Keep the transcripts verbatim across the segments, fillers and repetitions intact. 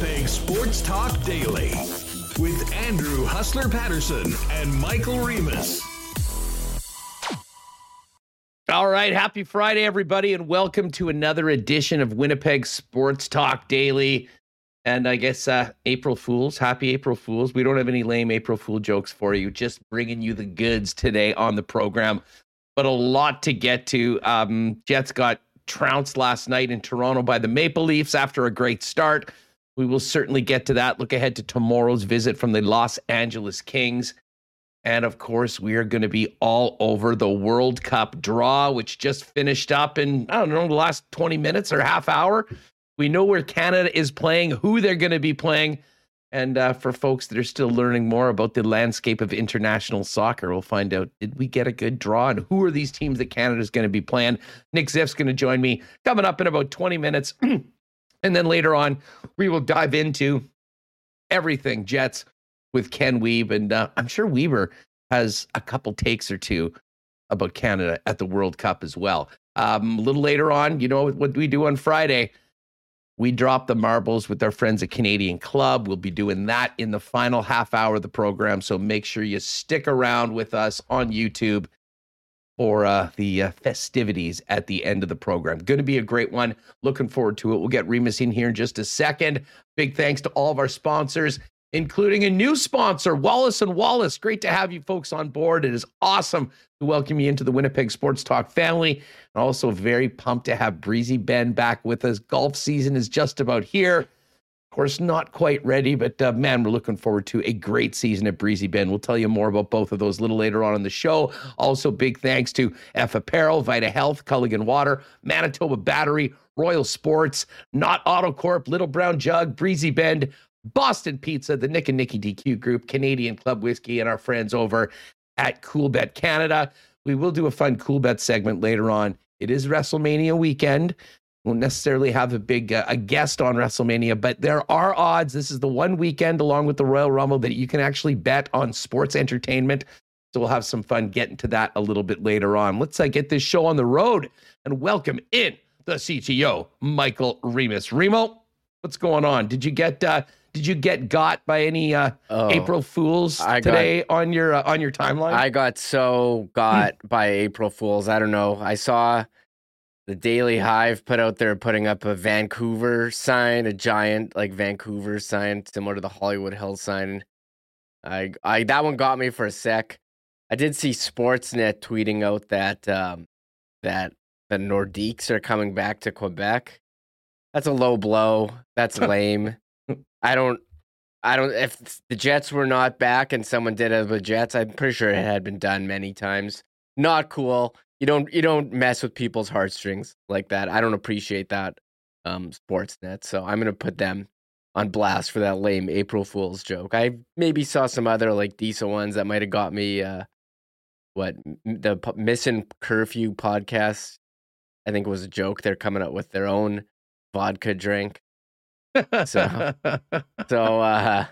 Winnipeg Sports Talk Daily with Andrew Hustler Paterson and Michael Remus. All right, happy Friday, everybody, and welcome to another edition of Winnipeg Sports Talk Daily. And I guess uh, April Fools, happy April Fools. We don't have any lame April Fool jokes for you, just bringing you the goods today on the program. But a lot to get to. Um, Jets got trounced last night in Toronto by the Maple Leafs after a great start. We will certainly get to that. Look ahead to tomorrow's visit from the Los Angeles Kings. And of course, we are going to be all over the World Cup draw, which just finished up in, I don't know, the last twenty minutes or half hour. We know where Canada is playing, who they're going to be playing. And uh, for folks that are still learning more about the landscape of international soccer, we'll find out, did we get a good draw? And who are these teams that Canada's going to be playing? Nick Ziff's going to join me coming up in about twenty minutes. And then later on, we will dive into everything Jets with Ken Wiebe. And uh, I'm sure Weber has a couple takes or two about Canada at the World Cup as well. Um, a little later on, you know what we do on Friday. We drop the marbles with our friends at Canadian Club. We'll be doing that in the final half hour of the program. So make sure you stick around with us on YouTube for uh, the uh, festivities at the end of the program. Going to be a great one. Looking forward to it. We'll get Remus in here in just a second. Big thanks to all of our sponsors, including a new sponsor, Wallace and Wallace. Great to have you folks on board. It is awesome to welcome you into the Winnipeg Sports Talk family. And also very pumped to have Breezy Ben back with us. Golf season is just about here. Of course, not quite ready, but uh, man, we're looking forward to a great season at Breezy Ben. We'll tell you more about both of those a little later on in the show. Also, big thanks to F Apparel, Vita Health, Culligan Water, Manitoba Battery, Royal Sports, Not Auto Corp, Little Brown Jug, Breezy Bend, Boston Pizza, the Nick and Nikki D Q Group, Canadian Club Whiskey, and our friends over at Cool Bet Canada. We will do a fun Cool Bet segment later on. It is WrestleMania weekend. We won't necessarily have a big uh, a guest on WrestleMania, but there are odds. This is the one weekend, along with the Royal Rumble, that you can actually bet on sports entertainment. So we'll have some fun getting to that a little bit later on. Let's uh, get this show on the road and welcome in the C T O, Michael Remus. Remo, what's going on? Did you get... Uh, Did you get got by any uh, oh, April Fools I today got, on your uh, on your timeline? I got so got by April Fools. I don't know. I saw the Daily Hive put out there putting up a Vancouver sign, a giant like Vancouver sign, similar to the Hollywood Hills sign. I I that one got me for a sec. I did see Sportsnet tweeting out that um, that the Nordiques are coming back to Quebec. That's a low blow. That's lame. I don't, I don't, if the Jets were not back and someone did it with Jets, I'm pretty sure it had been done many times. Not cool. You don't, you don't mess with people's heartstrings like that. I don't appreciate that, um, Sportsnet. So I'm going to put them on blast for that lame April Fool's joke. I maybe saw some other like decent ones that might've got me, uh, what the Missing Curfew podcast, I think it was a joke. They're coming up with their own vodka drink. so, so uh,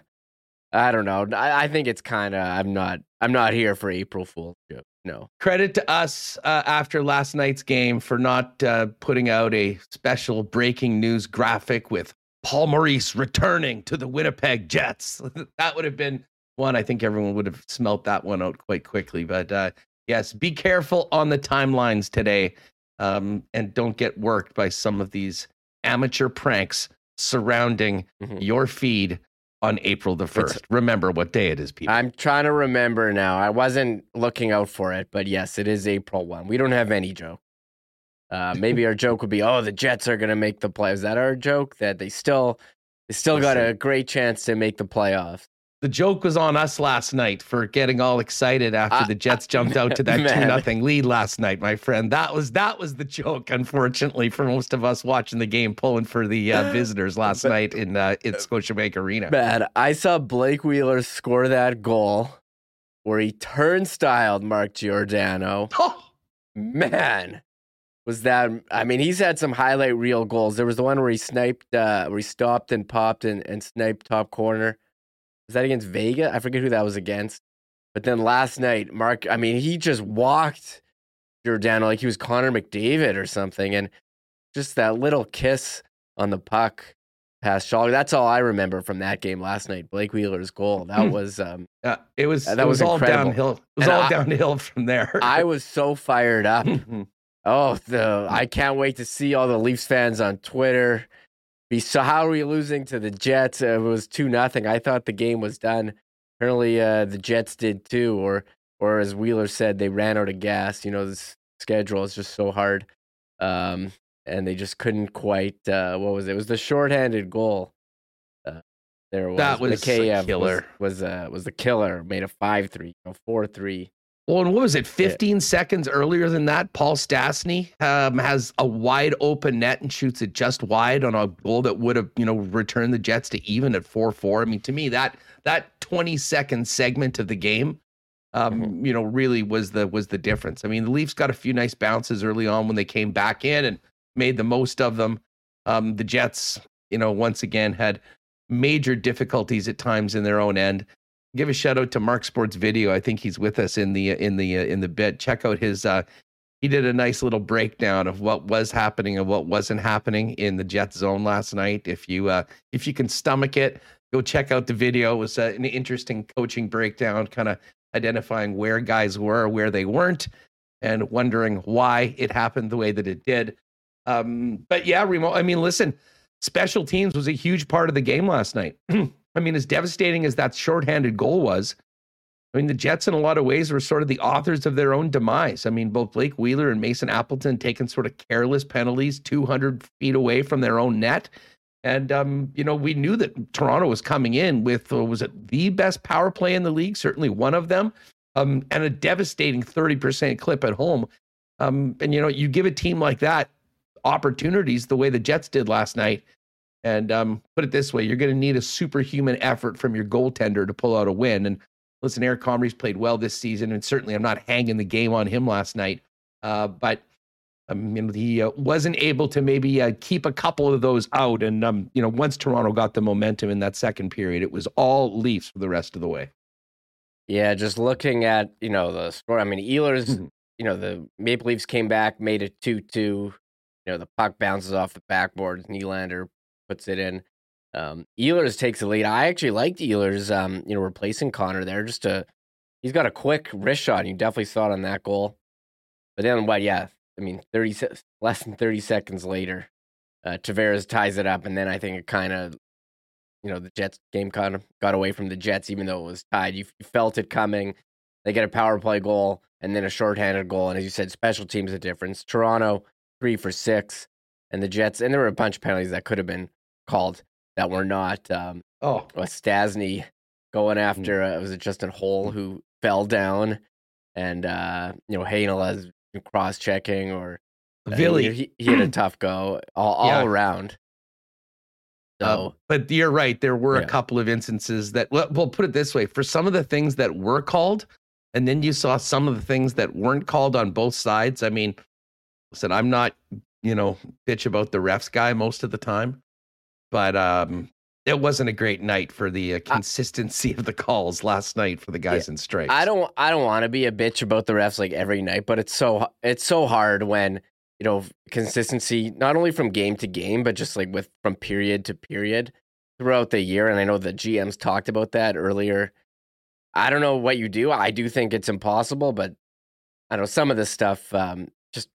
I don't know. I, I think it's kind of I'm not I'm not here for April Fool's joke. No credit to us uh, after last night's game for not uh, putting out a special breaking news graphic with Paul Maurice returning to the Winnipeg Jets. That would have been one. I think everyone would have smelt that one out quite quickly. But uh, yes, be careful on the timelines today, um, and don't get worked by some of these amateur pranks surrounding mm-hmm. your feed on April the first. It's, remember what day it is, people. I'm trying to remember now. I wasn't looking out for it, but yes, it is April first. We don't have any joke. Uh, maybe our joke would be, oh, the Jets are going to make the playoffs. Is that our joke? That they still they still Listen, got a great chance to make the playoffs. The joke was on us last night for getting all excited after uh, the Jets jumped out to that two nothing lead last night, my friend. That was that was the joke, unfortunately, for most of us watching the game, pulling for the uh, visitors last but, night in uh, in Scotiabank Arena. Bad. I saw Blake Wheeler score that goal where he turnstyled Mark Giordano. Oh. Man, was that? I mean, he's had some highlight reel goals. There was the one where he sniped, uh, where he stopped and popped and, and sniped top corner. Was that against Vega? I forget who that was against. But then last night, Mark, I mean, he just walked Giordano like he was Connor McDavid or something. And just that little kiss on the puck past Shaw. That's all I remember from that game last night. Blake Wheeler's goal. That was um, uh, it was that it was, was all incredible. Downhill. It was and all I, downhill from there. I was so fired up. Oh, the I can't wait to see all the Leafs fans on Twitter. Be so how are we losing to the Jets? It was two nothing. I thought the game was done. Apparently, uh, the Jets did too, or or as Wheeler said, they ran out of gas. You know, this schedule is just so hard, um, and they just couldn't quite. Uh, what was it? It was the shorthanded goal. Uh, there was that was the killer. Was was, uh, was the killer made a five three, you know, four three. Well, and what was it? fifteen yeah. seconds earlier than that, Paul Stastny um, has a wide open net and shoots it just wide on a goal that would have, you know, returned the Jets to even at four four. I mean, to me, that that twenty second segment of the game, um, mm-hmm. you know, really was the was the difference. I mean, the Leafs got a few nice bounces early on when they came back in and made the most of them. Um, the Jets, you know, once again had major difficulties at times in their own end. Give a shout out to Mark Sports Video. I think he's with us in the in the in the bit. Check out his. Uh, he did a nice little breakdown of what was happening and what wasn't happening in the Jets zone last night. If you uh, if you can stomach it, go check out the video. It was uh, an interesting coaching breakdown, kind of identifying where guys were, where they weren't, and wondering why it happened the way that it did. Um, but yeah, Remo. I mean, listen, special teams was a huge part of the game last night. I mean, as devastating as that shorthanded goal was, I mean, the Jets in a lot of ways were sort of the authors of their own demise. I mean, both Blake Wheeler and Mason Appleton taking sort of careless penalties two hundred feet away from their own net. And, um, you know, we knew that Toronto was coming in with, uh, was it the best power play in the league? Certainly one of them. Um, and a devastating thirty percent clip at home. Um, and, you know, you give a team like that opportunities the way the Jets did last night. And um, put it this way, you're going to need a superhuman effort from your goaltender to pull out a win. And listen, Eric Comrie's played well this season, and certainly I'm not hanging the game on him last night. Uh, but I mean, he uh, wasn't able to maybe uh, keep a couple of those out. And um, you know, once Toronto got the momentum in that second period, it was all Leafs for the rest of the way. Yeah, just looking at you know the score. I mean, Ehlers, you know, the Maple Leafs came back, made it two two. You know, the puck bounces off the backboard, Nylander puts it in. Um, Ehlers takes the lead. I actually liked Ehlers, um, you know, replacing Connor there. Just a, he's got a quick wrist shot. You definitely saw it on that goal. But then, what? Yeah, I mean, thirty less than thirty seconds later, uh, Tavares ties it up, and then I think it kind of, you know, the Jets game kind of got away from the Jets, even though it was tied. You, you felt it coming. They get a power play goal and then a shorthanded goal, and as you said, special teams a difference. Toronto three for six, and the Jets, and there were a bunch of penalties that could have been called that were not. Um, oh, Stastny going after uh, was it Justin Holl who fell down, and uh, you know Hainala's cross checking or uh, Ville he, he had a tough go all, all yeah. around. So, uh, but you're right, there were yeah. a couple of instances that well, we'll put it this way: for some of the things that were called, and then you saw some of the things that weren't called on both sides. I mean, listen, I'm not you know bitch about the refs guy most of the time. But um, it wasn't a great night for the uh, consistency I, of the calls last night for the guys yeah, in stripes. I don't, I don't want to be a bitch about the refs like every night, but it's so, it's so hard when you know consistency not only from game to game, but just like with from period to period throughout the year. And I know the G Ms talked about that earlier. I don't know what you do. I do think it's impossible, but I know some of this stuff um, just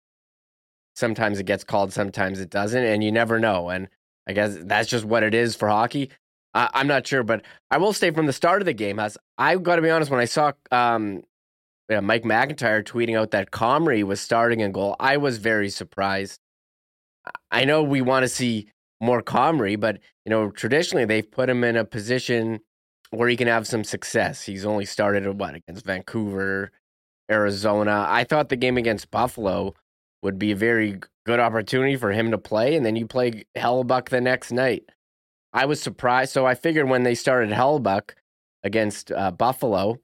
sometimes it gets called, sometimes it doesn't, and you never know. And I guess that's just what it is for hockey. Uh, I'm not sure, but I will say from the start of the game, Huss, I've got to be honest, when I saw um, you know, Mike McIntyre tweeting out that Comrie was starting in goal, I was very surprised. I know we want to see more Comrie, but you know traditionally they've put him in a position where he can have some success. He's only started, what, against Vancouver, Arizona. I thought the game against Buffalo would be a very good opportunity for him to play, and then you play Hellebuyck the next night. I was surprised, so I figured when they started Hellebuyck against uh, Buffalo,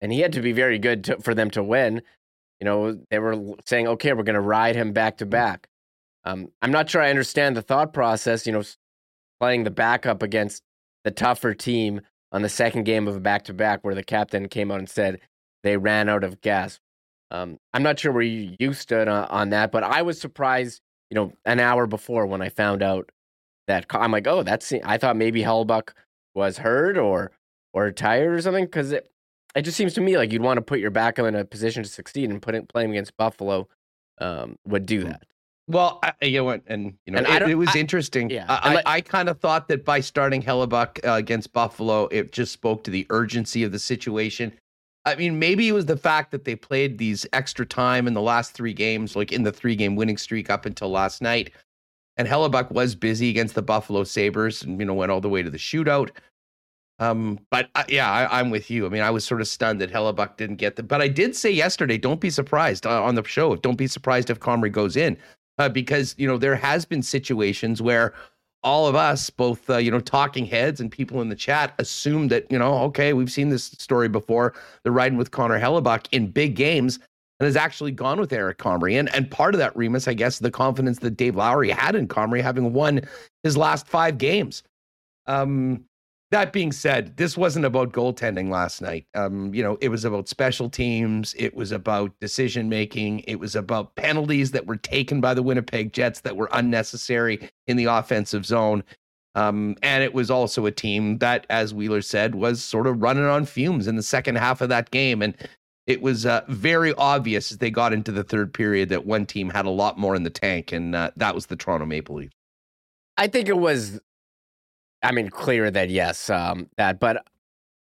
and he had to be very good to, for them to win, you know, they were saying, okay, we're going to ride him back-to-back. Um, I'm not sure I understand the thought process, you know, playing the backup against the tougher team on the second game of a back-to-back where the captain came out and said they ran out of gas. Um, I'm not sure where you, you stood on, on that, but I was surprised, you know, an hour before when I found out that I'm like, oh, that's, I thought maybe Hellebuyck was hurt or or tired or something, because it it just seems to me like you'd want to put your backup in a position to succeed, and putting playing against Buffalo um, would do that. Well, I, you know, and you know, and it, it was I, interesting. Yeah, I, like, I, I kind of thought that by starting Hellebuyck uh, against Buffalo, it just spoke to the urgency of the situation. I mean, maybe it was the fact that they played these extra time in the last three games, like in the three-game winning streak up until last night. And Hellebuyck was busy against the Buffalo Sabres and, you know, went all the way to the shootout. Um, but I, yeah, I, I'm with you. I mean, I was sort of stunned that Hellebuyck didn't get the, but I did say yesterday, don't be surprised uh, on the show. Don't be surprised if Comrie goes in uh, because, you know, there has been situations where all of us, both, uh, you know, talking heads and people in the chat, assumed that, you know, okay, we've seen this story before. They're riding with Connor Hellebuyck in big games, and has actually gone with Eric Comrie. And, and part of that, Remus, I guess, the confidence that Dave Lowry had in Comrie, having won his last five games. Um, that being said, this wasn't about goaltending last night. Um, you know, it was about special teams. It was about decision-making. It was about penalties that were taken by the Winnipeg Jets that were unnecessary in the offensive zone. Um, and it was also a team that, as Wheeler said, was sort of running on fumes in the second half of that game. And it was uh, very obvious as they got into the third period that one team had a lot more in the tank, and uh, that was the Toronto Maple Leafs. I think it was, I mean, clear that, yes, um, that, but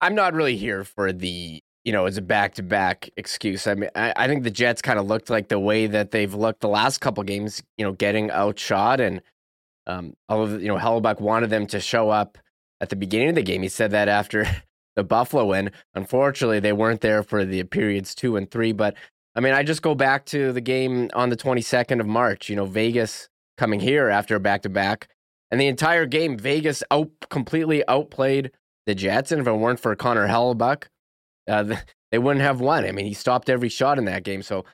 I'm not really here for the, you know, it's a back-to-back excuse. I mean, I, I think the Jets kind of looked like the way that they've looked the last couple games, you know, getting outshot, and, um, all of, you know, Hellebuyck wanted them to show up at the beginning of the game. He said that after the Buffalo win. Unfortunately, they weren't there for the periods two and three. But I mean, I just go back to the game on the twenty-second of March, you know, Vegas coming here after a back-to-back, and the entire game, Vegas out completely outplayed the Jets. And if it weren't for Connor Hellebuyck, uh, they wouldn't have won. I mean, he stopped every shot in that game. So,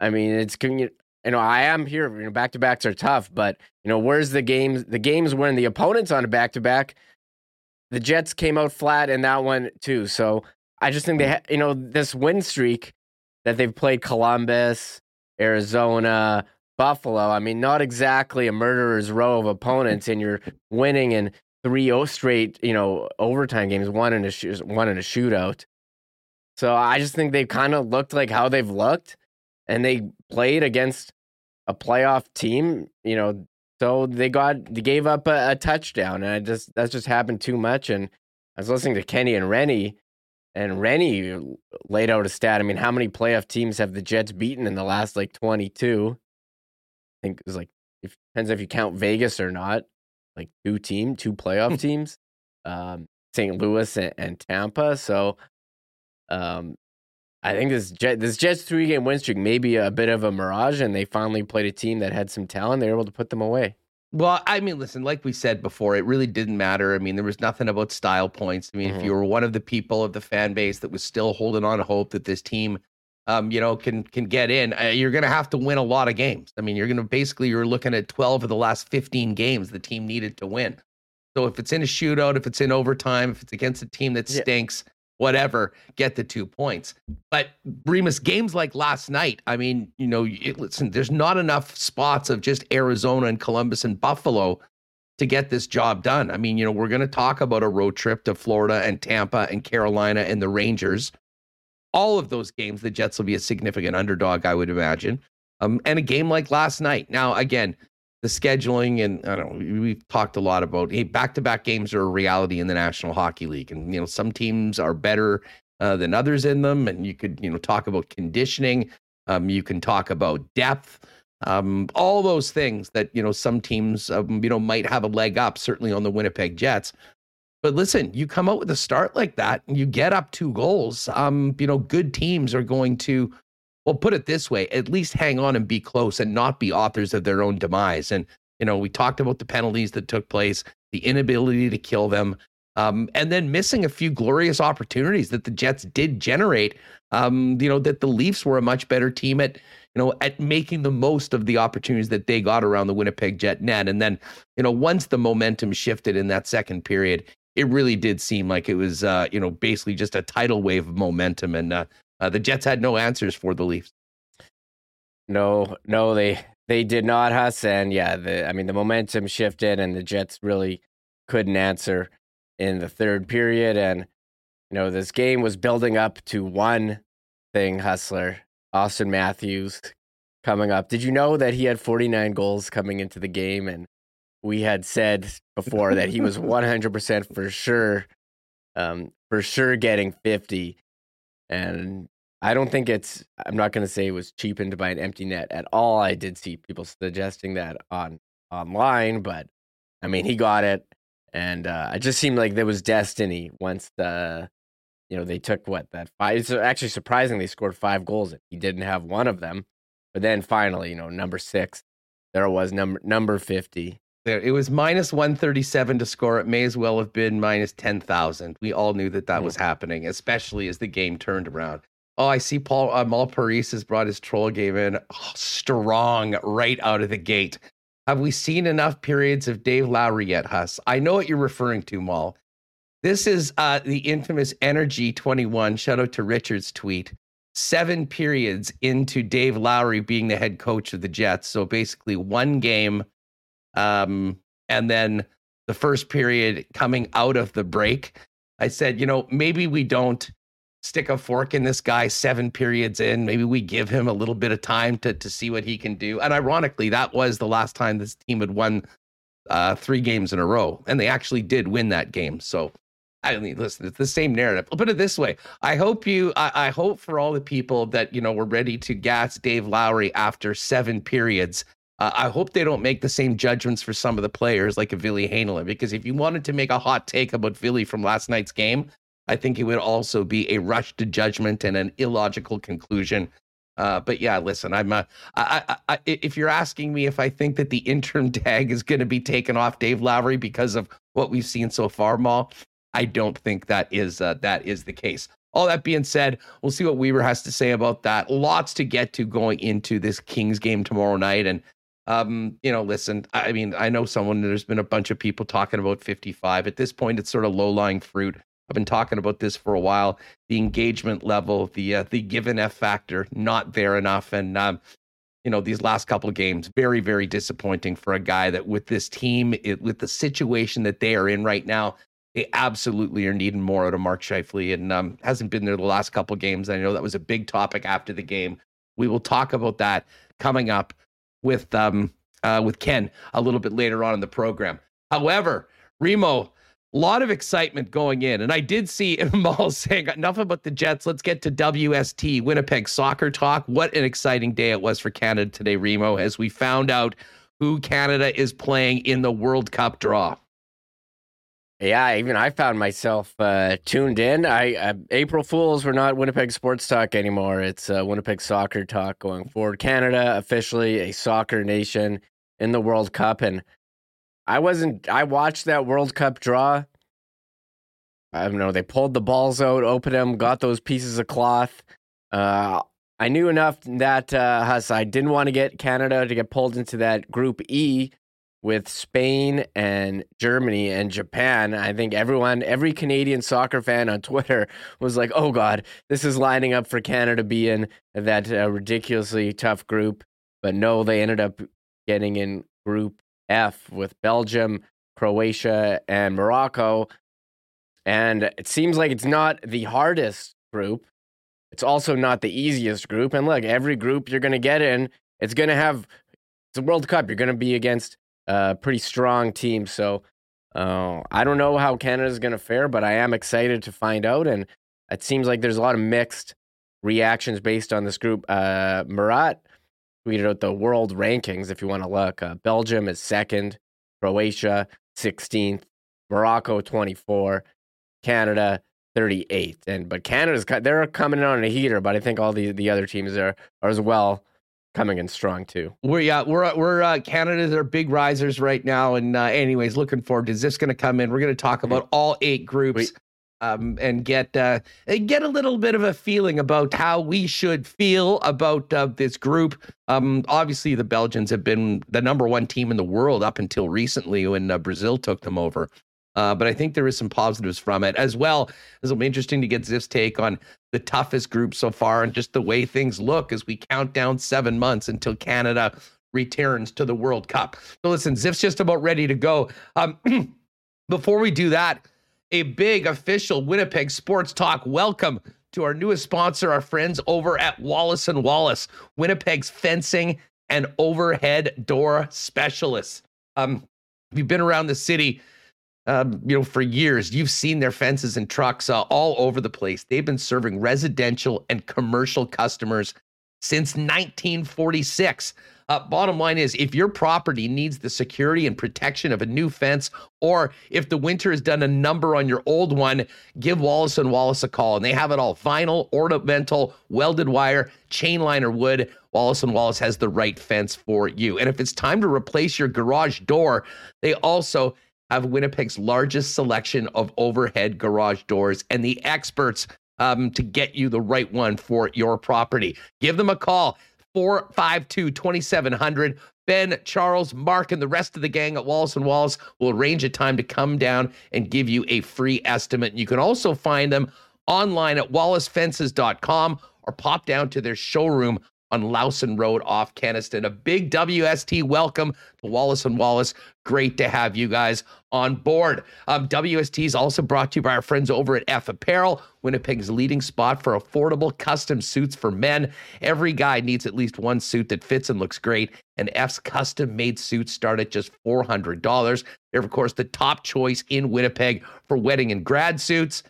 I mean, it's, you know, I am here, you know, back-to-backs are tough, but you know, where's the games, the games when the opponent's on a back-to-back, the Jets came out flat in that one too. So I just think they, ha- you know, this win streak that they've played Columbus, Arizona, Buffalo. I mean, not exactly a murderer's row of opponents, and you're winning in three oh straight, you know, overtime games, one in a sh- one in a shootout. So I just think they kind of looked like how they've looked, and they played against a playoff team, you know. So they got they gave up a, a touchdown, and I just that's just happened too much. And I was listening to Kenny and Rennie, and Rennie laid out a stat. I mean, how many playoff teams have the Jets beaten in the last like twenty-two? I think it was like, it depends if you count Vegas or not. Like two team, two playoff teams, um, Saint Louis and, and Tampa. So, um, I think this Jet, this Jets three-game win streak may be a bit of a mirage, and they finally played a team that had some talent. They were able to put them away. Well, I mean, listen, like we said before, it really didn't matter. I mean, there was nothing about style points. I mean, mm-hmm. if you were one of the people of the fan base that was still holding on to hope that this team, um, you know, can can get in, uh, you're going to have to win a lot of games. I mean, you're going to basically, you're looking at twelve of the last fifteen games the team needed to win. So if it's in a shootout, if it's in overtime, if it's against a team that stinks, yeah. whatever, get the two points. But Remus, games like last night, I mean, you know, it, listen, there's not enough spots of just Arizona and Columbus and Buffalo to get this job done. I mean, you know, we're going to talk about a road trip to Florida and Tampa and Carolina and the Rangers. All of those games, the Jets will be a significant underdog, I would imagine. Um, and a game like last night. Now, again, the scheduling, and I don't know, we've talked a lot about, hey, back-to-back games are a reality in the National Hockey League. And, you know, some teams are better uh, than others in them. And you could, you know, talk about conditioning. Um, you can talk about depth, um, all those things that, you know, some teams, um, you know, might have a leg up, certainly on the Winnipeg Jets. But listen, you come out with a start like that and you get up two goals. Um, you know, good teams are going to, well, put it this way, at least hang on and be close and not be authors of their own demise. And, you know, we talked about the penalties that took place, the inability to kill them, um, and then missing a few glorious opportunities that the Jets did generate, um, you know, that the Leafs were a much better team at, you know, at making the most of the opportunities that they got around the Winnipeg Jet net. And then, you know, once the momentum shifted in that second period, it really did seem like it was, uh, you know, basically just a tidal wave of momentum. And, uh, Uh, the Jets had no answers for the Leafs. No, no, they They did not huss, and yeah, the, I mean, the momentum shifted, and the Jets really couldn't answer in the third period. And, you know, this game was building up to one thing, hustler, Auston Matthews coming up. Did you know that he had forty-nine goals coming into the game? And we had said before that he was one hundred percent for sure, um, for sure getting fifty. And I don't think it's, I'm not going to say it was cheapened by an empty net at all. I did see people suggesting that on online, but I mean, he got it. And uh, it just seemed like there was destiny once the, you know, they took what that five, so actually surprisingly scored five goals. He didn't have one of them, but then finally, you know, number six, there was number, number fifty. There, it was minus one thirty-seven to score. It may as well have been minus ten thousand. We all knew that that mm-hmm. was happening, especially as the game turned around. Oh, I see Paul uh, Malparis has brought his troll game in oh, strong right out of the gate. Have we seen enough periods of Dave Lowry yet, Huss? I know what you're referring to, Mal. This is uh, the infamous Energy twenty-one, shout out to Richard's tweet, seven periods into Dave Lowry being the head coach of the Jets. So basically one game, um, and then the first period coming out of the break. I said, you know, maybe we don't stick a fork in this guy seven periods in. Maybe we give him a little bit of time to to see what he can do. And ironically, that was the last time this team had won uh, three games in a row. And they actually did win that game. So, I mean, listen, it's the same narrative. I'll put it this way. I hope you, I, I hope for all the people that, you know, were ready to gas Dave Lowry after seven periods. Uh, I hope they don't make the same judgments for some of the players like a Ville Heinola, because if you wanted to make a hot take about Ville from last night's game, I think it would also be a rush to judgment and an illogical conclusion. Uh, but yeah, listen, I'm a, I, I, I, if you're asking me if I think that the interim tag is going to be taken off Dave Lowry because of what we've seen so far, Mal, I don't think that is uh, that is the case. All that being said, we'll see what Weaver has to say about that. Lots to get to going into this Kings game tomorrow night. And, um, you know, listen, I mean, I know someone, there's been a bunch of people talking about fifty-five. At this point, it's sort of low-lying fruit. I've been talking about this for a while. The engagement level, the uh, the given F factor, not there enough. And, um, you know, these last couple of games, very, very disappointing for a guy that with this team, it, with the situation that they are in right now, they absolutely are needing more out of Mark Scheifele, and um, hasn't been there the last couple of games. I know that was a big topic after the game. We will talk about that coming up with um, uh, with Ken a little bit later on in the program. However, Remo, a lot of excitement going in. And I did see Mal saying enough about the Jets. Let's get to W S T, Winnipeg Soccer Talk. What an exciting day it was for Canada today, Remo, as we found out who Canada is playing in the World Cup draw. Yeah, even I found myself uh, tuned in. I uh, April Fools, we're not Winnipeg Sports Talk anymore. It's uh, Winnipeg Soccer Talk going forward. Canada, officially a soccer nation in the World Cup. And I wasn't, I watched that World Cup draw. I don't know. They pulled the balls out, opened them, got those pieces of cloth. Uh, I knew enough that uh, Huss, I didn't want to get Canada to get pulled into that Group E with Spain and Germany and Japan. I think everyone, every Canadian soccer fan on Twitter was like, oh God, this is lining up for Canada to be in that uh, ridiculously tough group. But no, they ended up getting in Group F with Belgium, Croatia, and Morocco. And it seems like it's not the hardest group. It's also not the easiest group. And look, every group you're going to get in, it's going to have, it's a World Cup. You're going to be against a pretty strong team. So uh, I don't know how Canada's going to fare, but I am excited to find out. And it seems like there's a lot of mixed reactions based on this group. Uh, Murat tweeted out the world rankings, if you want to look. Uh, Belgium is second, Croatia sixteenth, Morocco twenty-four, Canada thirty-eight. And but Canada's they're coming on a heater, but I think all the, the other teams are, are as well coming in strong too. We're yeah, we're we're uh, Canada's are big risers right now. And uh, anyways, looking forward to this going to come in. We're going to talk about all eight groups. Wait. Um, and get uh, get a little bit of a feeling about how we should feel about uh, this group. Um, obviously, the Belgians have been the number one team in the world up until recently when uh, Brazil took them over. Uh, but I think there is some positives from it as well. It'll be interesting to get Ziff's take on the toughest group so far and just the way things look as we count down seven months until Canada returns to the World Cup. So listen, Ziff's just about ready to go. Um, before we do that, a big official Winnipeg Sports Talk welcome to our newest sponsor, our friends over at Wallace and Wallace, Winnipeg's fencing and overhead door specialists. Um, if you've been around the city, um, you know, for years, you've seen their fences and trucks uh, all over the place. They've been serving residential and commercial customers since nineteen forty-six. Uh, bottom line is, if your property needs the security and protection of a new fence, or if the winter has done a number on your old one, give Wallace and Wallace a call. And they have it all: vinyl, ornamental, welded wire, chain line, or wood. Wallace and Wallace has the right fence for you. And if it's time to replace your garage door, they also have Winnipeg's largest selection of overhead garage doors and the experts um, to get you the right one for your property. Give them a call. four five two, twenty-seven hundred. Ben, Charles, Mark, and the rest of the gang at Wallace and Wallace will arrange a time to come down and give you a free estimate. You can also find them online at wallace fences dot com or pop down to their showroom on Lowson Road off Keniston. A big W S T welcome to Wallace and Wallace. Great to have you guys on board. Um, W S T is also brought to you by our friends over at F Apparel, Winnipeg's leading spot for affordable custom suits for men. Every guy needs at least one suit that fits and looks great, and F's custom-made suits start at just four hundred dollars. They're, of course, the top choice in Winnipeg for wedding and grad suits.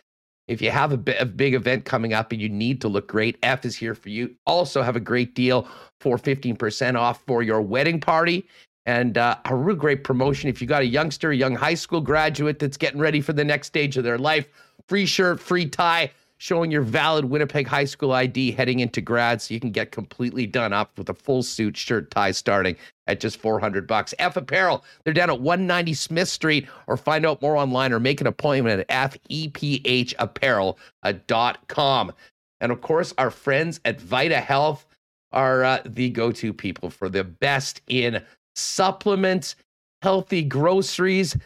If you have a big event coming up and you need to look great, F is here for you. Also have a great deal for fifteen percent off for your wedding party. And uh, a real great promotion if you got a youngster, a young high school graduate that's getting ready for the next stage of their life. Free shirt, free tie, showing your valid Winnipeg high school I D heading into grad, so you can get completely done up with a full suit, shirt, tie, starting at just four hundred bucks. F Apparel, they're down at one ninety Smith Street, or find out more online or make an appointment at f e p h apparel dot com. And of course, our friends at Vita Health are uh, the go-to people for the best in supplements, healthy groceries,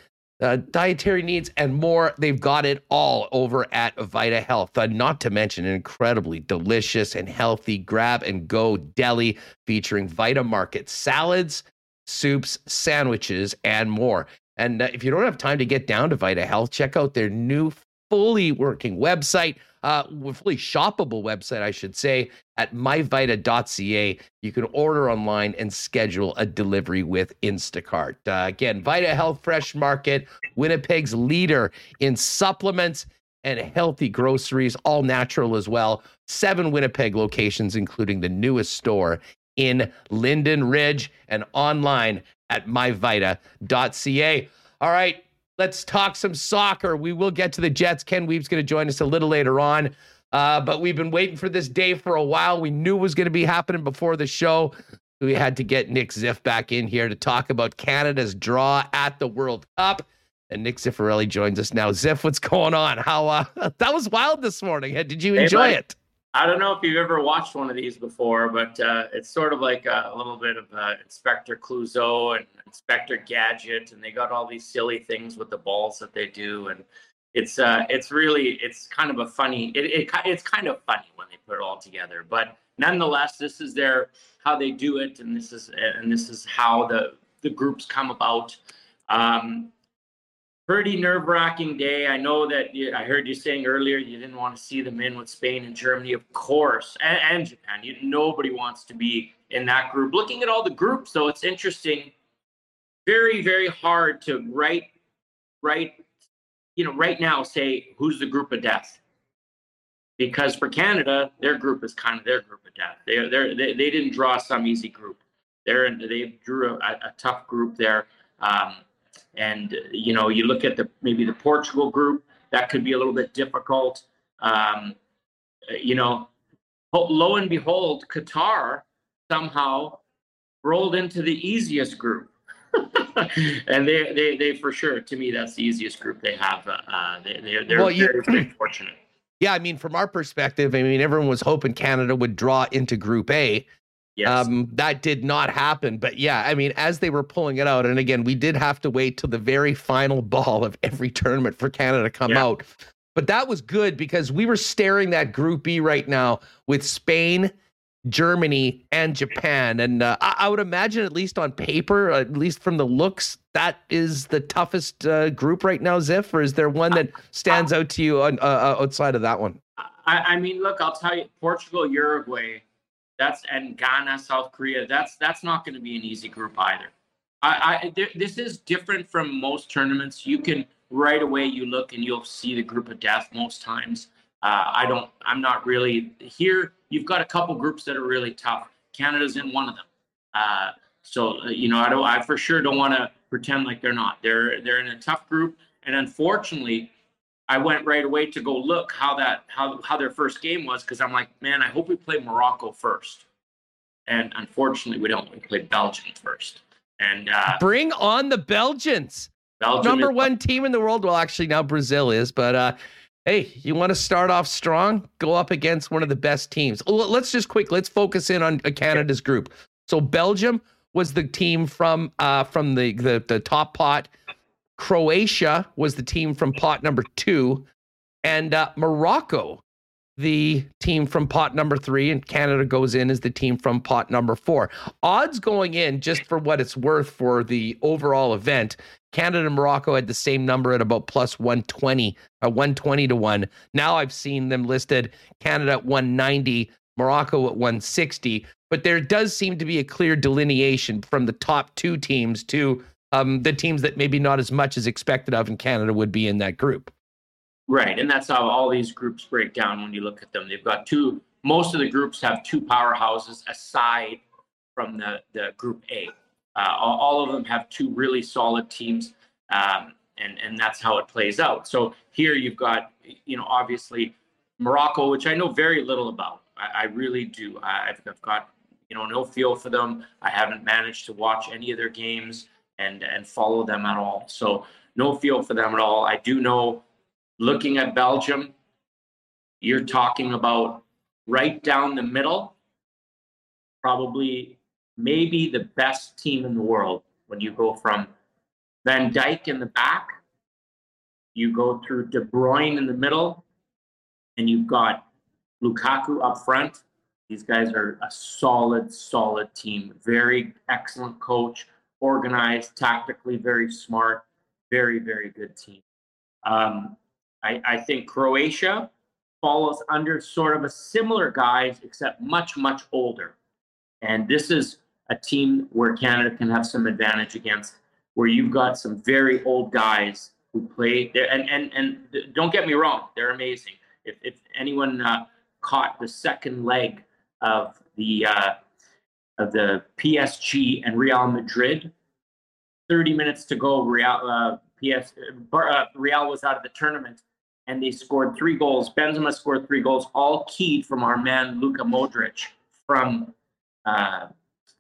Uh, dietary needs, and more. They've got it all over at Vita Health, uh, not to mention an incredibly delicious and healthy grab-and-go deli featuring Vita Market salads, soups, sandwiches, and more. And uh, if you don't have time to get down to Vita Health, check out their new fully working website, uh, fully shoppable website, I should say, at my vita dot c a. You can order online and schedule a delivery with Instacart. Uh, again, Vita Health Fresh Market, Winnipeg's leader in supplements and healthy groceries, all natural as well. Seven Winnipeg locations, including the newest store in Linden Ridge, and online at my vita dot c a. All right. Let's talk some soccer. We will get to the Jets. Ken Wiebe's going to join us a little later on. Uh, but we've been waiting for this day for a while. We knew it was going to be happening before the show. We had to get Nick Ziff back in here to talk about Canada's draw at the World Cup. And Nick Ziffarelli joins us now. Ziff, what's going on? How uh, that was wild this morning. Did you enjoy hey, Mike, it? I don't know if you've ever watched one of these before, but uh, it's sort of like a, a little bit of uh, Inspector Clouseau and Inspector Gadget, and they got all these silly things with the balls that they do, and it's uh, it's really it's kind of a funny it, it it's kind of funny when they put it all together. But nonetheless, this is their how they do it, and this is and this is how the the groups come about. Um, Pretty nerve-wracking day. I know that you, I heard you saying earlier you didn't want to see them in with Spain and Germany, of course, and, and Japan. You, nobody wants to be in that group. Looking at all the groups, though, it's interesting. Very, very hard to right, right, you know, right now say who's the group of death, because for Canada, their group is kind of their group of death. They they they didn't draw some easy group. They're they drew a, a tough group there. Um, And, you know, you look at the maybe the Portugal group, that could be a little bit difficult. Um, you know, lo and behold, Qatar somehow rolled into the easiest group. And they, they, they for sure, to me, that's the easiest group they have. Uh, they, they're they're well, very, very fortunate. Yeah, I mean, from our perspective, I mean, everyone was hoping Canada would draw into Group A. Yes. Um, that did not happen. But yeah, I mean, as they were pulling it out, and again, we did have to wait till the very final ball of every tournament for Canada to come yeah. out. But that was good, because we were staring that Group B right now with Spain, Germany and Japan. And uh, I, I would imagine, at least on paper, at least from the looks, that is the toughest uh, group right now, Ziff, or is there one that stands out to you on, uh, outside of that one? I, I mean, look, I'll tell you, Portugal, Uruguay, that's and Ghana, South Korea, that's that's not going to be an easy group either. I, I th- This is different from most tournaments. You can right away, you look and you'll see the group of death most times. Uh, I don't, I'm not really here. You've got a couple groups that are really tough. Canada's in one of them. Uh, so, you know, I don't, I for sure don't want to pretend like they're not. They're, they're in a tough group. And unfortunately, I went right away to go look how that, how, how their first game was. Cause I'm like, man, I hope we play Morocco first. And unfortunately we don't. We played Belgium first. And, uh, bring on the Belgians. Belgium number is- one team in the world. Well, actually now Brazil is, but, uh, hey, you want to start off strong? Go up against one of the best teams. Let's just quick, let's focus in on Canada's group. So Belgium was the team from uh, from the, the the top pot. Croatia was the team from pot number two. And uh, Morocco, the team from pot number three. And Canada goes in as the team from pot number four. Odds going in, just for what it's worth for the overall event, Canada and Morocco had the same number at about plus one twenty, uh, one twenty to one. Now I've seen them listed Canada at one ninety, Morocco at one sixty. But there does seem to be a clear delineation from the top two teams to um, the teams that maybe not as much as expected of, and Canada would be in that group. Right, and that's how all these groups break down when you look at them. They've got two, most of the groups have two powerhouses aside from the, the group A. Uh, all of them have two really solid teams, um, and, and that's how it plays out. So here you've got, you know, obviously Morocco, which I know very little about. I, I really do. I, I've, I've got, you know, no feel for them. I haven't managed to watch any of their games and, and follow them at all. So no feel for them at all. I do know, looking at Belgium, you're talking about right down the middle, probably maybe the best team in the world. When you go from Van Dijk in the back, you go through De Bruyne in the middle, and you've got Lukaku up front. These guys are a solid, solid team. Very excellent coach, organized, tactically very smart, very, very good team. Um, I, I think Croatia follows under sort of a similar guise, except much, much older. And this is a team where Canada can have some advantage against, where you've got some very old guys who play there. And and and don't get me wrong, they're amazing. If if anyone uh, caught the second leg of the uh, of the P S G and Real Madrid, thirty minutes to go, Real uh, P S uh, Real was out of the tournament, and they scored three goals. Benzema scored three goals, all keyed from our man Luka Modric from. Uh,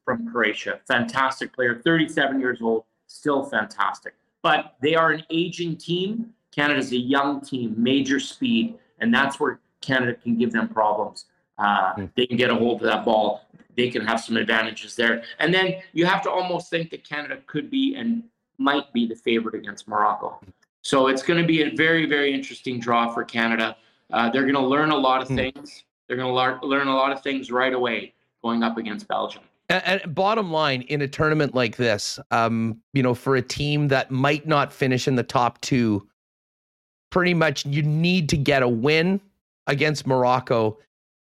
from Croatia. Fantastic player, thirty-seven years old, still fantastic. But they are an aging team. Canada's a young team, major speed, and that's where Canada can give them problems. Uh, they can get a hold of that ball. They can have some advantages there. And then you have to almost think that Canada could be and might be the favorite against Morocco. So it's going to be a very, very interesting draw for Canada. Uh, they're going to learn a lot of things. They're going to la- learn a lot of things right away, going up against Belgium. And, and bottom line, in a tournament like this, um, you know, for a team that might not finish in the top two, pretty much you need to get a win against Morocco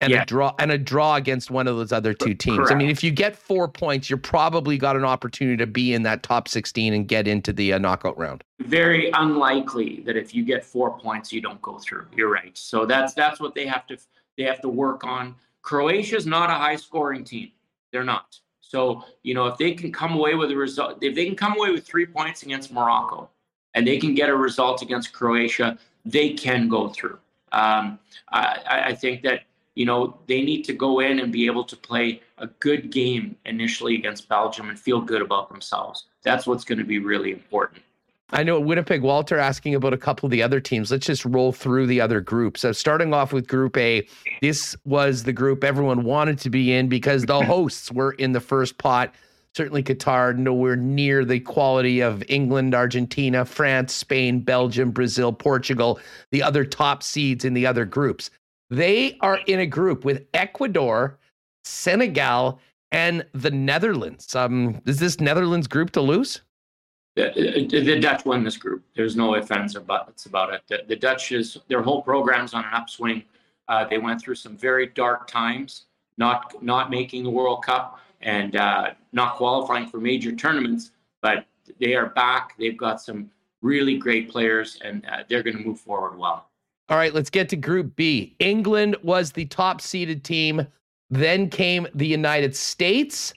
and yeah. a draw and a draw against one of those other two teams. Correct. I mean, if you get four points, you're probably got an opportunity to be in that top sixteen and get into the uh, knockout round. Very unlikely that if you get four points, you don't go through. You're right. So that's that's what they have to they have to work on. Croatia's not a high-scoring team. They're not. So, you know, if they can come away with a result, if they can come away with three points against Morocco and they can get a result against Croatia, they can go through. Um, I, I think that, you know, they need to go in and be able to play a good game initially against Belgium and feel good about themselves. That's what's going to be really important. I know Winnipeg Walter asking about a couple of the other teams. Let's just roll through the other groups. So starting off with Group A, this was the group everyone wanted to be in because the hosts were in the first pot. Certainly Qatar, nowhere near the quality of England, Argentina, France, Spain, Belgium, Brazil, Portugal, the other top seeds in the other groups. They are in a group with Ecuador, Senegal, and the Netherlands. Um, is this Netherlands group to lose? The, the Dutch win this group. There's no ifs, ands, or buts about it. The, the Dutch, is their whole program's on an upswing. Uh, they went through some very dark times, not not making the World Cup and uh, not qualifying for major tournaments, but they are back. They've got some really great players, and uh, they're going to move forward well. All right, let's get to Group B. England was the top-seeded team. Then came the United States,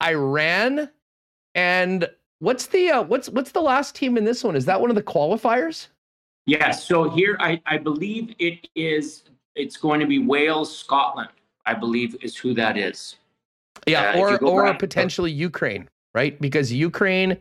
Iran, and... What's the uh, what's what's the last team in this one? Is that one of the qualifiers? Yes. Yeah, so here, I, I believe it is. It's going to be Wales, Scotland, I believe, is who that is. Yeah, uh, or or back, potentially but... Ukraine, right? Because Ukraine,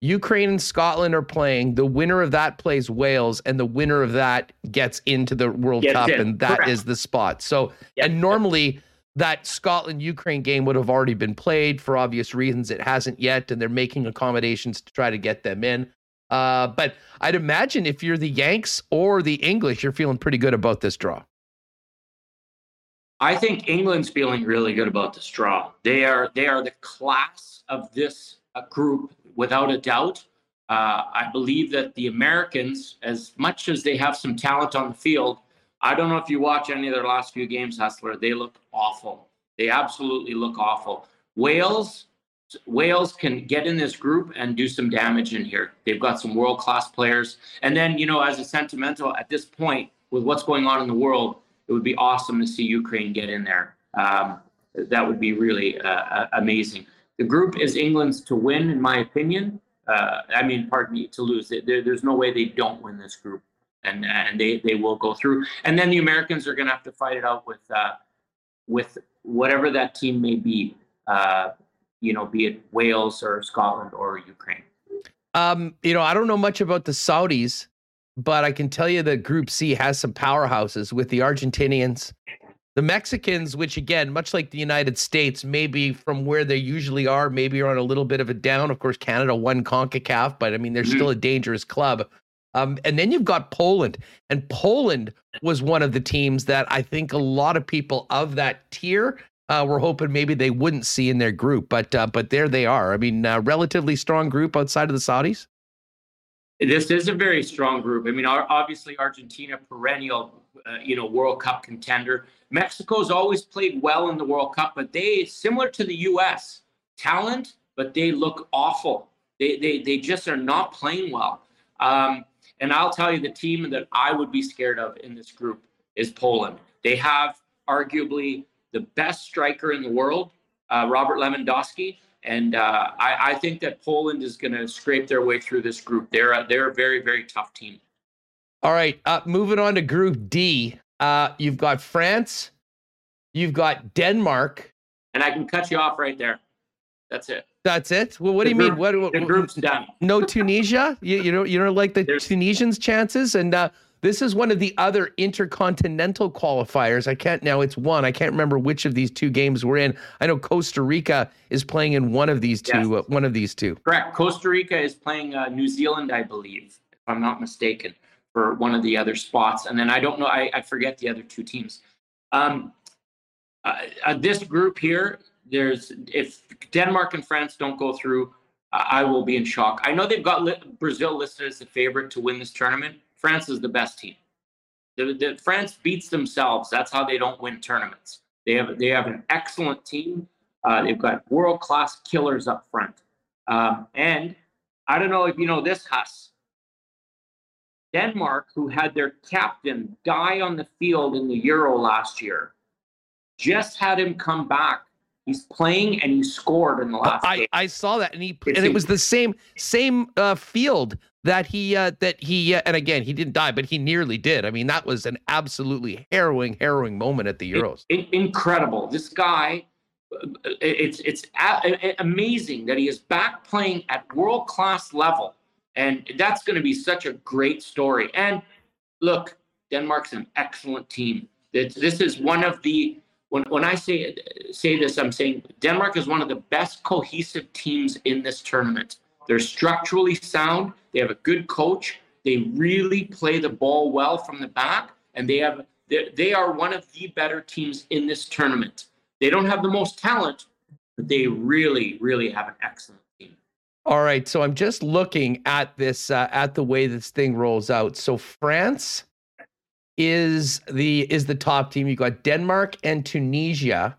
Ukraine and Scotland are playing. The winner of that plays Wales, and the winner of that gets into the World yes, Cup, and that correct. Is the spot. So, yes, and normally. Yes. That Scotland-Ukraine game would have already been played. For obvious reasons, it hasn't yet, and they're making accommodations to try to get them in. Uh, but I'd imagine if you're the Yanks or the English, you're feeling pretty good about this draw. I think England's feeling really good about this draw. They are they are the class of this group, without a doubt. Uh, I believe that the Americans, as much as they have some talent on the field, I don't know if you watch any of their last few games, Hustler. They look awful. They absolutely look awful. Wales, Wales can get in this group and do some damage in here. They've got some world-class players. And then, you know, as a sentimental, at this point, with what's going on in the world, it would be awesome to see Ukraine get in there. Um, that would be really uh, amazing. The group is England's to win, in my opinion. Uh, I mean, pardon me, to lose. There, there's no way they don't win this group. And, and they, they will go through. And then the Americans are going to have to fight it out with uh, with whatever that team may be, uh, you know, be it Wales or Scotland or Ukraine. Um, you know, I don't know much about the Saudis, but I can tell you that Group C has some powerhouses with the Argentinians, the Mexicans, which, again, much like the United States, maybe from where they usually are, maybe are on a little bit of a down. Of course, Canada won CONCACAF, but, I mean, they're mm-hmm. still a dangerous club. Um, and then you've got Poland, and Poland was one of the teams that I think a lot of people of that tier uh, were hoping maybe they wouldn't see in their group. But uh, but there they are. I mean, uh, relatively strong group outside of the Saudis. This is a very strong group. I mean, our, obviously Argentina, perennial, uh, you know, World Cup contender. Mexico's always played well in the World Cup, but they, similar to the U S, talent, but they look awful. They they they just are not playing well. Um, And I'll tell you, the team that I would be scared of in this group is Poland. They have arguably the best striker in the world, uh, Robert Lewandowski. And uh, I, I think that Poland is going to scrape their way through this group. They're a, they're a very, very tough team. All right. Uh, moving on to Group D. Uh, you've got France. You've got Denmark. And I can cut you off right there. That's it. That's it. Well, what the do you group, mean? What, what, the group's done. No Tunisia. You, you don't. You don't like the There's, Tunisians' chances. And uh, this is one of the other intercontinental qualifiers. I can't now. It's one. I can't remember which of these two games we're in. I know Costa Rica is playing in one of these two. Yes. Uh, one of these two. Correct. Costa Rica is playing uh, New Zealand, I believe, if I'm not mistaken, for one of the other spots. And then I don't know. I, I forget the other two teams. Um, uh, uh, this group here. There's if Denmark and France don't go through, uh, I will be in shock. I know they've got li- Brazil listed as the favorite to win this tournament. France is the best team. The, the, France beats themselves. That's how they don't win tournaments. They have they have an excellent team. Uh, they've got world class killers up front. Um, and I don't know if you know this, Huss. Denmark, who had their captain die on the field in the Euro last year, just had him come back. He's playing and he scored in the last I, game. I saw that, and he and it was the same same uh, field that he uh, that he uh, and again he didn't die, but he nearly did. I mean, that was an absolutely harrowing, harrowing moment at the Euros. It, it, incredible! This guy, it's it's a- amazing that he is back playing at world class level, and that's going to be such a great story. And look, Denmark's an excellent team. It's, this is one of the. When when I say say this, I'm saying Denmark is one of the best cohesive teams in this tournament. They're structurally sound. They have a good coach. They really play the ball well from the back, and they have they, they are one of the better teams in this tournament. They don't have the most talent, but they really, really have an excellent team. All right, so I'm just looking at this, uh, at the way this thing rolls out. So France is the is the top team. You got Denmark and Tunisia,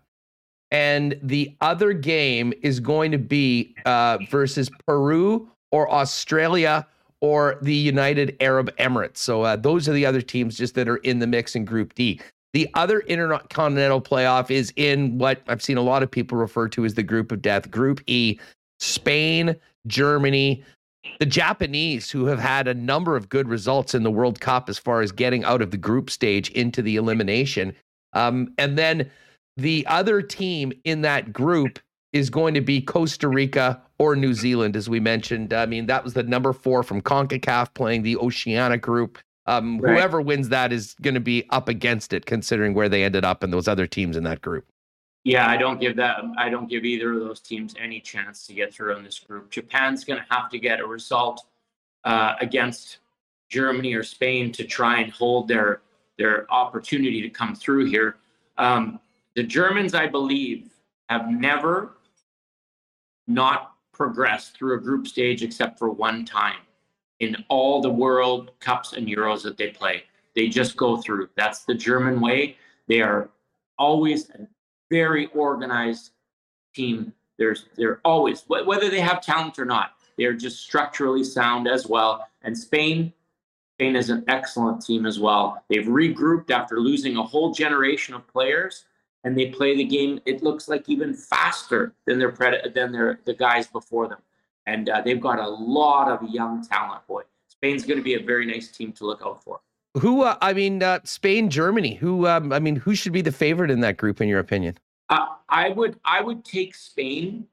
and the other game is going to be uh, versus Peru or Australia or the United Arab Emirates. So uh, those are the other teams just that are in the mix in Group D. The other intercontinental playoff is in what I've seen a lot of people refer to as the group of death, Group E, Spain, Germany, the Japanese, who have had a number of good results in the World Cup as far as getting out of the group stage into the elimination. Um, and then the other team in that group is going to be Costa Rica or New Zealand, as we mentioned. I mean, that was the number four from CONCACAF playing the Oceania group. Um, right. Whoever wins that is going to be up against it, considering where they ended up and those other teams in that group. Yeah, I don't give that. I don't give either of those teams any chance to get through in this group. Japan's going to have to get a result uh, against Germany or Spain to try and hold their their opportunity to come through here. Um, the Germans, I believe, have never not progressed through a group stage except for one time. In all the World Cups and Euros that they play, they just go through. That's the German way. They are always a very organized team. There's, they're always, whether they have talent or not, they're just structurally sound as well. And Spain, Spain is an excellent team as well. They've regrouped after losing a whole generation of players, and they play the game, it looks like, even faster than their pred- than their the guys before them. And uh, they've got a lot of young talent, boy. Spain's going to be a very nice team to look out for. Who, uh, I mean, uh, Spain, Germany, who, um, I mean, who should be the favorite in that group, in your opinion? Uh, I would I would take Spain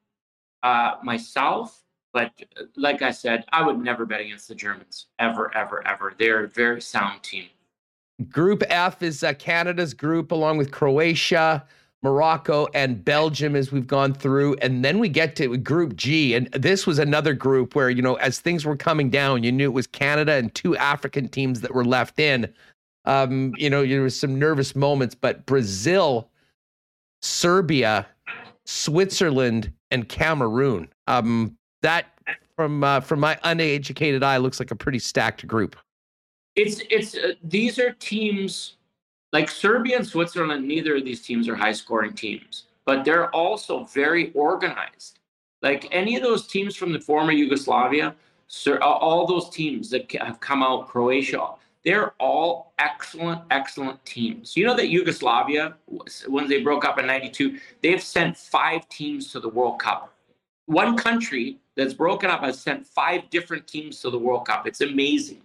uh, myself, but like I said, I would never bet against the Germans, ever, ever, ever. They're a very sound team. Group F is uh, Canada's group, along with Croatia, Morocco, and Belgium, as we've gone through. And then we get to Group G, and this was another group where, you know, as things were coming down, you knew it was Canada and two African teams that were left in. Um, you know, there was some nervous moments, but Brazil, Serbia, Switzerland, and Cameroon. Um, that, from uh, from my uneducated eye, looks like a pretty stacked group. It's it's uh, these are teams. Like Serbia and Switzerland, neither of these teams are high-scoring teams, but they're also very organized. Like any of those teams from the former Yugoslavia, all those teams that have come out, Croatia, they're all excellent, excellent teams. You know that Yugoslavia, when they broke up in ninety-two, they've sent five teams to the World Cup. One country that's broken up has sent five different teams to the World Cup. It's amazing.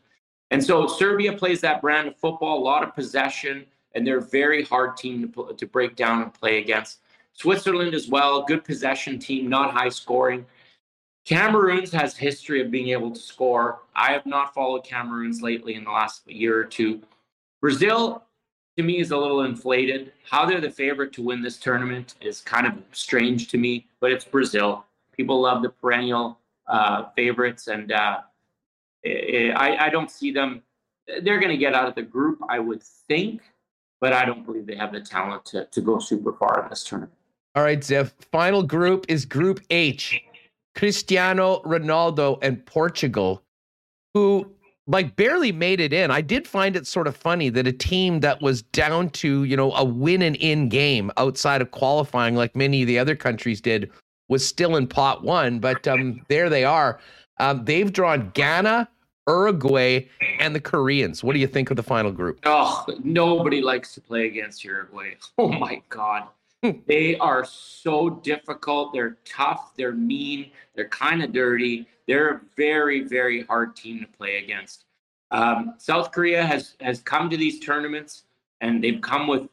And so Serbia plays that brand of football, a lot of possession, and they're a very hard team to, to break down and play against. Switzerland as well, good possession team, not high scoring. Cameroon's has history of being able to score. I have not followed Cameroon's lately in the last year or two. Brazil, to me, is a little inflated. How they're the favorite to win this tournament is kind of strange to me, but it's Brazil. People love the perennial uh, favorites, and uh, I, I don't see them. They're going to get out of the group, I would think, but I don't believe they have the talent to, to go super far in this tournament. All right, Ziff. Final group is Group H. Cristiano Ronaldo and Portugal, who like barely made it in. I did find it sort of funny that a team that was down to, you know, a win and in game outside of qualifying, like many of the other countries did, was still in pot one, but um, there they are. Um, they've drawn Ghana, Uruguay, and the Koreans. What do you think of the final group? Oh, nobody likes to play against Uruguay. Oh, my God. They are so difficult. They're tough. They're mean. They're kind of dirty. They're a very, very hard team to play against. Um, South Korea has, has come to these tournaments, and they've come with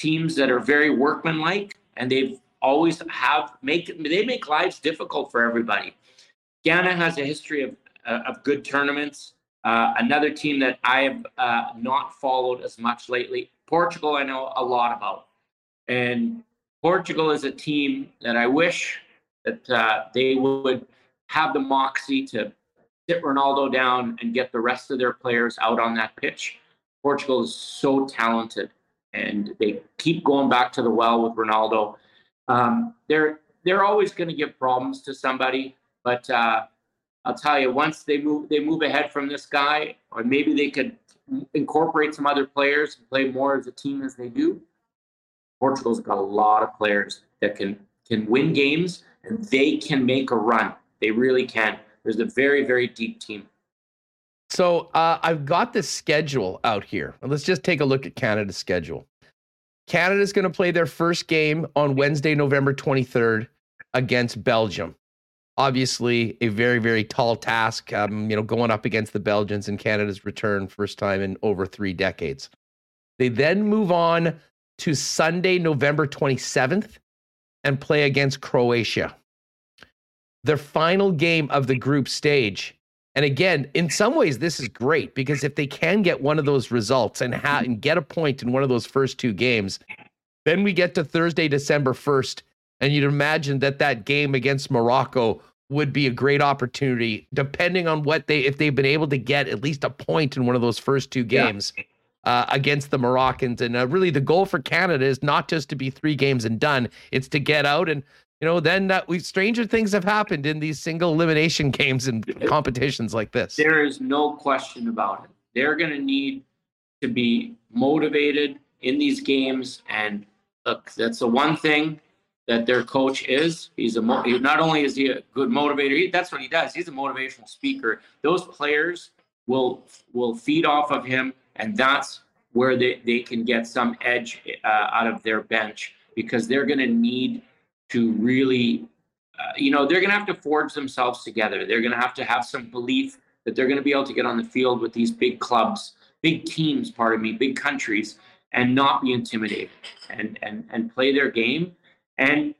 teams that are very workmanlike, and they've always have make they make lives difficult for everybody. Ghana has a history of uh, of good tournaments. Uh, another team that I have uh, not followed as much lately, Portugal, I know a lot about. And Portugal is a team that I wish that uh, they would have the moxie to sit Ronaldo down and get the rest of their players out on that pitch. Portugal is so talented, and they keep going back to the well with Ronaldo. um, they're they're always going to give problems to somebody. But uh, I'll tell you, once they move they move ahead from this guy, or maybe they could incorporate some other players and play more as a team as they do. Portugal's got a lot of players that can can win games, and they can make a run. They really can. There's a very, very deep team. So uh, I've got the schedule out here. Let's just take a look at Canada's schedule. Canada's going to play their first game on Wednesday, November twenty-third against Belgium. Obviously, a very, very tall task, um, you know, going up against the Belgians in Canada's return, first time in over three decades. They then move on to Sunday, November twenty-seventh, and play against Croatia. Their final game of the group stage. And again, in some ways, this is great, because if they can get one of those results and, ha- and get a point in one of those first two games, then we get to Thursday, December first, and you'd imagine that that game against Morocco would be a great opportunity, depending on what they, if they've been able to get at least a point in one of those first two games yeah. uh, against the Moroccans. And uh, really, the goal for Canada is not just to be three games and done; it's to get out and. You know, then that we stranger things have happened in these single elimination games and competitions like this. There is no question about it. They're going to need to be motivated in these games. And look, that's the one thing that their coach is. He's a mo- not only is he a good motivator, he, that's what he does. He's a motivational speaker. Those players will will feed off of him, and that's where they, they can get some edge uh, out of their bench, because they're going to need to really, uh, you know, they're going to have to forge themselves together. They're going to have to have some belief that they're going to be able to get on the field with these big clubs, big teams, pardon me, big countries, and not be intimidated, and and and play their game. And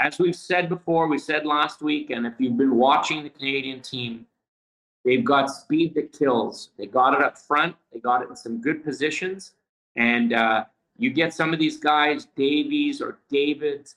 as we've said before, we said last week, and if you've been watching the Canadian team, they've got speed that kills. They got it up front. They got it in some good positions. And uh, you get some of these guys, Davies or Davids,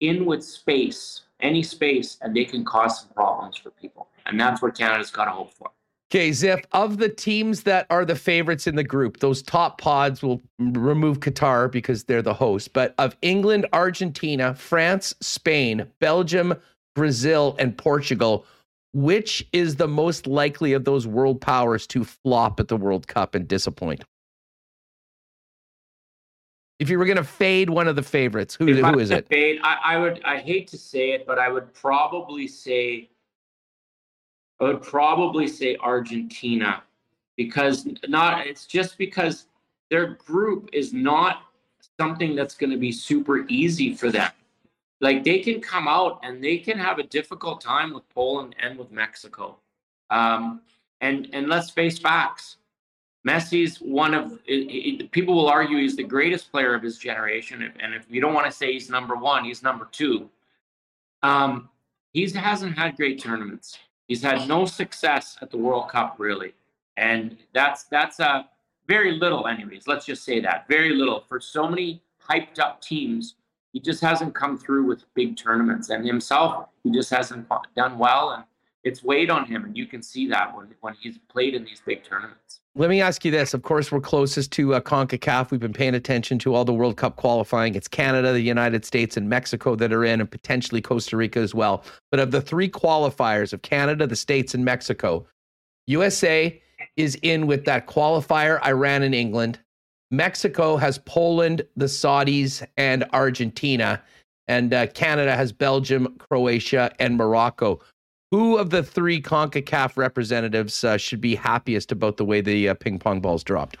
in with space, any space, and they can cause some problems for people. And that's what Canada's got to hope for. Okay, Ziff, of the teams that are the favorites in the group, those top pods will remove Qatar because they're the host, but of England, Argentina, France, Spain, Belgium, Brazil, and Portugal, which is the most likely of those world powers to flop at the World Cup and disappoint? If you were going to fade one of the favorites, who, who is it? Fade, I, I would. I hate to say it, but I would probably say. I would probably say Argentina, because not. It's just because their group is not something that's going to be super easy for them. Like, they can come out and they can have a difficult time with Poland and with Mexico, um, and and let's face facts. Messi's one of it, it, people will argue he's the greatest player of his generation, and if you don't want to say he's number one, he's number two. Um, he hasn't had great tournaments. He's had no success at the World Cup, really, and that's that's a uh, very little, anyways. Let's just say that very little for so many hyped up teams. He just hasn't come through with big tournaments, and himself, he just hasn't done well, and it's weighed on him, and you can see that when when he's played in these big tournaments. Let me ask you this. Of course, we're closest to uh, CONCACAF. We've been paying attention to all the World Cup qualifying. It's Canada, the United States, and Mexico that are in, and potentially Costa Rica as well. But of the three qualifiers of Canada, the States, and Mexico, U S A is in with that qualifier, Iran and England. Mexico has Poland, the Saudis, and Argentina. And uh, Canada has Belgium, Croatia, and Morocco. Who of the three CONCACAF representatives uh, should be happiest about the way the uh, ping pong ball's dropped?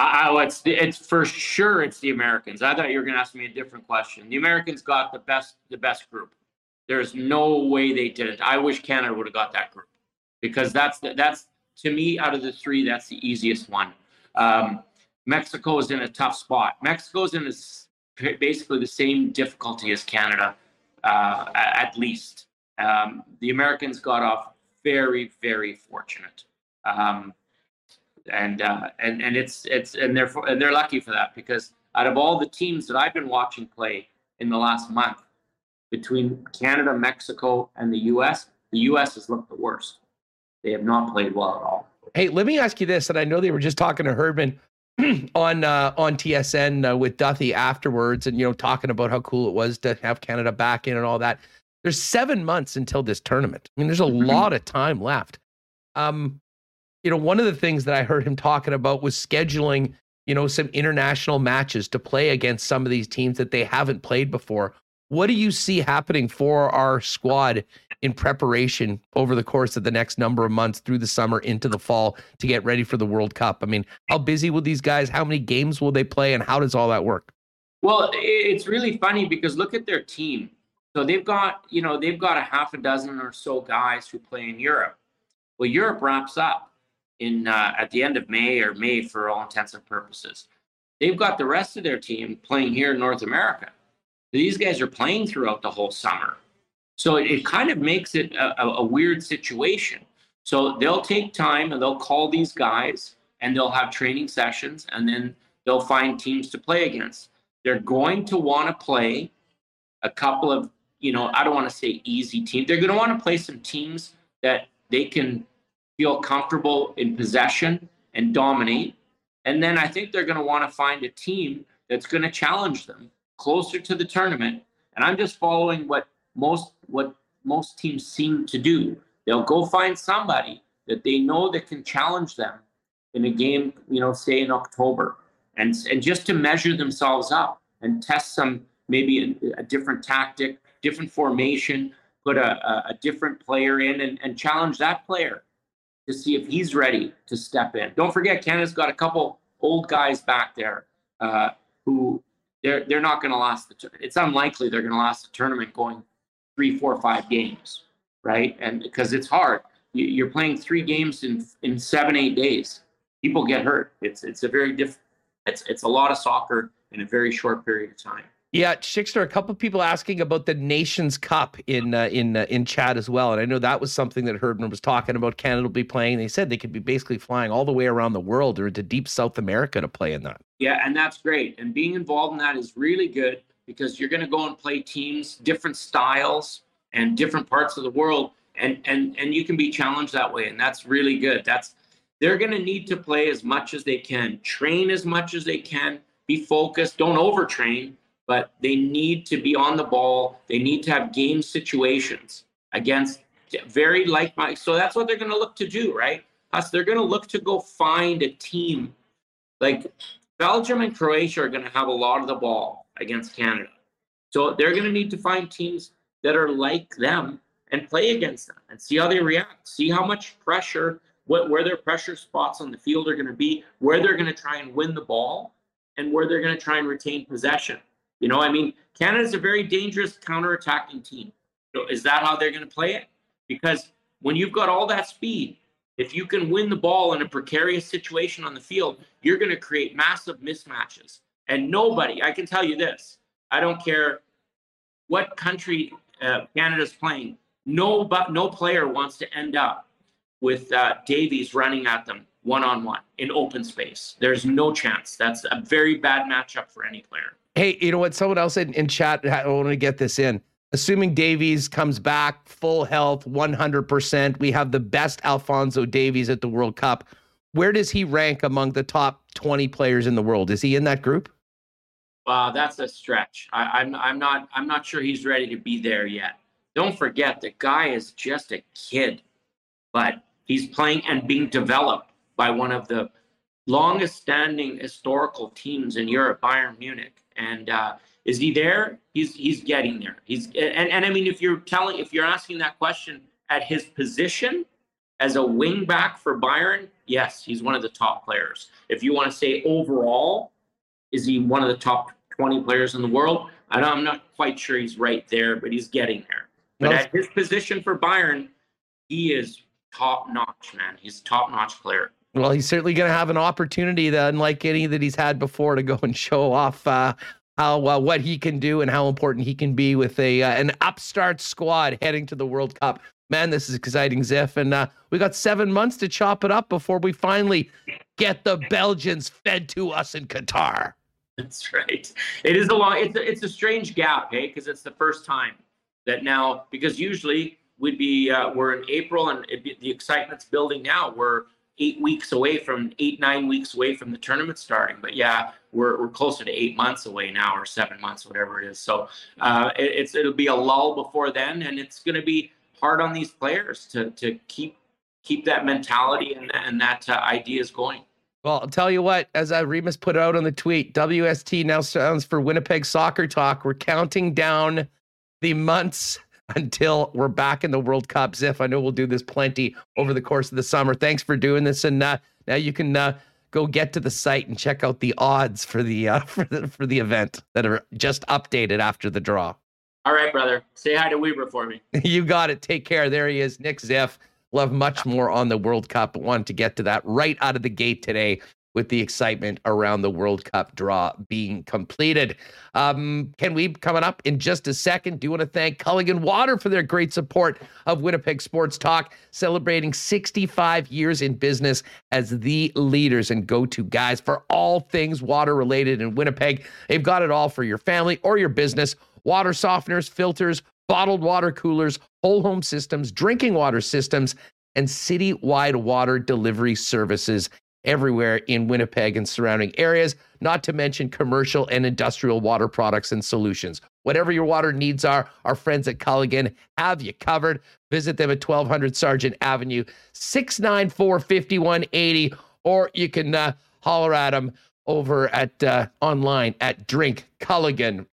Oh, it's, it's for sure it's the Americans. I thought you were going to ask me a different question. The Americans got the best the best group. There's no way they didn't. I wish Canada would have got that group, because that's, the, that's to me, out of the three, that's the easiest one. Um, Mexico is in a tough spot. Mexico is in a, basically the same difficulty as Canada. Uh, at least um, the Americans got off very, very fortunate, um, and uh, and and it's it's and they're and they're lucky for that, because out of all the teams that I've been watching play in the last month, between Canada, Mexico, and the U S, the U S has looked the worst. They have not played well at all. Hey, let me ask you this, and I know they were just talking to Herdman. on uh, on T S N uh, with Duthie afterwards, and you know, talking about how cool it was to have Canada back in and all that. There's seven months until this tournament. I mean, there's a lot of time left. Um, you know, one of the things that I heard him talking about was scheduling, you know, some international matches to play against some of these teams that they haven't played before. What do you see happening for our squad in preparation over the course of the next number of months through the summer into the fall to get ready for the World Cup? I mean, how busy will these guys, how many games will they play, and how does all that work? Well, it's really funny because look at their team. So they've got, you know, they've got a half a dozen or so guys who play in Europe. Well, Europe wraps up in uh, at the end of May or May for all intents and purposes. They've got the rest of their team playing here in North America. These guys are playing throughout the whole summer. So it, it kind of makes it a, a weird situation. So they'll take time and they'll call these guys and they'll have training sessions, and then they'll find teams to play against. They're going to want to play a couple of, you know, I don't want to say easy teams. They're going to want to play some teams that they can feel comfortable in possession and dominate. And then I think they're going to want to find a team that's going to challenge them closer to the tournament. And I'm just following what most what most teams seem to do. They'll go find somebody that they know that can challenge them in a game, you know, say in October, and, and just to measure themselves up and test some, maybe a, a different tactic, different formation, put a, a, a different player in and, and challenge that player to see if he's ready to step in. Don't forget, Canada's got a couple old guys back there uh, who they're they're not going to last the tournament. It's unlikely they're going to last the tournament going three, four, five games, right? And because it's hard. You're playing three games in in seven, eight days. People get hurt. It's it's a very diff. It's it's a lot of soccer in a very short period of time. Yeah, Schickster, a couple of people asking about the Nations Cup in uh, in uh, in chat as well, and I know that was something that Herdman was talking about. Canada will be playing. They said they could be basically flying all the way around the world or into deep South America to play in that. Yeah, and that's great. And being involved in that is really good because you're going to go and play teams, different styles, and different parts of the world, and and and you can be challenged that way. And that's really good. That's they're going to need to play as much as they can, train as much as they can, be focused, don't overtrain. But they need to be on the ball. They need to have game situations against very like-minded. So that's what they're going to look to do, right? Us, they're going to look to go find a team. Like Belgium and Croatia are going to have a lot of the ball against Canada. So they're going to need to find teams that are like them and play against them and see how they react, see how much pressure, what, where their pressure spots on the field are going to be, where they're going to try and win the ball, and where they're going to try and retain possession. You know, I mean, Canada's a very dangerous counterattacking team. So is that how they're going to play it? Because when you've got all that speed, if you can win the ball in a precarious situation on the field, you're going to create massive mismatches. And nobody, I can tell you this, I don't care what country uh, Canada's playing, no, but no player wants to end up with uh, Davies running at them one-on-one in open space. There's no chance. That's a very bad matchup for any player. Hey, you know what? Someone else in, in chat, I want to get this in. Assuming Davies comes back full health, one hundred percent, we have the best Alphonso Davies at the World Cup. Where does he rank among the top twenty players in the world? Is he in that group? Wow, uh, that's a stretch. I, I'm, I'm not, I'm not sure he's ready to be there yet. Don't forget, the guy is just a kid, but he's playing and being developed by one of the longest-standing historical teams in Europe, Bayern Munich. And uh, is he there? He's he's getting there. He's and, and I mean, if you're telling, if you're asking that question at his position as a wing back for Bayern, yes, he's one of the top players. If you want to say overall, is he one of the top twenty players in the world? I don't, I'm not quite sure he's right there, but he's getting there. But no, at his position for Bayern, he is top notch, man. He's a top notch player. Well, he's certainly going to have an opportunity that, unlike any that he's had before, to go and show off uh, how uh, what he can do and how important he can be with a uh, an upstart squad heading to the World Cup. Man, this is exciting, Ziff. And uh, we got seven months to chop it up before we finally get the Belgians fed to us in Qatar. That's right. It is a long. It's a, it's a strange gap, hey, because it's the first time that now, because usually we'd be uh, we're in April and it'd be, the excitement's building now. We're eight weeks away from eight, nine weeks away from the tournament starting. But yeah, we're we're closer to eight months away now, or seven months, whatever it is. So uh, it, it's it'll be a lull before then, and it's going to be hard on these players to to keep keep that mentality and and that uh, ideas going. Well, I'll tell you what, as uh, Remus put out on the tweet, W S T now stands for Winnipeg Soccer Talk. We're counting down the months until we're back in the World Cup. Ziff, I know we'll do this plenty over the course of the summer. Thanks for doing this. And uh, now you can uh, go get to the site and check out the odds for the, uh, for the for the event that are just updated after the draw. All right, brother. Say hi to Weber for me. You got it. Take care. There he is, Nick Ziff. Love much more on the World Cup. Wanted to get to that right out of the gate today with the excitement around the World Cup draw being completed. Um, Ken Wiebe coming up in just a second. Do want to thank Culligan Water for their great support of Winnipeg Sports Talk, celebrating sixty-five years in business as the leaders and go-to guys for all things water-related in Winnipeg. They've got it all for your family or your business. Water softeners, filters, bottled water coolers, whole home systems, drinking water systems, and citywide water delivery services everywhere in Winnipeg and surrounding areas, not to mention commercial and industrial water products and solutions. Whatever your water needs are, our friends at Culligan have you covered. Visit them at twelve hundred Sargent Avenue, six ninety-four, fifty-one eighty, or you can uh, holler at them over at uh, online at drink culligan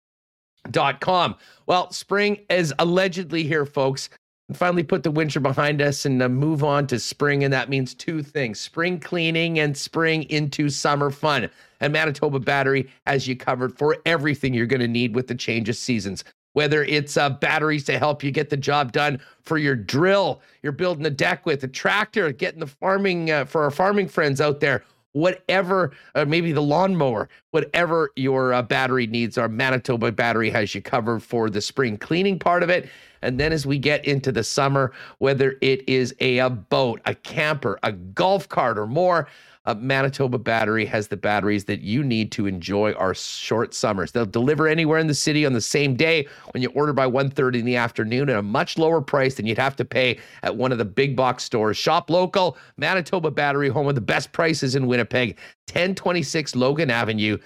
dot com. Well, spring is allegedly here, folks. And finally put the winter behind us and uh, move on to spring. And that means two things: spring cleaning and spring into summer fun. And Manitoba Battery has you covered for everything you're going to need with the change of seasons. Whether it's uh, batteries to help you get the job done for your drill, you're building a deck with a tractor, getting the farming uh, for our farming friends out there, whatever, uh, maybe the lawnmower, whatever your uh, battery needs are, Manitoba Battery has you covered for the spring cleaning part of it. And then as we get into the summer, whether it is a, a boat, a camper, a golf cart or more, uh, Manitoba Battery has the batteries that you need to enjoy our short summers. They'll deliver anywhere in the city on the same day when you order by one thirty in the afternoon at a much lower price than you'd have to pay at one of the big box stores. Shop local. Manitoba Battery, home of the best prices in Winnipeg, ten twenty-six Logan Avenue,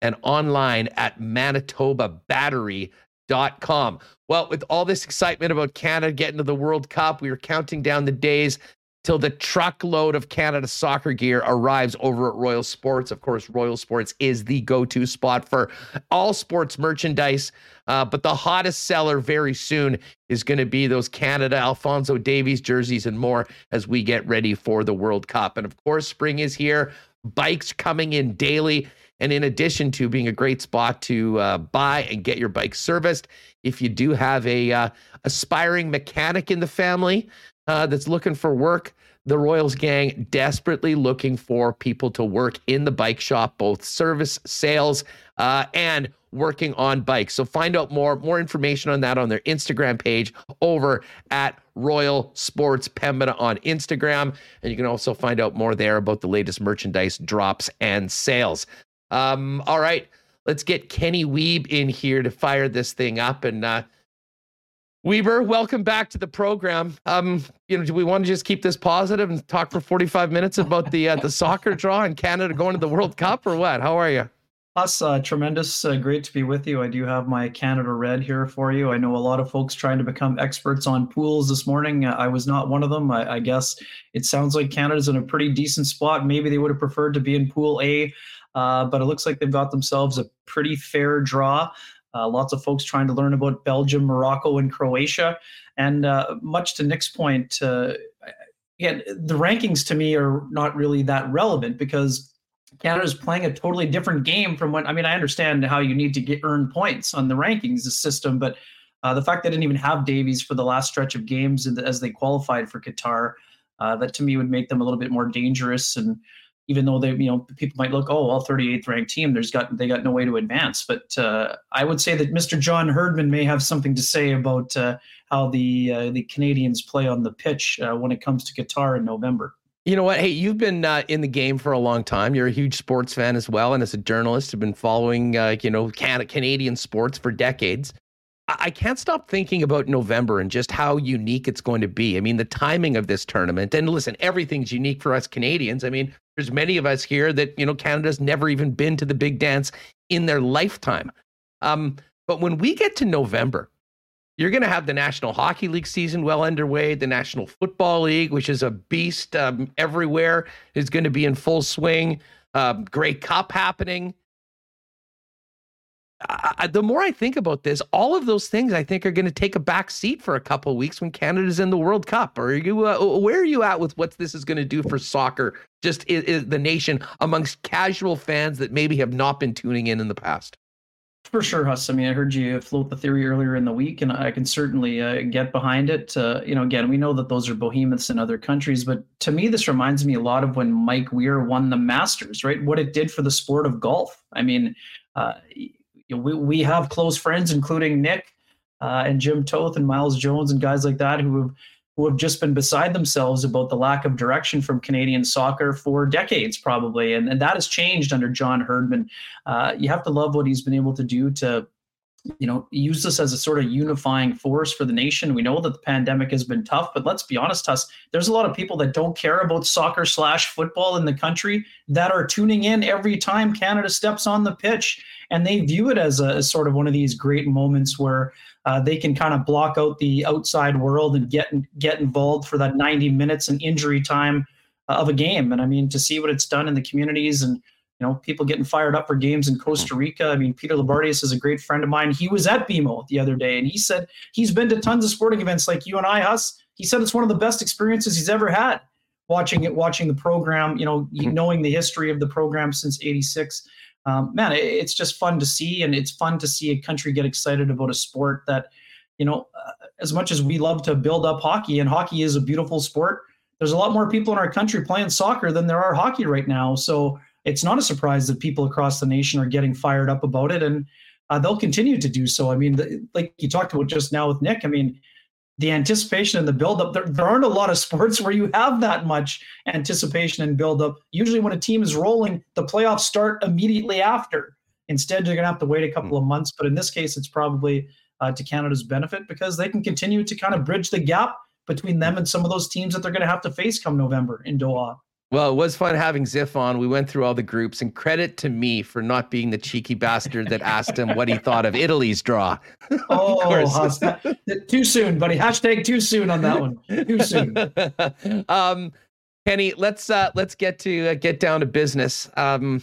and online at manitoba battery dot com. Well, with all this excitement about Canada getting to the World Cup, we are counting down the days till the truckload of Canada soccer gear arrives over at Royal Sports. Of course, Royal Sports is the go-to spot for all sports merchandise, uh, but the hottest seller very soon is going to be those Canada Alphonso Davies jerseys and more as we get ready for the World Cup. And of course, spring is here. Bikes coming in daily. And in addition to being a great spot to uh, buy and get your bike serviced, if you do have a uh, aspiring mechanic in the family uh, that's looking for work, the Royals gang desperately looking for people to work in the bike shop, both service, sales, uh, and working on bikes. So find out more, more information on that on their Instagram page over at Royal Sports Pembina on Instagram. And you can also find out more there about the latest merchandise drops and sales. Um, all right, let's get Kenny Wiebe in here to fire this thing up. And uh, Weber, welcome back to the program. Um, you know, do we want to just keep this positive and talk for forty-five minutes about the uh, the soccer draw and Canada going to the World Cup, or what? How are you? Us, uh, tremendous. Uh, great to be with you. I do have my Canada Red here for you. I know a lot of folks trying to become experts on pools this morning. Uh, I was not one of them. I, I guess it sounds like Canada's in a pretty decent spot. Maybe they would have preferred to be in Pool A. Uh, but it looks like they've got themselves a pretty fair draw. Uh, lots of folks trying to learn about Belgium, Morocco, and Croatia. And uh, much to Nick's point, uh, yeah, the rankings to me are not really that relevant because Canada's playing a totally different game from when, I mean, I understand how you need to get earn points on the rankings, the system, but uh, the fact they didn't even have Davies for the last stretch of games as they qualified for Qatar, uh, that to me would make them a little bit more dangerous. And even though they, you know, people might look, oh, well, thirty-eighth ranked team, there's got they got no way to advance. But uh, I would say that Mister John Herdman may have something to say about uh, how the uh, the Canadians play on the pitch uh, when it comes to Qatar in November. You know what? Hey, you've been uh, in the game for a long time. You're a huge sports fan as well, and as a journalist, have been following uh, you know Can- Canadian sports for decades. I can't stop thinking about November and just how unique it's going to be. I mean, the timing of this tournament, and listen, everything's unique for us Canadians. I mean, there's many of us here that, you know, Canada's never even been to the big dance in their lifetime. Um, but when we get to November, you're going to have the National Hockey League season well underway. The National Football League, which is a beast um, everywhere, is going to be in full swing. Um, Grey Cup happening. I, the more I think about this, all of those things I think are going to take a back seat for a couple of weeks when Canada's in the World Cup. Are you? Uh, where are you at with what this is going to do for soccer, just is, is the nation, amongst casual fans that maybe have not been tuning in in the past? For sure, Huss. I mean, I heard you float the theory earlier in the week, and I can certainly uh, get behind it. Uh, you know, again, we know that those are behemoths in other countries, but to me, this reminds me a lot of when Mike Weir won the Masters, right? What it did for the sport of golf. I mean, uh, we we have close friends, including Nick uh, and Jim Toth and Miles Jones and guys like that who have who have just been beside themselves about the lack of direction from Canadian soccer for decades, probably. And, and that has changed under John Herdman. Uh, you have to love what he's been able to do to, you know, use this as a sort of unifying force for the nation. We know that the pandemic has been tough, but let's be honest, Huss, there's a lot of people that don't care about soccer slash football in the country that are tuning in every time Canada steps on the pitch. And they view it as a as sort of one of these great moments where Uh, they can kind of block out the outside world and get get involved for that ninety minutes and injury time uh, of a game. And I mean, to see what it's done in the communities and, you know, people getting fired up for games in Costa Rica. I mean, Peter Libardius is a great friend of mine. He was at B M O the other day, and he said he's been to tons of sporting events like you and I, Huss. He said it's one of the best experiences he's ever had watching it, watching the program, you know, knowing the history of the program since eighty-six. Um, man, it, it's just fun to see, and it's fun to see a country get excited about a sport that, you know, uh, as much as we love to build up hockey, and hockey is a beautiful sport, there's a lot more people in our country playing soccer than there are hockey right now. So it's not a surprise that people across the nation are getting fired up about it, and uh, they'll continue to do so. I mean, the, like you talked about just now with Nick, I mean, the anticipation and the buildup, there, there aren't a lot of sports where you have that much anticipation and buildup. Usually when a team is rolling, the playoffs start immediately after. Instead, you're going to have to wait a couple of months. But in this case, it's probably uh, to Canada's benefit because they can continue to kind of bridge the gap between them and some of those teams that they're going to have to face come November in Doha. Well, it was fun having Ziff on. We went through all the groups, and credit to me for not being the cheeky bastard that asked him what he thought of Italy's draw. Oh, too soon, buddy. Hashtag too soon on that one. Too soon. um, Kenny, let's uh, let's get to uh, get down to business. Um,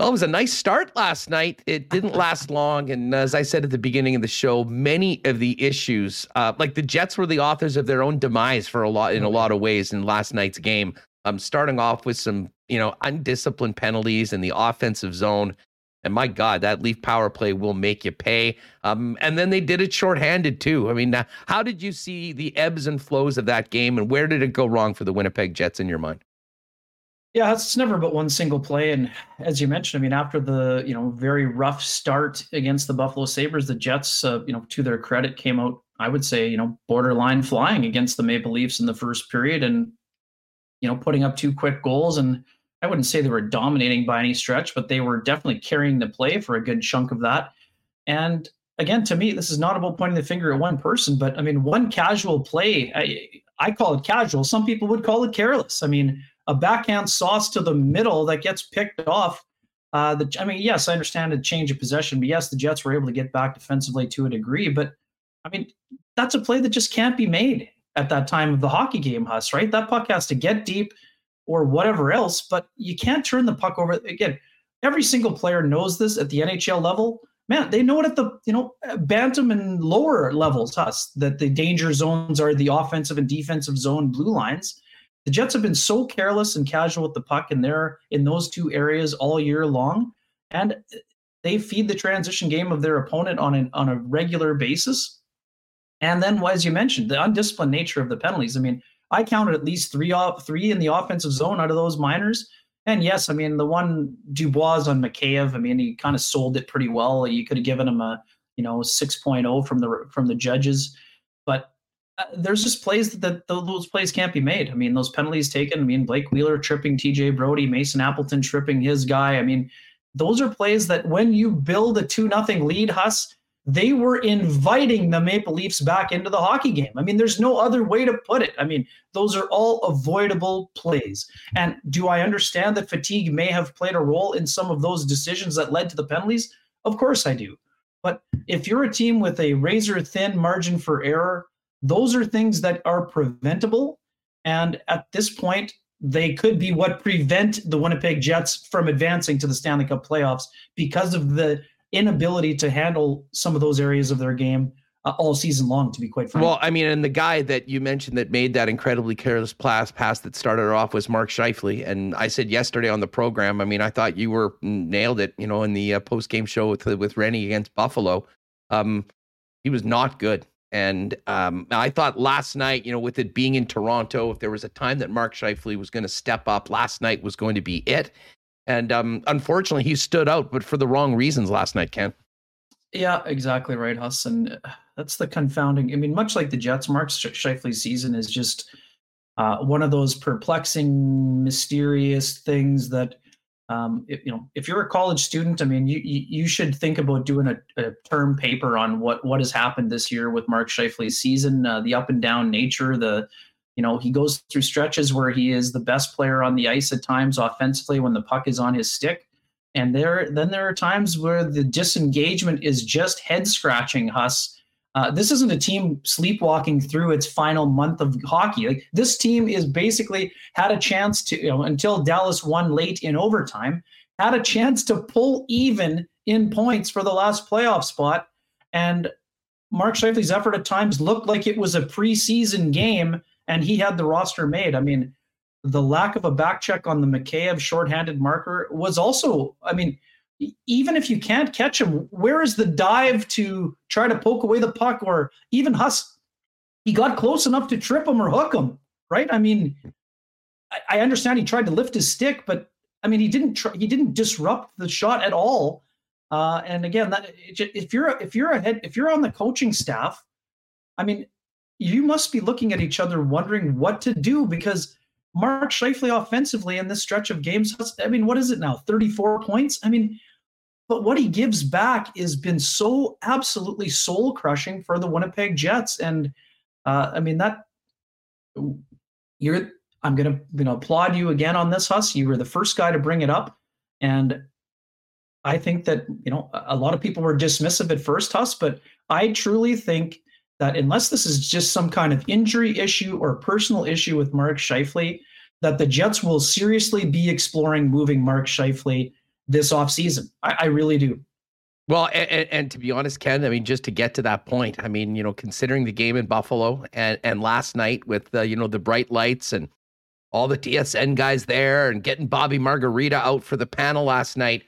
well, it was a nice start last night. It didn't last long, and as I said at the beginning of the show, many of the issues, uh, like the Jets, were the authors of their own demise for a lot in a lot of ways in last night's game. Um, starting off with some, you know, undisciplined penalties in the offensive zone. And my God, that Leaf power play will make you pay. Um, and then they did it shorthanded too. I mean, uh, how did you see the ebbs and flows of that game, and where did it go wrong for the Winnipeg Jets in your mind? Yeah, it's never but one single play. And as you mentioned, I mean, after the, you know, very rough start against the Buffalo Sabres, the Jets, uh, you know, to their credit, came out, I would say, you know, borderline flying against the Maple Leafs in the first period. And, you know, putting up two quick goals, and I wouldn't say they were dominating by any stretch, but they were definitely carrying the play for a good chunk of that. And again, to me, this is not about pointing the finger at one person, but I mean, one casual play, I, I call it casual. Some people would call it careless. I mean, a backhand sauce to the middle that gets picked off. Uh, the, I mean, yes, I understand a change of possession, but yes, the Jets were able to get back defensively to a degree, but I mean, that's a play that just can't be made at that time of the hockey game, Huss, right? That puck has to get deep or whatever else, but you can't turn the puck over. Again, every single player knows this at the N H L level. Man, they know it at the, you know, Bantam and lower levels, Huss, that the danger zones are the offensive and defensive zone blue lines. The Jets have been so careless and casual with the puck, and they're in those two areas all year long. And they feed the transition game of their opponent on an, on a regular basis. And then, as you mentioned, the undisciplined nature of the penalties. I mean, I counted at least three off, three in the offensive zone out of those minors. And yes, I mean, the one Dubois on Mikheyev, I mean, he kind of sold it pretty well. You could have given him a, you know, six point oh from the from the judges. But uh, there's just plays that, that those plays can't be made. I mean, those penalties taken, I mean, Blake Wheeler tripping T J Brody, Mason Appleton tripping his guy. I mean, those are plays that when you build a two nothing lead, Huss, they were inviting the Maple Leafs back into the hockey game. I mean, there's no other way to put it. I mean, those are all avoidable plays. And do I understand that fatigue may have played a role in some of those decisions that led to the penalties? Of course I do. But if you're a team with a razor-thin margin for error, those are things that are preventable. And at this point, they could be what prevent the Winnipeg Jets from advancing to the Stanley Cup playoffs because of the inability to handle some of those areas of their game uh, all season long, to be quite frank. Well, I mean, and the guy that you mentioned that made that incredibly careless pass pass that started her off was Mark Scheifele. And I said yesterday on the program, I mean, I thought you were nailed it, you know, in the uh, post-game show with, with Rennie against Buffalo. Um, he was not good. And um, I thought last night, you know, with it being in Toronto, if there was a time that Mark Scheifele was going to step up, last night was going to be it. And um, unfortunately, he stood out, but for the wrong reasons last night, Ken. Yeah, exactly right, Huss. And that's the confounding. I mean, much like the Jets, Mark Scheifele's season is just uh, one of those perplexing, mysterious things that, um, if, you know, if you're a college student, I mean, you you should think about doing a, a term paper on what what has happened this year with Mark Scheifele's season, uh, the up and down nature, the You know, he goes through stretches where he is the best player on the ice at times offensively when the puck is on his stick. And there, then there are times where the disengagement is just head scratching, Huss. Uh, this isn't a team sleepwalking through its final month of hockey. Like, this team is basically had a chance to, you know, until Dallas won late in overtime, had a chance to pull even in points for the last playoff spot. And Mark Scheifele's effort at times looked like it was a preseason game. And he had the roster made. I mean, the lack of a back check on the McKayev shorthanded marker was also, I mean, even if you can't catch him, where is the dive to try to poke away the puck? Or even Huss, he got close enough to trip him or hook him, right? I mean, I, I understand he tried to lift his stick, but I mean, he didn't try, he didn't disrupt the shot at all. Uh, and again, that if you're if you're ahead, if you're on the coaching staff, I mean, you must be looking at each other wondering what to do, because Mark Scheifele offensively in this stretch of games, I mean, what is it now? thirty-four points? I mean, but what he gives back has been so absolutely soul crushing for the Winnipeg Jets. And uh, I mean, that you're, I'm going to you know, applaud you again on this, Huss. You were the first guy to bring it up. And I think that, you know, a lot of people were dismissive at first, Huss, but I truly think that unless this is just some kind of injury issue or personal issue with Mark Scheifele, that the Jets will seriously be exploring moving Mark Scheifele this offseason. I, I really do. Well, and, and to be honest, Ken, I mean, just to get to that point, I mean, you know, considering the game in Buffalo and, and last night with, uh, you know, the bright lights and all the T S N guys there and getting Bobby Margarita out for the panel last night,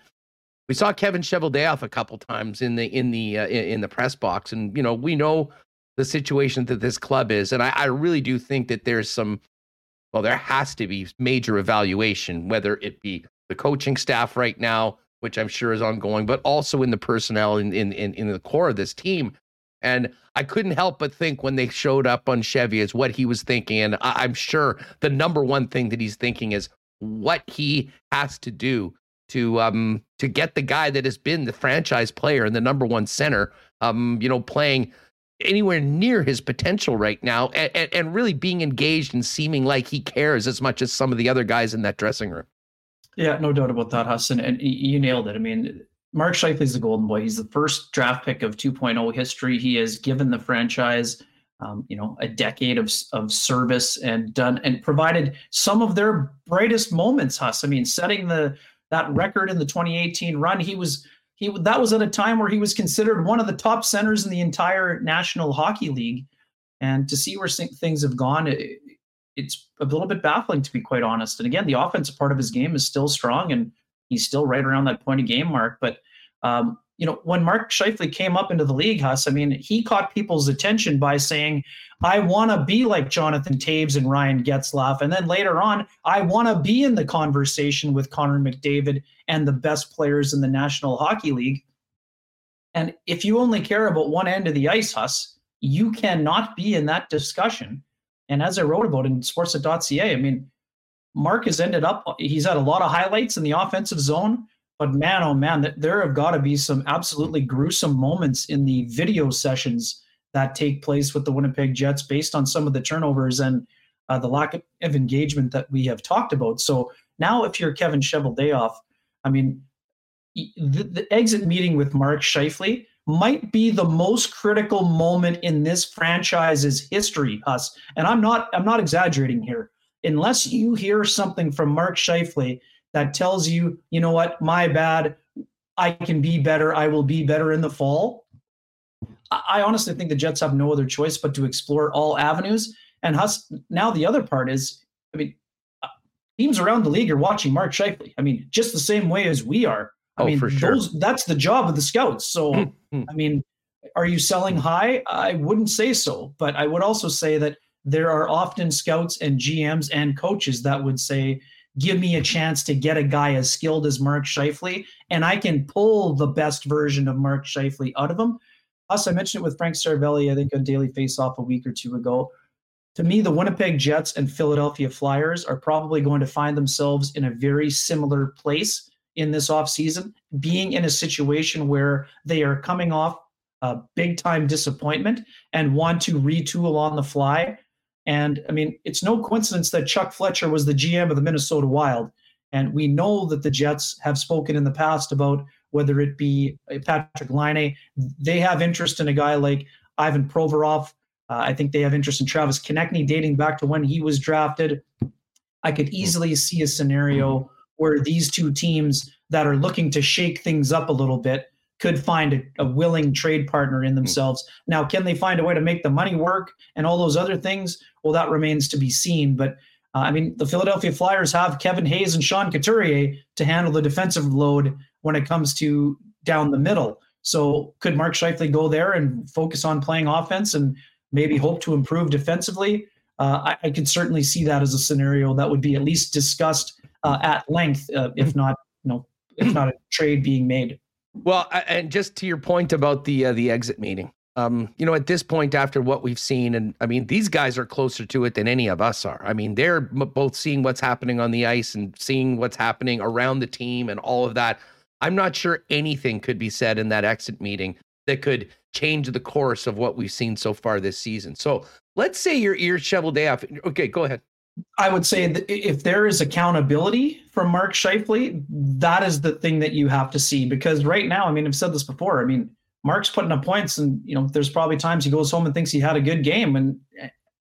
we saw Kevin Cheveldayoff a couple times in the, in the, uh, in the press box. And, you know, we know the situation that this club is. And I, I really do think that there's some, well, there has to be major evaluation, whether it be the coaching staff right now, which I'm sure is ongoing, but also in the personnel in, in, in, in the core of this team. And I couldn't help but think when they showed up on Chevy is what he was thinking. And I, I'm sure the number one thing that he's thinking is what he has to do to, um, to get the guy that has been the franchise player and the number one center, um, you know, playing anywhere near his potential right now and, and really being engaged and seeming like he cares as much as some of the other guys in that dressing room. Yeah, no doubt about that, Huss. And, and you nailed it. I mean, Mark Scheifele is the golden boy. He's the first draft pick of two point oh history. He has given the franchise, um, you know, a decade of, of service and done and provided some of their brightest moments, Huss. I mean, setting the, that record in the twenty eighteen run, he was, He, that was at a time where he was considered one of the top centers in the entire National Hockey League. And to see where things have gone, it, it's a little bit baffling, to be quite honest. And again, the offensive part of his game is still strong, and he's still right around that point of game mark. But, um, you know, when Mark Scheifele came up into the league, Huss, I mean, he caught people's attention by saying, I want to be like Jonathan Taves and Ryan Getzlaf. And then later on, I want to be in the conversation with Connor McDavid and the best players in the National Hockey League. And if you only care about one end of the ice, Huss, you cannot be in that discussion. And as I wrote about in sportsnet dot c a, I mean, Mark has ended up, he's had a lot of highlights in the offensive zone, But man, oh man, there have got to be some absolutely gruesome moments in the video sessions that take place with the Winnipeg Jets based on some of the turnovers and uh, the lack of engagement that we have talked about. So now if you're Kevin Cheveldayoff, I mean, the, the exit meeting with Mark Scheifele might be the most critical moment in this franchise's history, Huss. And I'm not, I'm not exaggerating here. Unless you hear something from Mark Scheifele that tells you, you know what, my bad, I can be better, I will be better in the fall. I honestly think the Jets have no other choice but to explore all avenues. And Huss, now the other part is, I mean, teams around the league are watching Mark Scheifele. I mean, just the same way as we are. I oh, mean, for sure. those, that's the job of the scouts. So, I mean, are you selling high? I wouldn't say so. But I would also say that there are often scouts and G Ms and coaches that would say, give me a chance to get a guy as skilled as Mark Scheifele, and I can pull the best version of Mark Scheifele out of him. Us, I mentioned it with Frank Cervelli, I think, on Daily Faceoff a week or two ago. To me, the Winnipeg Jets and Philadelphia Flyers are probably going to find themselves in a very similar place in this offseason, being in a situation where they are coming off a big-time disappointment and want to retool on the fly. And, I mean, it's no coincidence that Chuck Fletcher was the G M of the Minnesota Wild. And we know that the Jets have spoken in the past about whether it be Patrick Laine. They have interest in a guy like Ivan Provorov. Uh, I think they have interest in Travis Konechny dating back to when he was drafted. I could easily see a scenario where these two teams that are looking to shake things up a little bit could find a, a willing trade partner in themselves. Now, can they find a way to make the money work and all those other things? Well, that remains to be seen. But, uh, I mean, the Philadelphia Flyers have Kevin Hayes and Sean Couturier to handle the defensive load when it comes to down the middle. So could Mark Scheifele go there and focus on playing offense and maybe hope to improve defensively? Uh, I, I could certainly see that as a scenario that would be at least discussed uh, at length, uh, if not, you know, if not a trade being made. Well, and just to your point about the uh, the exit meeting, um, you know, at this point, after what we've seen, and I mean, these guys are closer to it than any of us are. I mean, they're both seeing what's happening on the ice and seeing what's happening around the team and all of that. I'm not sure anything could be said in that exit meeting that could change the course of what we've seen so far this season. So let's say your ears shoveled day off. Okay, go ahead. I would say that if there is accountability from Mark Scheifele, that is the thing that you have to see, because right now, I mean, I've said this before, I mean, Mark's putting up points and, you know, there's probably times he goes home and thinks he had a good game. And,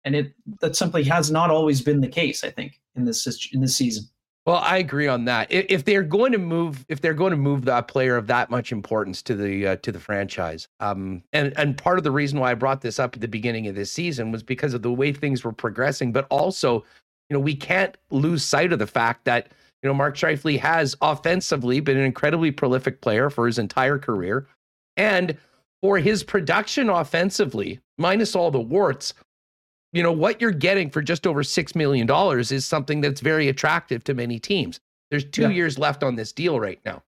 and it, that simply has not always been the case, I think, in this, in this season. Well, I agree on that. If they're going to move, if they're going to move that player of that much importance to the uh, to the franchise, um, and and part of the reason why I brought this up at the beginning of this season was because of the way things were progressing, but also, you know, we can't lose sight of the fact that, you know, Mark Scheifele has offensively been an incredibly prolific player for his entire career, and for his production offensively, minus all the warts. You know, what you're getting for just over six million dollars is something that's very attractive to many teams. There's two yeah. years left on this deal right now.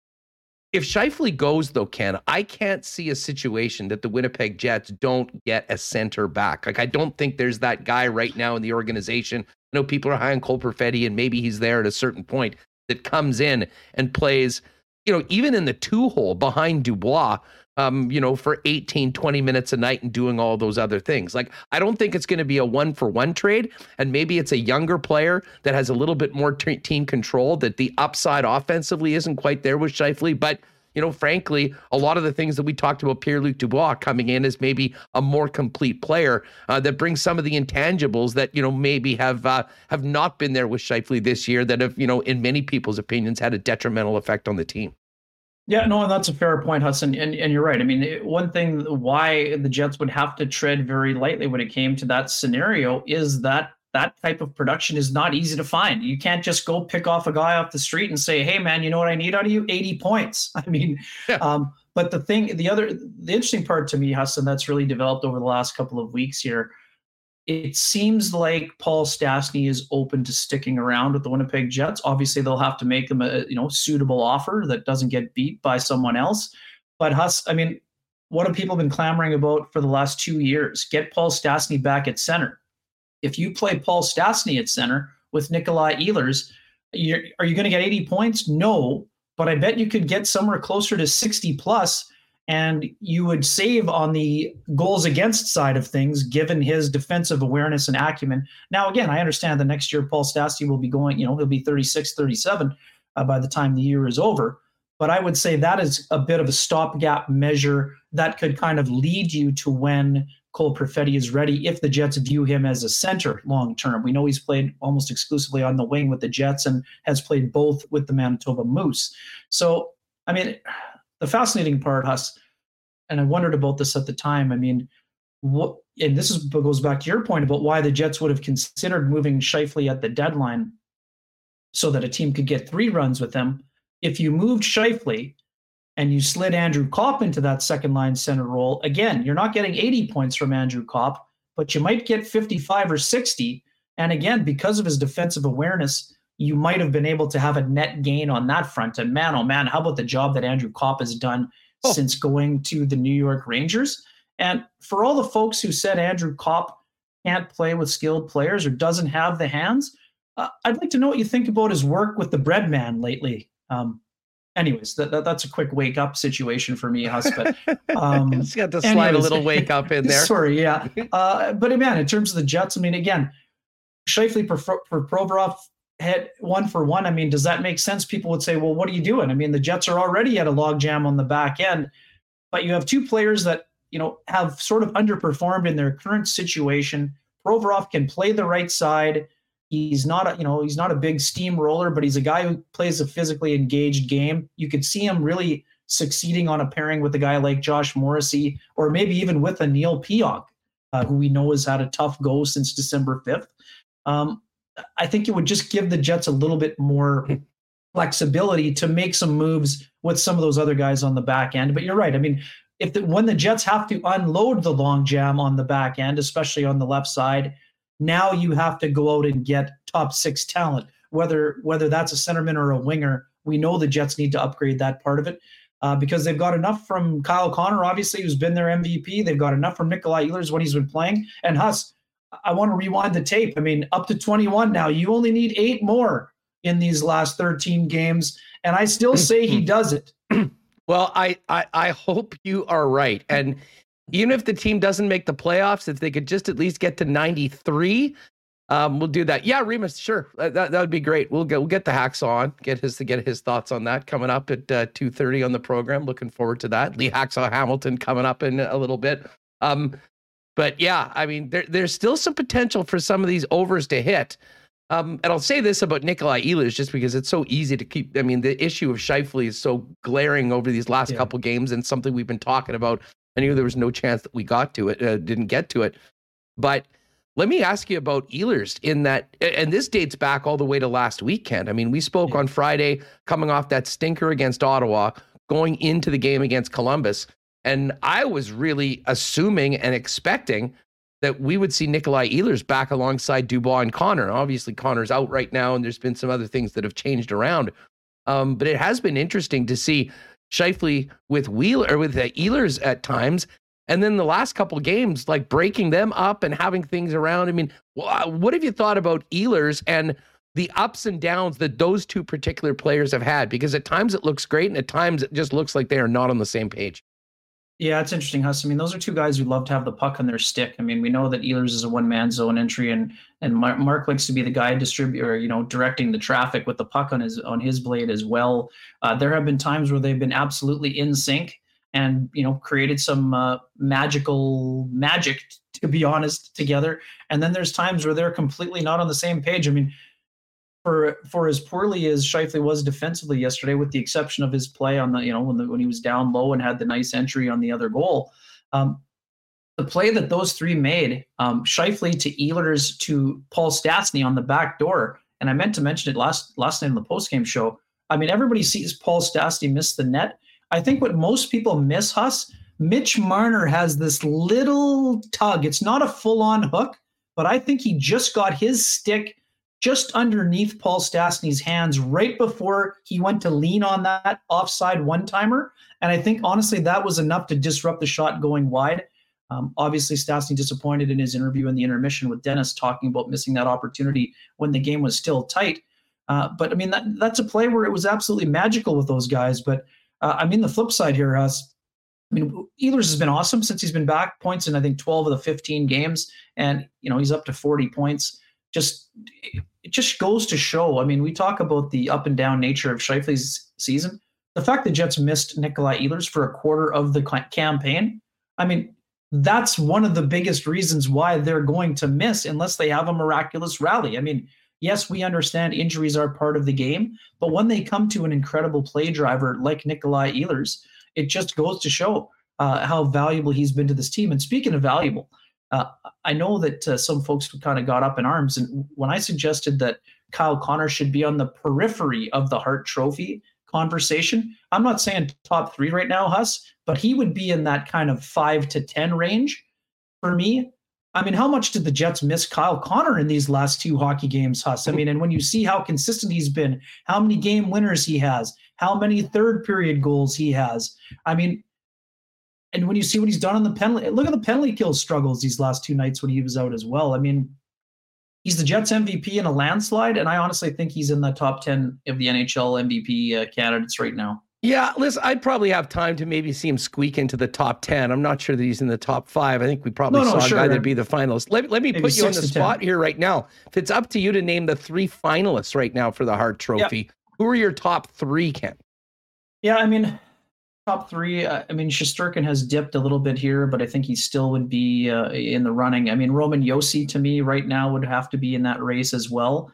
If Scheifele goes, though, Ken, I can't see a situation that the Winnipeg Jets don't get a center back. Like, I don't think there's that guy right now in the organization. I know people are high on Cole Perfetti, and maybe he's there at a certain point, that comes in and plays, you know, even in the two-hole behind Dubois, Um, you know, for eighteen, twenty minutes a night and doing all those other things. Like, I don't think it's going to be a one for one trade. And maybe it's a younger player that has a little bit more t- team control, that the upside offensively isn't quite there with Scheifele. But, you know, frankly, a lot of the things that we talked about, Pierre-Luc Dubois coming in as maybe a more complete player uh, that brings some of the intangibles that, you know, maybe have uh, have not been there with Scheifele this year, that have, you know, in many people's opinions, had a detrimental effect on the team. Yeah, no, and that's a fair point, Hussein, and, and you're right. I mean, it, one thing why the Jets would have to tread very lightly when it came to that scenario is that that type of production is not easy to find. You can't just go pick off a guy off the street and say, hey, man, you know what I need out of you? eighty points. I mean, yeah. um, but the thing, the other, the interesting part to me, Hussein, that's really developed over the last couple of weeks here, it seems like Paul Stastny is open to sticking around with the Winnipeg Jets. Obviously, they'll have to make them a, you know, suitable offer that doesn't get beat by someone else. But Huss, I mean, what have people been clamoring about for the last two years? Get Paul Stastny back at center. If you play Paul Stastny at center with Nikolaj Ehlers, you're, are you going to get eighty points? No, but I bet you could get somewhere closer to sixty plus, and you would save on the goals against side of things, given his defensive awareness and acumen. Now, again, I understand that next year Paul Stastny will be going, you know, he'll be thirty-six, thirty-seven uh, by the time the year is over. But I would say that is a bit of a stopgap measure that could kind of lead you to when Cole Perfetti is ready, if the Jets view him as a center long-term. We know he's played almost exclusively on the wing with the Jets and has played both with the Manitoba Moose. So, I mean, the fascinating part, Huss, and I wondered about this at the time, I mean, what, and this is, goes back to your point about why the Jets would have considered moving Scheifele at the deadline so that a team could get three runs with him. If you moved Scheifele and you slid Andrew Kopp into that second line center role, again, you're not getting eighty points from Andrew Kopp, but you might get fifty-five or sixty. And again, because of his defensive awareness, you might have been able to have a net gain on that front. And man, oh man, how about the job that Andrew Kopp has done oh. since going to the New York Rangers? And for all the folks who said Andrew Kopp can't play with skilled players or doesn't have the hands, uh, I'd like to know what you think about his work with the Breadman lately. Um, anyways, that, that that's a quick wake up situation for me, Huss. But um, it's got to slide anyways, a little wake up in there. Sorry, yeah. Uh, but man, in terms of the Jets, I mean, again, Scheifele for, for Provorov hit one for one. I mean, does that make sense? People would say, well, what are you doing? I mean, the Jets are already at a logjam on the back end, but you have two players that, you know, have sort of underperformed in their current situation. Provorov can play the right side. He's not, a, you know, he's not a big steamroller, but he's a guy who plays a physically engaged game. You could see him really succeeding on a pairing with a guy like Josh Morrissey, or maybe even with a Neil Pionk, uh, who we know has had a tough go since December fifth. Um, I think it would just give the Jets a little bit more flexibility to make some moves with some of those other guys on the back end. But you're right. I mean, if the, when the Jets have to unload the long jam on the back end, especially on the left side, now you have to go out and get top six talent, whether whether that's a centerman or a winger. We know the Jets need to upgrade that part of it uh, because they've got enough from Kyle Connor, obviously, who's been their M V P. They've got enough from Nikolaj Ehlers when he's been playing. And Huss, I want to rewind the tape. I mean, up to twenty-one now. You only need eight more in these last thirteen games, and I still say he does it. Well, I, I I hope you are right. And even if the team doesn't make the playoffs, if they could just at least get to ninety-three, um, we'll do that. Yeah, Remus, sure, that that would be great. We'll get we'll get the Hacks on, get his to get his thoughts on that coming up at uh, two thirty on the program. Looking forward to that. Lee Hacksaw Hamilton coming up in a little bit. Um, but yeah, I mean, there there's still some potential for some of these overs to hit. Um, and I'll say this about Nikolaj Ehlers, just because it's so easy to keep. I mean, the issue of Scheifele is so glaring over these last yeah. couple games, and something we've been talking about. I knew there was no chance that we got to it, uh, didn't get to it. But let me ask you about Ehlers in that, and this dates back all the way to last weekend. I mean, we spoke yeah. on Friday, coming off that stinker against Ottawa, going into the game against Columbus. And I was really assuming and expecting that we would see Nikolaj Ehlers back alongside Dubois and Connor. Obviously, Connor's out right now, and there's been some other things that have changed around. Um, but it has been interesting to see Scheifele with Wheeler or with the Ehlers at times, and then the last couple of games, like breaking them up and having things around. I mean, what have you thought about Ehlers and the ups and downs that those two particular players have had? Because at times it looks great, and at times it just looks like they are not on the same page. Yeah, it's interesting, Huss. I mean, those are two guys who love to have the puck on their stick. I mean, we know that Ehlers is a one-man zone entry, and and Mark likes to be the guy distributor, you know, directing the traffic with the puck on his on his blade as well. Uh, there have been times where they've been absolutely in sync and, you know, created some uh, magical magic, to be honest, together. And then there's times where they're completely not on the same page. I mean, For for as poorly as Scheifele was defensively yesterday, with the exception of his play on the, you know, when the, when he was down low and had the nice entry on the other goal, um, the play that those three made, um, Scheifele to Ehlers to Paul Stastny on the back door, and I meant to mention it last last night on the postgame show. I mean, everybody sees Paul Stastny miss the net. I think what most people miss, Huss, Mitch Marner has this little tug. It's not a full-on hook, but I think he just got his stick just underneath Paul Stastny's hands right before he went to lean on that offside one-timer. And I think, honestly, that was enough to disrupt the shot going wide. Um, obviously, Stastny disappointed in his interview in the intermission with Dennis, talking about missing that opportunity when the game was still tight. Uh, but I mean, that, that's a play where it was absolutely magical with those guys. But uh, I mean, the flip side here, us, I mean, Ehlers has been awesome since he's been back, points in, I think, twelve of the fifteen games. And, you know, he's up to forty points. Just, it just goes to show. I mean, we talk about the up and down nature of Scheifele's season. The fact that Jets missed Nikolaj Ehlers for a quarter of the campaign, I mean, that's one of the biggest reasons why they're going to miss unless they have a miraculous rally. I mean, yes, we understand injuries are part of the game, but when they come to an incredible play driver like Nikolaj Ehlers, it just goes to show uh, how valuable he's been to this team. And speaking of valuable, uh, I know that uh, some folks kind of got up in arms. And when I suggested that Kyle Connor should be on the periphery of the Hart Trophy conversation, I'm not saying top three right now, Huss, but he would be in that kind of five to ten range for me. I mean, how much did the Jets miss Kyle Connor in these last two hockey games, Huss? I mean, and when you see how consistent he's been, how many game winners he has, how many third period goals he has. I mean, and when you see what he's done on the penalty, look at the penalty kill struggles these last two nights when he was out as well. I mean, he's the Jets M V P in a landslide, and I honestly think he's in the top ten of the N H L M V P uh, candidates right now. Yeah, listen, I'd probably have time to maybe see him squeak into the top ten. I'm not sure that he's in the top five. I think we probably no, no, saw sure. a guy that'd be the finalist. Let, let me maybe put you on the spot here right now. If it's up to you to name the three finalists right now for the Hart Trophy, yeah. Who are your top three, Ken? Yeah, I mean, top three, uh, I mean, Shesterkin has dipped a little bit here, but I think he still would be uh, in the running. I mean, Roman Josi, to me, right now would have to be in that race as well.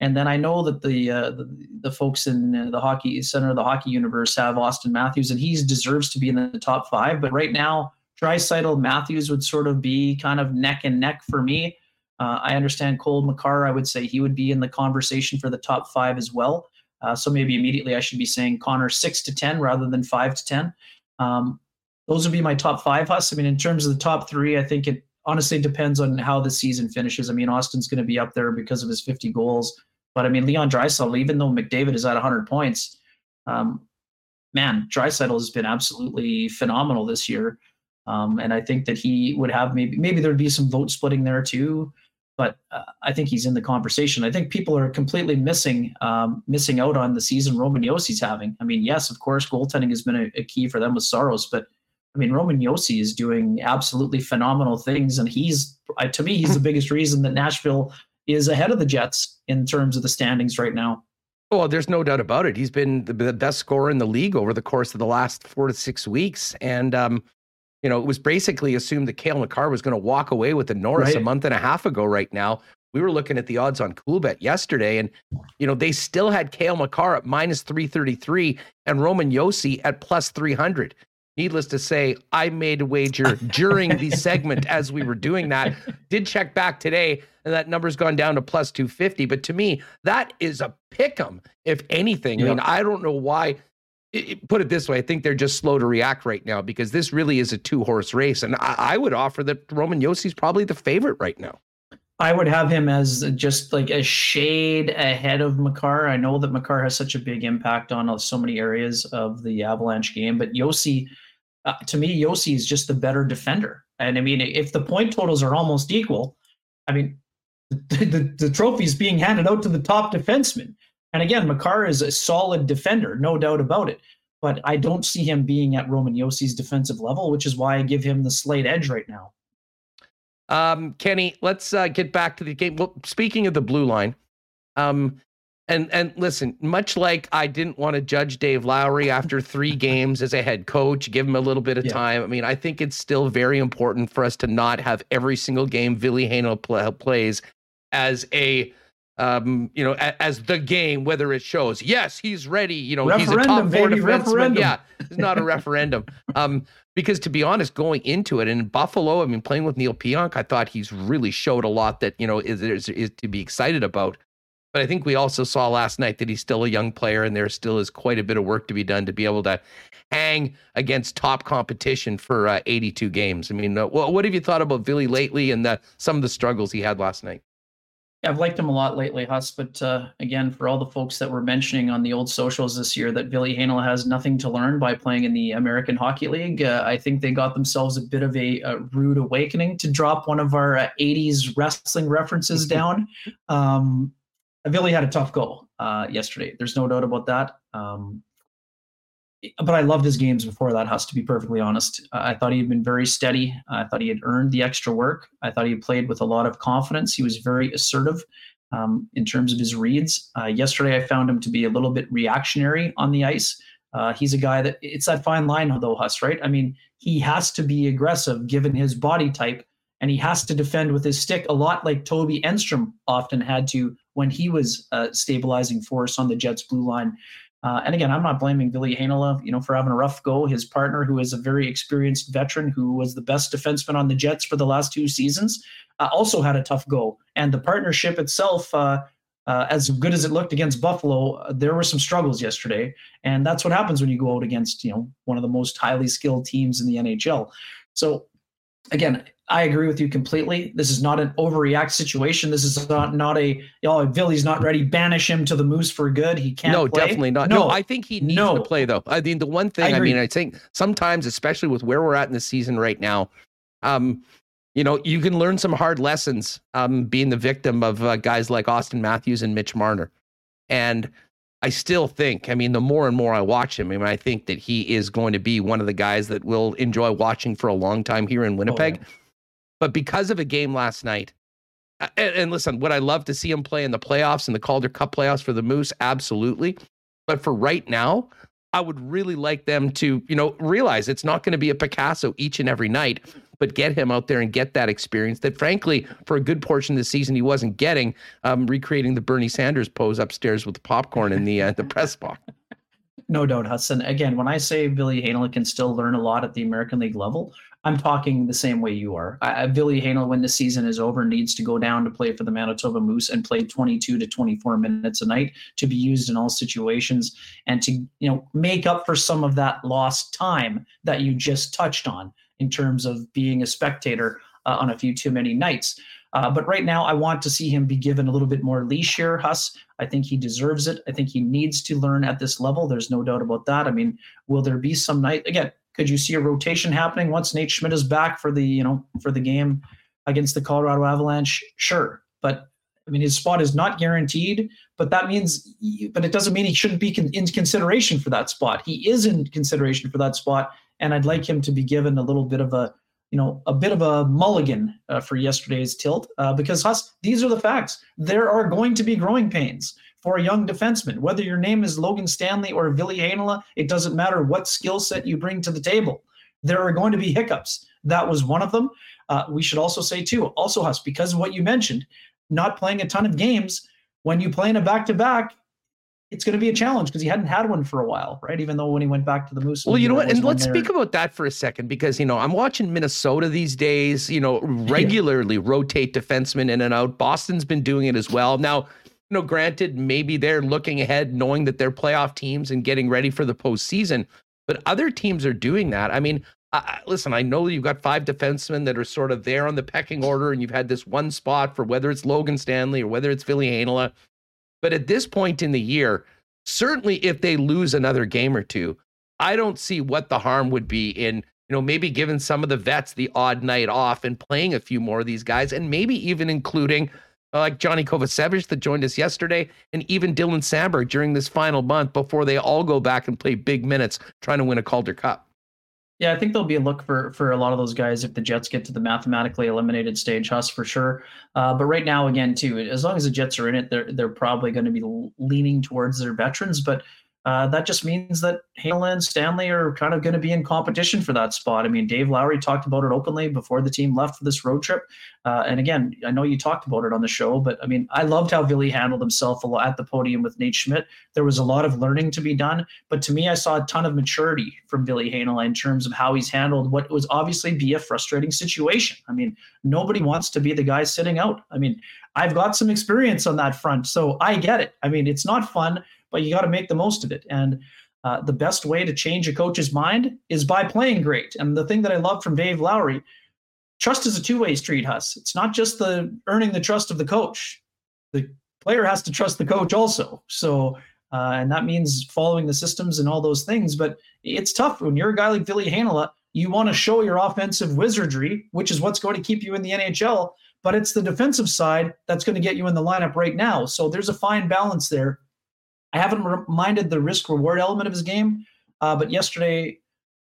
And then I know that the uh, the, the folks in the hockey center of the hockey universe have Auston Matthews, and he deserves to be in the top five. But right now, Draisaitl, Matthews would sort of be kind of neck and neck for me. Uh, I understand Cole Makar. I would say he would be in the conversation for the top five as well. Uh, so maybe immediately I should be saying Connor six to ten rather than five to ten. Um, those would be my top five, Huss. I mean, in terms of the top three, I think it honestly depends on how the season finishes. I mean, Austin's going to be up there because of his fifty goals. But, I mean, Leon Draisaitl, even though McDavid is at one hundred points, um, man, Draisaitl has been absolutely phenomenal this year. Um, and I think that he would have maybe – maybe there would be some vote splitting there too. But uh, I think he's in the conversation. I think people are completely missing um, missing out on the season Roman Yosi's having. I mean, yes, of course, goaltending has been a, a key for them with Saros, but I mean, Roman Josi is doing absolutely phenomenal things, and he's I, to me, he's the biggest reason that Nashville is ahead of the Jets in terms of the standings right now. Well, there's no doubt about it. He's been the, the best scorer in the league over the course of the last four to six weeks, and um. You know, it was basically assumed that Cale Makar was going to walk away with the Norris right. a month and a half ago right now. We were looking at the odds on Coolbet yesterday, and, you know, they still had Cale Makar at minus three thirty-three and Roman Josi at plus three hundred. Needless to say, I made a wager during the segment as we were doing that. Did check back today, and that number's gone down to plus two fifty. But to me, that is a pick-em, if anything. Yep. I mean, I don't know why... Put it this way, I think they're just slow to react right now because this really is a two-horse race, and I, I would offer that Roman Yosi's probably the favorite right now. I would have him as just like a shade ahead of Makar. I know that Makar has such a big impact on so many areas of the Avalanche game, but Josi, uh, to me, Josi is just the better defender. And I mean, if the point totals are almost equal, I mean, the, the, the trophy's being handed out to the top defenseman. And again, Makar is a solid defender, no doubt about it. But I don't see him being at Roman Yosi's defensive level, which is why I give him the slight edge right now. Um, Kenny, let's uh, get back to the game. Well, speaking of the blue line, um, and and listen, much like I didn't want to judge Dave Lowry after three games as a head coach, give him a little bit of yeah. time. I mean, I think it's still very important for us to not have every single game Ville Heinola pl- plays as a... Um, you know, as the game, whether it shows, yes, he's ready. You know, referendum, he's a top four baby, defenseman. Yeah, it's not a referendum. Um, because to be honest, going into it, and in Buffalo, I mean, playing with Neil Pionk, I thought he's really showed a lot that, you know, is, is is to be excited about. But I think we also saw last night that he's still a young player, and there still is quite a bit of work to be done to be able to hang against top competition for uh, eighty-two games. I mean, uh, what, what have you thought about Ville lately and the, some of the struggles he had last night? I've liked him a lot lately, Huss, but uh, again, for all the folks that were mentioning on the old socials this year that Ville Heinola has nothing to learn by playing in the American Hockey League, uh, I think they got themselves a bit of a, a rude awakening, to drop one of our uh, eighties wrestling references down. Um, Ville had a tough goal. uh, yesterday. There's no doubt about that. Um, but I loved his games before that, Huss, to be perfectly honest. Uh, I thought he had been very steady. I thought he had earned the extra work. I thought he had played with a lot of confidence. He was very assertive um, in terms of his reads. Uh, yesterday, I found him to be a little bit reactionary on the ice. Uh, he's a guy that, it's that fine line though, Huss, right? I mean, he has to be aggressive given his body type, and he has to defend with his stick a lot like Toby Enstrom often had to when he was a stabilizing force on the Jets blue line. Uh, and again, I'm not blaming Ville Heinola, you know, for having a rough go. His partner, who is a very experienced veteran, who was the best defenseman on the Jets for the last two seasons, uh, also had a tough go. And the partnership itself, uh, uh, as good as it looked against Buffalo, uh, there were some struggles yesterday. And that's what happens when you go out against, you know, one of the most highly skilled teams in the N H L. So again, I agree with you completely. This is not an overreact situation. This is not not a, oh, Ville's not ready, banish him to the Moose for good. He can't No, play. Definitely not. No. no, I think he needs no. to play, though. I mean, the one thing, I, I mean, I think sometimes, especially with where we're at in the season right now, um, you know, you can learn some hard lessons um, being the victim of uh, guys like Auston Matthews and Mitch Marner. And I still think, I mean, the more and more I watch him, I mean, I think that he is going to be one of the guys that we'll enjoy watching for a long time here in Winnipeg. Oh, yeah. But because of a game last night, and, and listen, would I love to see him play in the playoffs and the Calder Cup playoffs for the Moose? Absolutely. But for right now, I would really like them to, you know, realize it's not going to be a Picasso each and every night, but get him out there and get that experience that, frankly, for a good portion of the season, he wasn't getting, um, recreating the Bernie Sanders pose upstairs with the popcorn in the uh, the press box. No doubt, Hudson. Again, when I say Ville Heinola can still learn a lot at the American League level, I'm talking the same way you are. Uh, Ville Heinola, when the season is over, needs to go down to play for the Manitoba Moose and play twenty-two to twenty-four minutes a night to be used in all situations and to, you know, make up for some of that lost time that you just touched on in terms of being a spectator uh, on a few too many nights. Uh, but right now, I want to see him be given a little bit more leash here, Huss. I think he deserves it. I think he needs to learn at this level. There's no doubt about that. I mean, will there be some night again? Could you see a rotation happening once Nate Schmidt is back for the, you know, for the game against the Colorado Avalanche? Sure, but I mean, his spot is not guaranteed. But that means, but it doesn't mean he shouldn't be con- in consideration for that spot. He is in consideration for that spot, and I'd like him to be given a little bit of a, you know, a bit of a mulligan uh, for yesterday's tilt, uh, because, Huss, these are the facts. There are going to be growing pains for a young defenseman. Whether your name is Logan Stanley or Ville Heinola, it doesn't matter what skill set you bring to the table. There are going to be hiccups. That was one of them. Uh, we should also say, too, also, Huss, because of what you mentioned, not playing a ton of games, when you play in a back-to-back, it's going to be a challenge because he hadn't had one for a while, right? Even though when he went back to the Moose. Well, you know what? And let's there. speak about that for a second, because, you know, I'm watching Minnesota these days, you know, regularly yeah. rotate defensemen in and out. Boston's been doing it as well. Now, you know, granted, maybe they're looking ahead, knowing that they're playoff teams and getting ready for the postseason, but other teams are doing that. I mean, I, listen, I know you've got five defensemen that are sort of there on the pecking order, and you've had this one spot for whether it's Logan Stanley or whether it's Ville Heinola. But at this point in the year, certainly if they lose another game or two, I don't see what the harm would be in, you know, maybe giving some of the vets the odd night off and playing a few more of these guys, and maybe even including uh, like Johnny Kovacevic that joined us yesterday, and even Dylan Sandberg during this final month before they all go back and play big minutes trying to win a Calder Cup. Yeah, I think there'll be a look for, for a lot of those guys if the Jets get to the mathematically eliminated stage, Huss, for sure. Uh, but right now, again, too, as long as the Jets are in it, they're they're probably going to be leaning towards their veterans. But uh, that just means that Heinola and Stanley are kind of going to be in competition for that spot. I mean, Dave Lowry talked about it openly before the team left for this road trip. Uh, and again, I know you talked about it on the show, but I mean, I loved how Ville handled himself a lot at the podium with Nate Schmidt. There was a lot of learning to be done, but to me, I saw a ton of maturity from Ville Heinola in terms of how he's handled what was obviously be a frustrating situation. I mean, nobody wants to be the guy sitting out. I mean, I've got some experience on that front, so I get it. I mean, it's not fun, but you got to make the most of it. And uh, the best way to change a coach's mind is by playing great. And the thing that I love from Dave Lowry, trust is a two-way street, Huss. It's not just the earning the trust of the coach. The player has to trust the coach also. So, uh, and that means following the systems and all those things. But it's tough when you're a guy like Ville Heinola. You want to show your offensive wizardry, which is what's going to keep you in the N H L. But it's the defensive side that's going to get you in the lineup right now. So there's a fine balance there I haven't minded the risk reward element of his game, uh, but yesterday,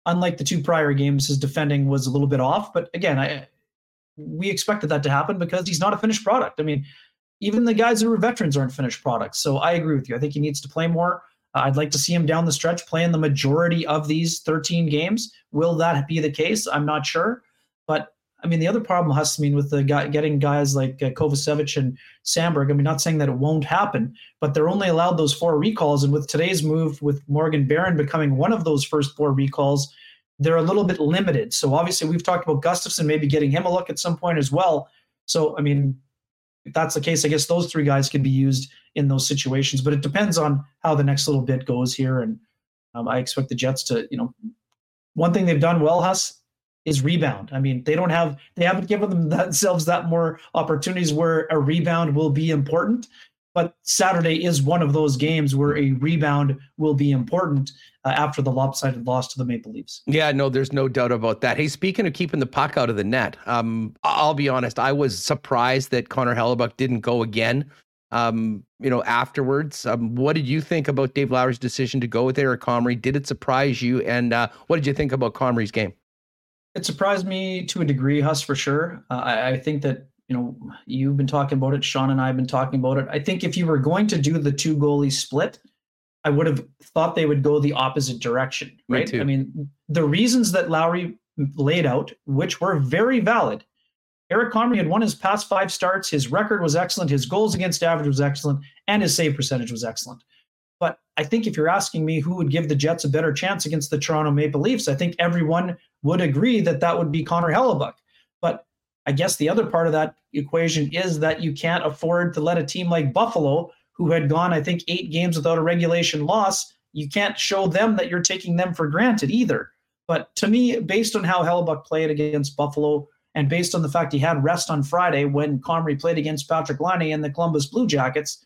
unlike the two prior games, his defending was a little bit off. But again, I we expected that to happen because he's not a finished product. I mean, even the guys who are veterans aren't finished products. So I agree with you. I think he needs to play more. Uh, I'd like to see him down the stretch playing the majority of these thirteen games. Will that be the case? I'm not sure. But I mean, the other problem, Hus, I mean, with the guy, getting guys like uh, Kovacevic and Sandberg, I mean, not saying that it won't happen, but they're only allowed those four recalls. And with today's move, with Morgan Barron becoming one of those first four recalls, they're a little bit limited. So obviously we've talked about Gustafsson, maybe getting him a look at some point as well. So, I mean, if that's the case, I guess those three guys could be used in those situations, but it depends on how the next little bit goes here. And um, I expect the Jets to, you know, one thing they've done well, Hus, is rebound. I mean, they don't have, they haven't given them themselves that more opportunities where a rebound will be important, but Saturday is one of those games where a rebound will be important uh, after the lopsided loss to the Maple Leafs. Yeah, no, there's no doubt about that. Hey, speaking of keeping the puck out of the net, um, I'll be honest, I was surprised that Connor Hellebuyck didn't go again, um, you know, afterwards. Um, what did you think about Dave Lowry's decision to go with Eric Comrie? Did it surprise you? And uh, what did you think about Comrie's game? It surprised me to a degree, Hus, for sure. Uh, I, I think that, you know, you've been talking about it. Sean and I have been talking about it. I think if you were going to do the two goalie split, I would have thought they would go the opposite direction, right? Me too. I mean, the reasons that Lowry laid out, which were very valid, Eric Comrie had won his past five starts. His record was excellent. His goals against average was excellent. And his save percentage was excellent. But I think if you're asking me who would give the Jets a better chance against the Toronto Maple Leafs, I think everyone would agree that that would be Connor Hellebuyck. But I guess the other part of that equation is that you can't afford to let a team like Buffalo, who had gone, I think, eight games without a regulation loss, you can't show them that you're taking them for granted either. But to me, based on how Hellebuyck played against Buffalo and based on the fact he had rest on Friday when Comrie played against Patrick Laine and the Columbus Blue Jackets,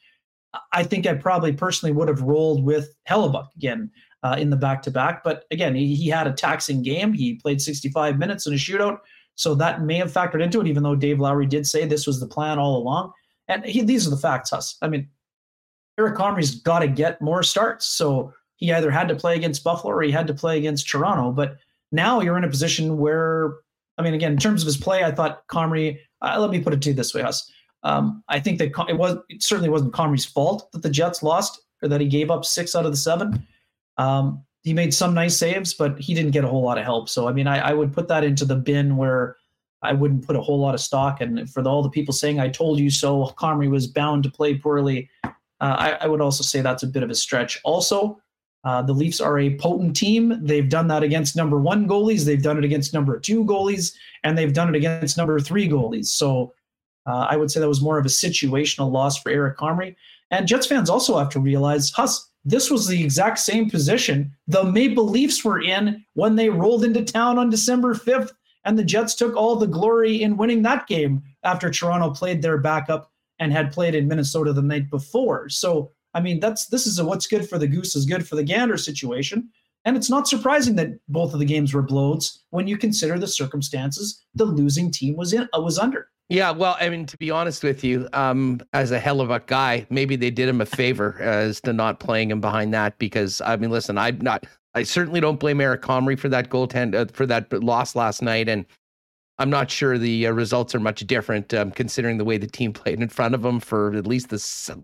I think I probably personally would have rolled with Hellebuyck again uh, in the back-to-back. But again, he, he had a taxing game. He played sixty-five minutes in a shootout. So that may have factored into it, even though Dave Lowry did say this was the plan all along. And he, these are the facts, Hus. I mean, Eric Comrie's got to get more starts. So he either had to play against Buffalo or he had to play against Toronto. But now you're in a position where, I mean, again, in terms of his play, I thought Comrie, uh, let me put it to you this way, Hus. Um, I think that it was it certainly wasn't Comrie's fault that the Jets lost or that he gave up six out of the seven. Um, he made some nice saves, but he didn't get a whole lot of help. So, I mean, I, I would put that into the bin where I wouldn't put a whole lot of stock. And for the, all the people saying, I told you so, Comrie was bound to play poorly. Uh, I, I would also say that's a bit of a stretch. Also, uh, the Leafs are a potent team. They've done that against number one goalies. They've done it against number two goalies, and they've done it against number three goalies. So, Uh, I would say that was more of a situational loss for Eric Comrie. And Jets fans also have to realize, Hus, this was the exact same position the Maple Leafs were in when they rolled into town on December fifth, and the Jets took all the glory in winning that game after Toronto played their backup and had played in Minnesota the night before. So, I mean, that's this is a what's good for the goose is good for the gander situation. And it's not surprising that both of the games were blowouts when you consider the circumstances the losing team was in uh, was under. Yeah, well, I mean, to be honest with you, um, as a Hellebuyck guy, maybe they did him a favor as to not playing him behind that, because I mean, listen, I'm not, I certainly don't blame Eric Comrie for that goaltend uh, for that loss last night, and I'm not sure the uh, results are much different um, considering the way the team played in front of him for at least the se-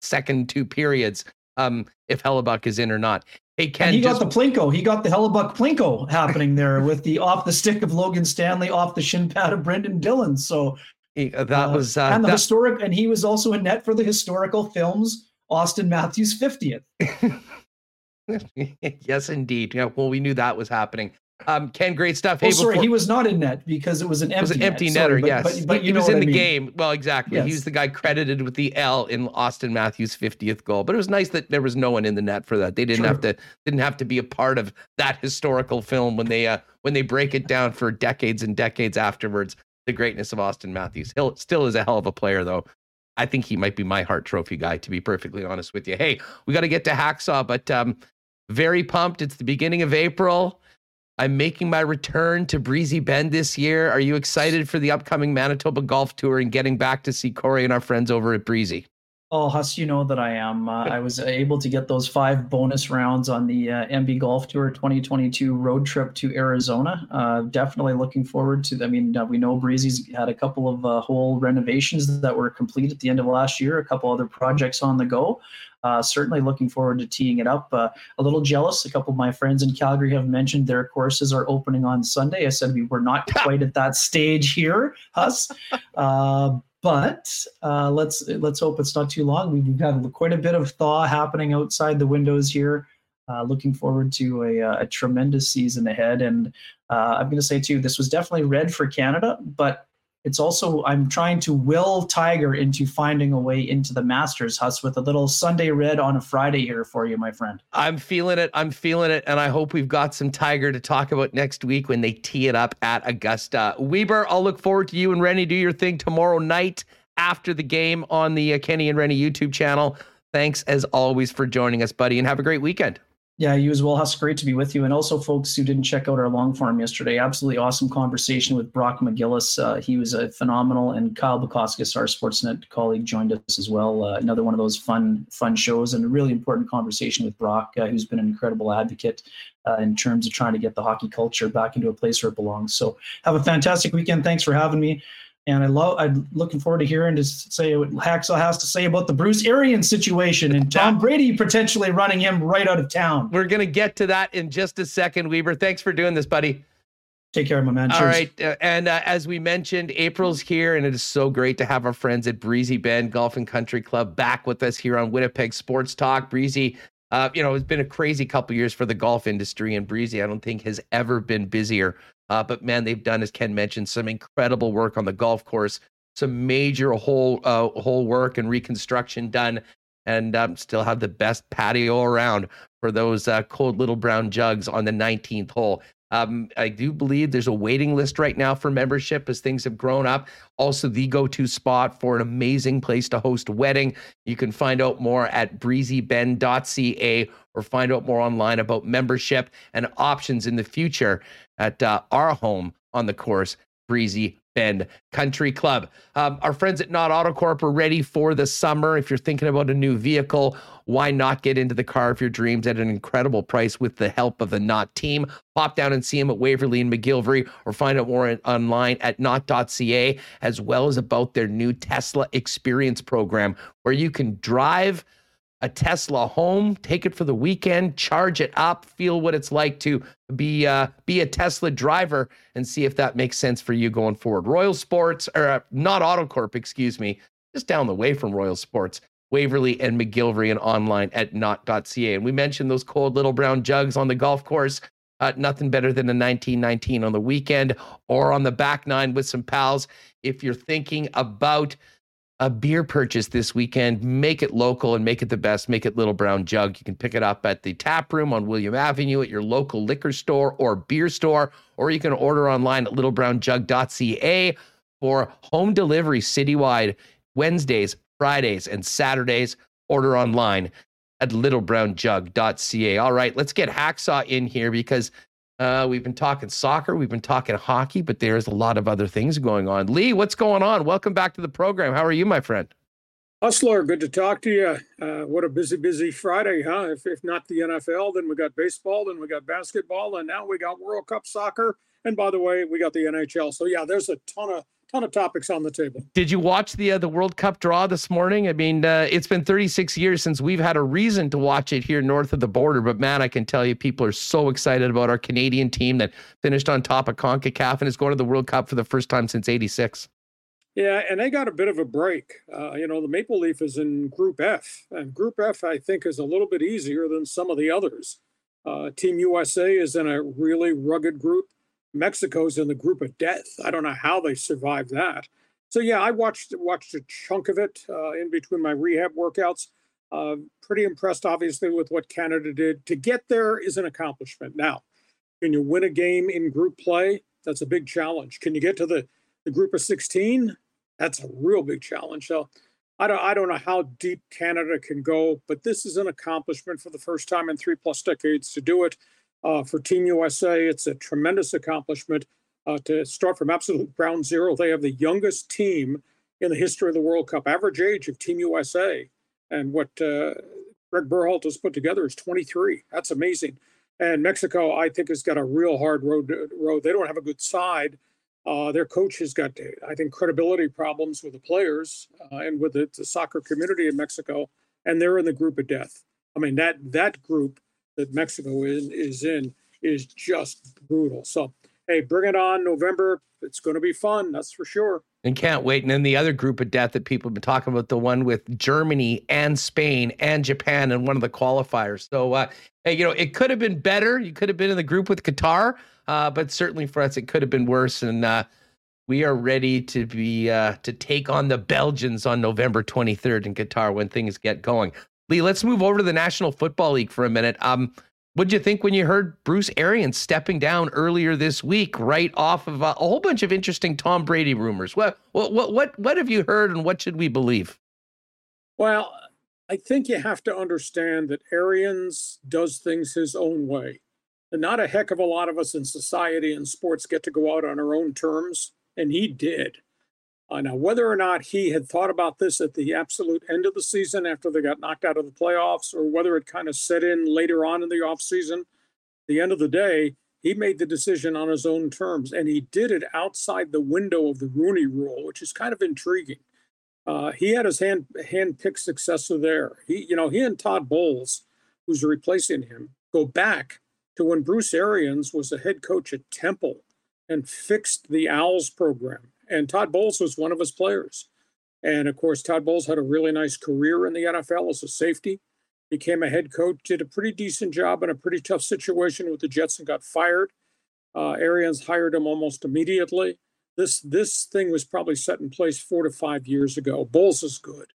second two periods. Um, if Hellebuyck is in or not. Hey, Ken, and he just... got the Plinko. He got the Hellebuyck Plinko happening there with the off the stick of Logan Stanley, off the shin pad of Brendan Dillon. So he, that uh, was uh, and the that... historic. And he was also in net for the historical film's Auston Matthews fiftieth. Yes, indeed. Yeah. Well, we knew that was happening. Um, Ken, great stuff. Hey, oh, sorry, before... he was not in net because it was an empty, it was an empty net. Sorry, netter. But, yes, but, but he, you know he was in I the mean. game. Well, exactly. Yes. He was the guy credited with the L in Auston Matthews' fiftieth goal. But it was nice that there was no one in the net for that. They didn't True. have to didn't have to be a part of that historical film when they uh, when they break it down for decades and decades afterwards. The greatness of Auston Matthews. He'll still is a hell of a player, though. I think he might be my Hart Trophy guy, to be perfectly honest with you. Hey, we got to get to Hacksaw, but um, very pumped. It's the beginning of April. I'm making my return to Breezy Bend this year. Are you excited for the upcoming Manitoba Golf Tour and getting back to see Corey and our friends over at Breezy? Oh, Huss, you know that I am. Uh, I was able to get those five bonus rounds on the uh, M B Golf Tour twenty twenty-two road trip to Arizona. Uh, definitely looking forward to that. I mean, uh, we know Breezy's had a couple of uh, whole renovations that were complete at the end of last year, a couple other projects on the go. Uh, certainly looking forward to teeing it up. Uh, a little jealous. A couple of my friends in Calgary have mentioned their courses are opening on Sunday. I said we were not quite at that stage here, Huss. Uh, but uh, let's let's hope it's not too long. We've got quite a bit of thaw happening outside the windows here. Uh, looking forward to a, a tremendous season ahead. And uh, I'm going to say, too, this was definitely red for Canada, but it's also, I'm trying to will Tiger into finding a way into the Masters, Huss, with a little Sunday red on a Friday here for you, my friend. I'm feeling it. I'm feeling it. And I hope we've got some Tiger to talk about next week when they tee it up at Augusta. Weber, I'll look forward to you and Rennie do your thing tomorrow night after the game on the uh, Kenny and Rennie YouTube channel. Thanks as always for joining us, buddy, and have a great weekend. Yeah, you as well, Huss. Great to be with you. And also, folks who didn't check out our long form yesterday, absolutely awesome conversation with Brock McGillis. Uh, he was a phenomenal, and Kyle Bukoskis, our Sportsnet colleague, joined us as well. Uh, another one of those fun, fun shows and a really important conversation with Brock, uh, who's been an incredible advocate uh, in terms of trying to get the hockey culture back into a place where it belongs. So have a fantastic weekend. Thanks for having me. And I love, I'm looking forward to hearing to say what Hacksaw has to say about the Bruce Arians situation and Tom Brady potentially running him right out of town. We're going to get to that in just a second, Weber. Thanks for doing this, buddy. Take care, my man. Cheers. All right. Uh, and uh, as we mentioned, April's here, and it is so great to have our friends at Breezy Bend Golf and Country Club back with us here on Winnipeg Sports Talk. Breezy, uh, you know, it's been a crazy couple years for the golf industry, and Breezy, I don't think, has ever been busier. Uh, but man, they've done, as Ken mentioned, some incredible work on the golf course, some major hole uh, hole work and reconstruction done, and um, still have the best patio around for those uh, cold little brown jugs on the nineteenth hole. Um, I do believe there's a waiting list right now for membership as things have grown up. Also, the go-to spot for an amazing place to host a wedding. You can find out more at breezy bend dot c a or find out more online about membership and options in the future at uh, our home on the course, Breezy Bend Country Club. Um, our friends at Not Auto Corp are ready for the summer. If you're thinking about a new vehicle, why not get into the car of your dreams at an incredible price with the help of the Not team? Pop down and see them at Waverly and McGillivray or find out more online at not dot c a, as well as about their new Tesla Experience program where you can drive a Tesla home, take it for the weekend, charge it up, feel what it's like to be uh, be a Tesla driver and see if that makes sense for you going forward. Royal Sports, or uh, Not Auto Corp, excuse me, just down the way from Royal Sports, Waverly and McGillivray, and online at not dot c a. And we mentioned those cold little brown jugs on the golf course. Uh, nothing better than a nineteen nineteen on the weekend or on the back nine with some pals. If you're thinking about a beer purchase this weekend, make it local and make it the best. Make it Little Brown Jug. You can pick it up at the Tap Room on William Avenue, at your local liquor store or beer store, or you can order online at little brown jug dot c a for home delivery citywide Wednesdays, Fridays, and Saturdays. Order online at little brown jug dot c a. All right, let's get Hacksaw in here because uh, we've been talking soccer, we've been talking hockey, but there's a lot of other things going on. Lee, what's going on? Welcome back to the program. How are you, my friend? Hustler, good to talk to you. Uh, what a busy, busy Friday, huh? If, if not the N F L, then we got baseball, then we got basketball, and now we got World Cup soccer. And by the way, we got the N H L. So yeah, there's a ton of ton of topics on the table. Did you watch the uh, the World Cup draw this morning? I mean, uh, it's been thirty-six years since we've had a reason to watch it here north of the border, but man, I can tell you people are so excited about our Canadian team that finished on top of CONCACAF and is going to the World Cup for the first time since eighty-six. Yeah, and they got a bit of a break. Uh, you know, the Maple Leaf is in Group F, and Group F, I think, is a little bit easier than some of the others. Uh, Team U S A is in a really rugged group. Mexico's in the group of death. I don't know how they survived that. So yeah, I watched watched a chunk of it uh, in between my rehab workouts. Uh, pretty impressed, obviously, with what Canada did. To get there is an accomplishment. Now, can you win a game in group play? That's a big challenge. Can you get to the, the group of sixteen? That's a real big challenge. So I don't I don't know how deep Canada can go, but this is an accomplishment for the first time in three plus decades to do it. Uh, for Team U S A, it's a tremendous accomplishment uh, to start from absolute ground zero. They have the youngest team in the history of the World Cup. Average age of Team U S A And what uh, Greg Berhalter has put together is twenty-three. That's amazing. And Mexico, I think, has got a real hard road. To, road. They don't have a good side. Uh, their coach has got, I think, credibility problems with the players uh, and with the, the soccer community in Mexico. And they're in the group of death. I mean, that that group that Mexico is, is in is just brutal. So, hey, bring it on, November. It's going to be fun. That's for sure. And can't wait. And then the other group of death that people have been talking about, the one with Germany and Spain and Japan and one of the qualifiers. So, uh, hey, you know, it could have been better. You could have been in the group with Qatar, uh, but certainly for us, it could have been worse. And uh, we are ready to be uh, to take on the Belgians on November twenty-third in Qatar when things get going. Lee, let's move over to the National Football League for a minute. Um, What'd you think when you heard Bruce Arians stepping down earlier this week, right off of a, a whole bunch of interesting Tom Brady rumors? What, what, what, what have you heard, and what should we believe? Well, I think you have to understand that Arians does things his own way, and not a heck of a lot of us in society and sports get to go out on our own terms, and he did. Uh, now, whether or not he had thought about this at the absolute end of the season after they got knocked out of the playoffs, or whether it kind of set in later on in the offseason, at the end of the day, he made the decision on his own terms, and he did it outside the window of the Rooney Rule, which is kind of intriguing. Uh, he had his hand hand-picked successor there. He, you know, he and Todd Bowles, who's replacing him, go back to when Bruce Arians was the head coach at Temple and fixed the Owls program. And Todd Bowles was one of his players. And, of course, Todd Bowles had a really nice career in the N F L as a safety, became a head coach, did a pretty decent job in a pretty tough situation with the Jets and got fired. Uh, Arians hired him almost immediately. This this thing was probably set in place four to five years ago. Bowles is good.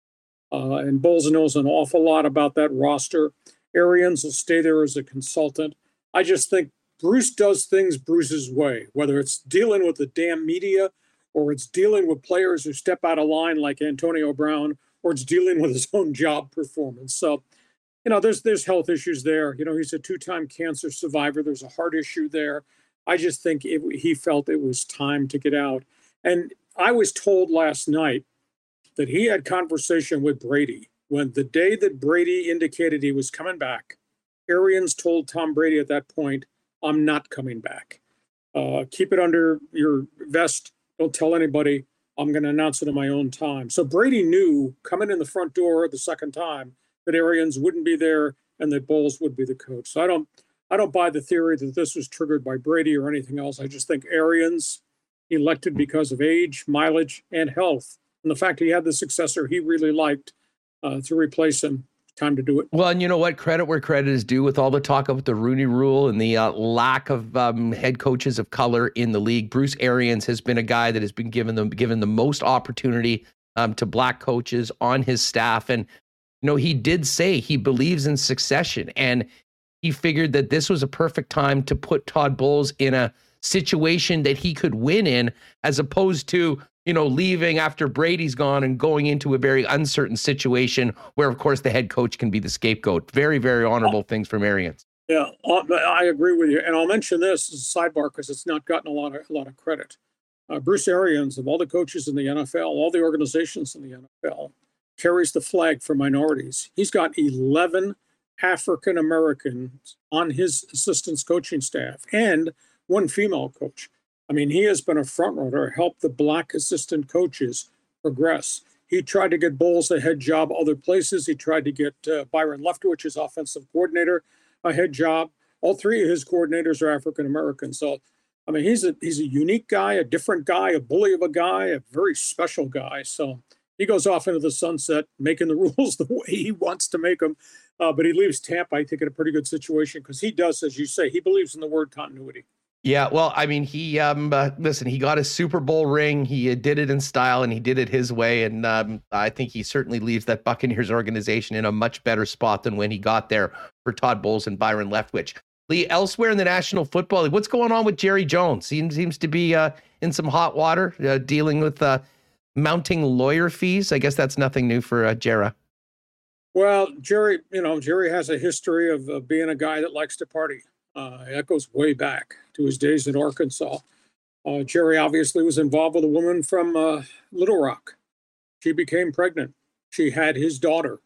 Uh, and Bowles knows an awful lot about that roster. Arians will stay there as a consultant. I just think Bruce does things Bruce's way, whether it's dealing with the damn media, or it's dealing with players who step out of line like Antonio Brown, or it's dealing with his own job performance. So, you know, there's there's health issues there. You know, he's a two-time cancer survivor. There's a heart issue there. I just think it, he felt it was time to get out. And I was told last night that he had conversation with Brady when the day that Brady indicated he was coming back, Arians told Tom Brady at that point, I'm not coming back. Uh, keep it under your vest. Don't tell anybody. I'm going to announce it in my own time. So Brady knew coming in the front door the second time that Arians wouldn't be there and that Bowles would be the coach. So I don't, I don't buy the theory that this was triggered by Brady or anything else. I just think Arians elected because of age, mileage, and health, and the fact he had the successor he really liked uh, to replace him. Time to do it. Well, and you know what? Credit where credit is due. With all the talk about the Rooney Rule and the uh, lack of um, head coaches of color in the league, Bruce Arians has been a guy that has been given the, given the most opportunity um, to black coaches on his staff. And, you know, he did say he believes in succession, and he figured that this was a perfect time to put Todd Bowles in a situation that he could win in, as opposed to, you know, leaving after Brady's gone and going into a very uncertain situation where, of course, the head coach can be the scapegoat. Very, very honorable things from Arians. Yeah, I agree with you. And I'll mention this as a sidebar because it's not gotten a lot of, a lot of credit. Uh, Bruce Arians, of all the coaches in the N F L, all the organizations in the N F L, carries the flag for minorities. He's got eleven African-Americans on his assistant's coaching staff and one female coach. I mean, he has been a front runner, helped the black assistant coaches progress. He tried to get Bowles a head job other places. He tried to get uh, Byron Leftwich, his offensive coordinator, a head job. All three of his coordinators are African-American. So, I mean, he's a he's a unique guy, a different guy, a bully of a guy, a very special guy. So he goes off into the sunset, making the rules the way he wants to make them. Uh, but he leaves Tampa, I think, in a pretty good situation because he does, as you say, he believes in the word continuity. Yeah, well, I mean, he um, uh, listen, he got his Super Bowl ring. He uh, did it in style, and he did it his way. And um, I think he certainly leaves that Buccaneers organization in a much better spot than when he got there for Todd Bowles and Byron Leftwich. Lee, elsewhere in the National Football League, what's going on with Jerry Jones? He seems to be uh, in some hot water, uh, dealing with uh, mounting lawyer fees. I guess that's nothing new for uh, Jera. Well, Jerry, you know, Jerry has a history of uh, being a guy that likes to party. Uh, that goes way back to his days in Arkansas. Uh, Jerry obviously was involved with a woman from uh, Little Rock. She became pregnant. She had his daughter.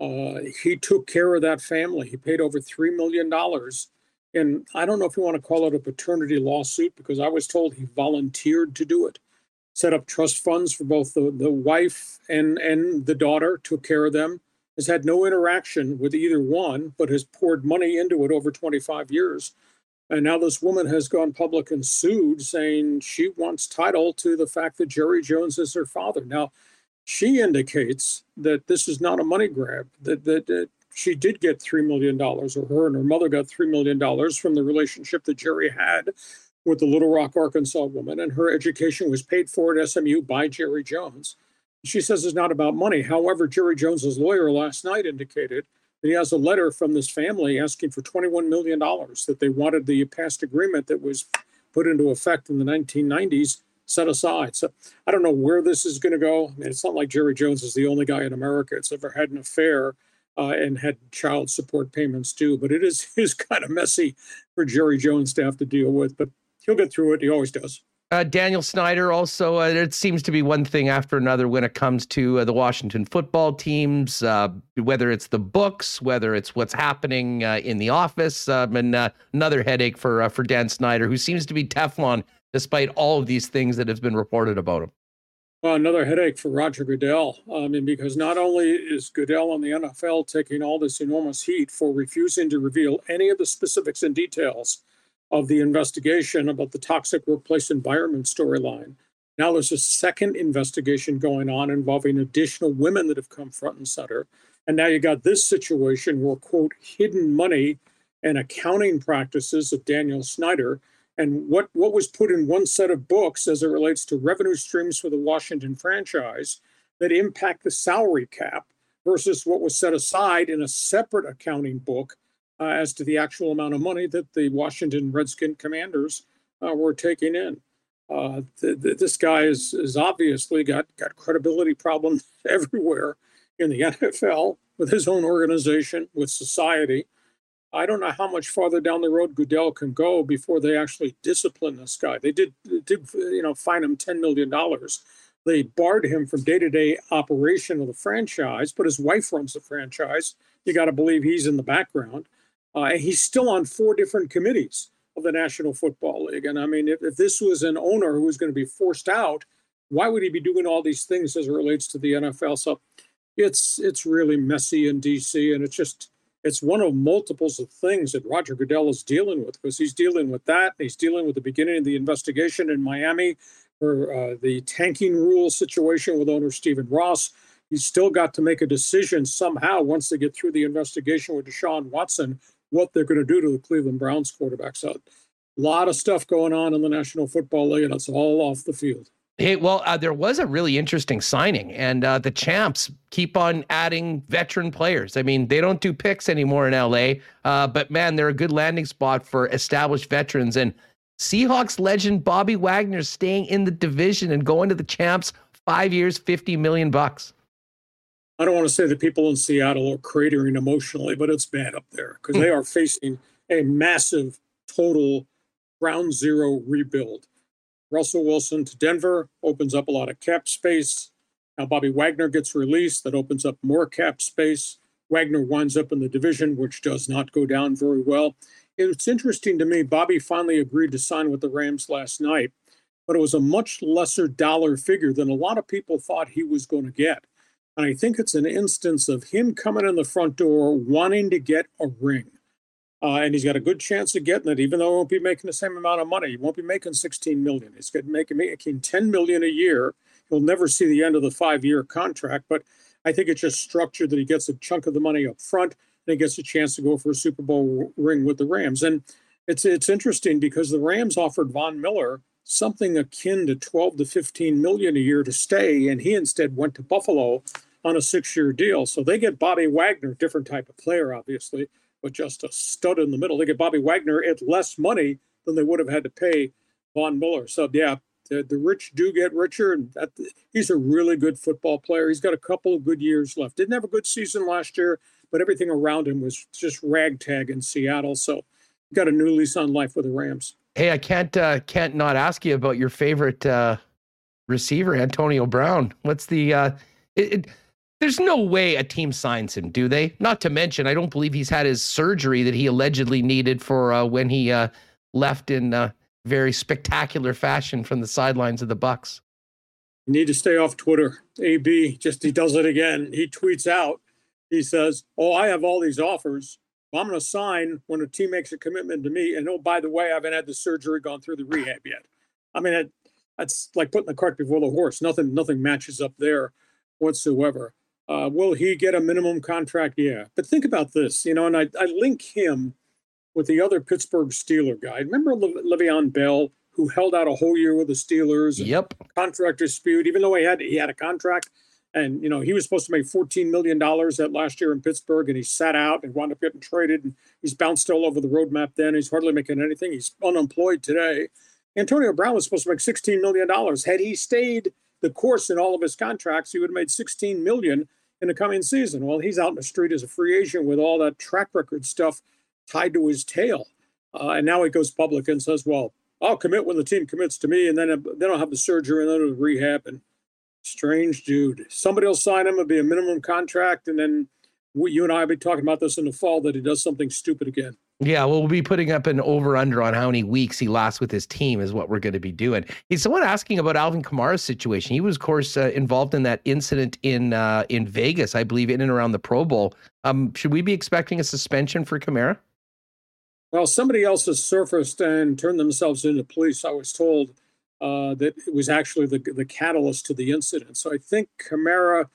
Uh, he took care of that family. He paid over three million dollars. And I don't know if you want to call it a paternity lawsuit, because I was told he volunteered to do it. Set up trust funds for both the, the wife and, and the daughter, took care of them, has had no interaction with either one, but has poured money into it over twenty-five years. And now this woman has gone public and sued, saying she wants title to the fact that Jerry Jones is her father. Now, she indicates that this is not a money grab, that, that, that she did get three million dollars, or her and her mother got three million dollars from the relationship that Jerry had with the Little Rock, Arkansas woman, and her education was paid for at S M U by Jerry Jones. She says it's not about money. However, Jerry Jones's lawyer last night indicated that he has a letter from this family asking for twenty-one million dollars, that they wanted the past agreement that was put into effect in the nineteen nineties set aside. So I don't know where this is going to go. I mean, it's not like Jerry Jones is the only guy in America that's ever had an affair Uh, and had child support payments too. But it is, is kind of messy for Jerry Jones to have to deal with. But he'll get through it. He always does. Uh, Daniel Snyder also, uh, it seems to be one thing after another when it comes to uh, the Washington football teams, uh, whether it's the books, whether it's what's happening uh, in the office. Um, and uh, another headache for, uh, for Dan Snyder, who seems to be Teflon, despite all of these things that have been reported about him. Well, another headache for Roger Goodell. I mean, because not only is Goodell and the N F L taking all this enormous heat for refusing to reveal any of the specifics and details of the investigation about the toxic workplace environment storyline, now there's a second investigation going on involving additional women that have come front and center. And now you got this situation where, quote, hidden money and accounting practices of Daniel Snyder. And what, what was put in one set of books as it relates to revenue streams for the Washington franchise that impact the salary cap versus what was set aside in a separate accounting book uh, as to the actual amount of money that the Washington Redskin Commanders uh, were taking in. Uh, th- th- this guy is, is obviously got, got credibility problems everywhere in the N F L, with his own organization, with society. I don't know how much farther down the road Goodell can go before they actually discipline this guy. They did, did you know, fine him ten million dollars. They barred him from day-to-day operation of the franchise, but his wife runs the franchise. You got to believe he's in the background. Uh, and he's still on four different committees of the National Football League. And I mean, if, if this was an owner who was going to be forced out, why would he be doing all these things as it relates to the N F L? So it's, it's really messy in D C, and it's just... it's one of multiples of things that Roger Goodell is dealing with, because he's dealing with that. He's dealing with the beginning of the investigation in Miami for uh, the tanking rule situation with owner Stephen Ross. He's still got to make a decision somehow once they get through the investigation with Deshaun Watson, what they're going to do to the Cleveland Browns quarterback. So a lot of stuff going on in the National Football League, and it's all off the field. Hey, well, uh, there was a really interesting signing, and uh, the champs keep on adding veteran players. I mean, they don't do picks anymore in L A, uh, but man, they're a good landing spot for established veterans. And Seahawks legend Bobby Wagner staying in the division and going to the champs, five years, fifty million bucks. I don't want to say the people in Seattle are cratering emotionally, but it's bad up there, because they are facing a massive total ground zero rebuild. Russell Wilson to Denver opens up a lot of cap space. Now Bobby Wagner gets released. That opens up more cap space. Wagner winds up in the division, which does not go down very well. It's interesting to me, Bobby finally agreed to sign with the Rams last night, but it was a much lesser dollar figure than a lot of people thought he was going to get. And I think it's an instance of him coming in the front door wanting to get a ring. Uh, and he's got a good chance of getting it, even though he won't be making the same amount of money. He won't be making sixteen million dollars. He's going to make making ten million dollars a year. He'll never see the end of the five-year contract, but I think it's just structured that he gets a chunk of the money up front, and he gets a chance to go for a Super Bowl ring with the Rams. And it's it's interesting because the Rams offered Von Miller something akin to twelve to fifteen million dollars a year to stay, and he instead went to Buffalo on a six-year deal. So they get Bobby Wagner, different type of player, obviously, but just a stud in the middle. They get Bobby Wagner at less money than they would have had to pay Von Miller. So, yeah, the, the rich do get richer. And that, he's a really good football player. He's got a couple of good years left. Didn't have a good season last year, but everything around him was just ragtag in Seattle. So got a new lease on life with the Rams. Hey, I can't uh, can't not ask you about your favorite uh, receiver, Antonio Brown. What's the uh, – There's no way a team signs him, do they? Not to mention, I don't believe he's had his surgery that he allegedly needed for uh, when he uh, left in uh, very spectacular fashion from the sidelines of the Bucks. You need to stay off Twitter. A B, just he does it again. He tweets out. He says, oh, I have all these offers. Well, I'm going to sign when a team makes a commitment to me. And, oh, by the way, I haven't had the surgery, gone through the rehab yet. I mean, it, that's like putting the cart before the horse. Nothing, nothing matches up there whatsoever. Uh, will he get a minimum contract? Yeah. But think about this, you know, and I, I link him with the other Pittsburgh Steeler guy. Remember Le- Le'Veon Bell, who held out a whole year with the Steelers? Yep. Contract dispute, even though he had he had a contract. And, you know, he was supposed to make fourteen million dollars that last year in Pittsburgh, and he sat out and wound up getting traded. And he's bounced all over the roadmap then. He's hardly making anything. He's unemployed today. Antonio Brown was supposed to make sixteen million dollars. Had he stayed the course in all of his contracts, he would have made sixteen million dollars in the coming season. Well, he's out in the street as a free agent with all that track record stuff tied to his tail. Uh, and now he goes public and says, well, I'll commit when the team commits to me, and then they don't have the surgery and then the rehab. And strange dude. Somebody will sign him. It'll be a minimum contract. And then we, you and I will be talking about this in the fall, that he does something stupid again. Yeah, well, we'll be putting up an over-under on how many weeks he lasts with his team is what we're going to be doing. He's someone asking about Alvin Kamara's situation. He was, of course, uh, involved in that incident in uh, in Vegas, I believe, in and around the Pro Bowl. Um, should we be expecting a suspension for Kamara? Well, somebody else has surfaced and turned themselves into police. I was told uh, that it was actually the, the catalyst to the incident. So I think Kamara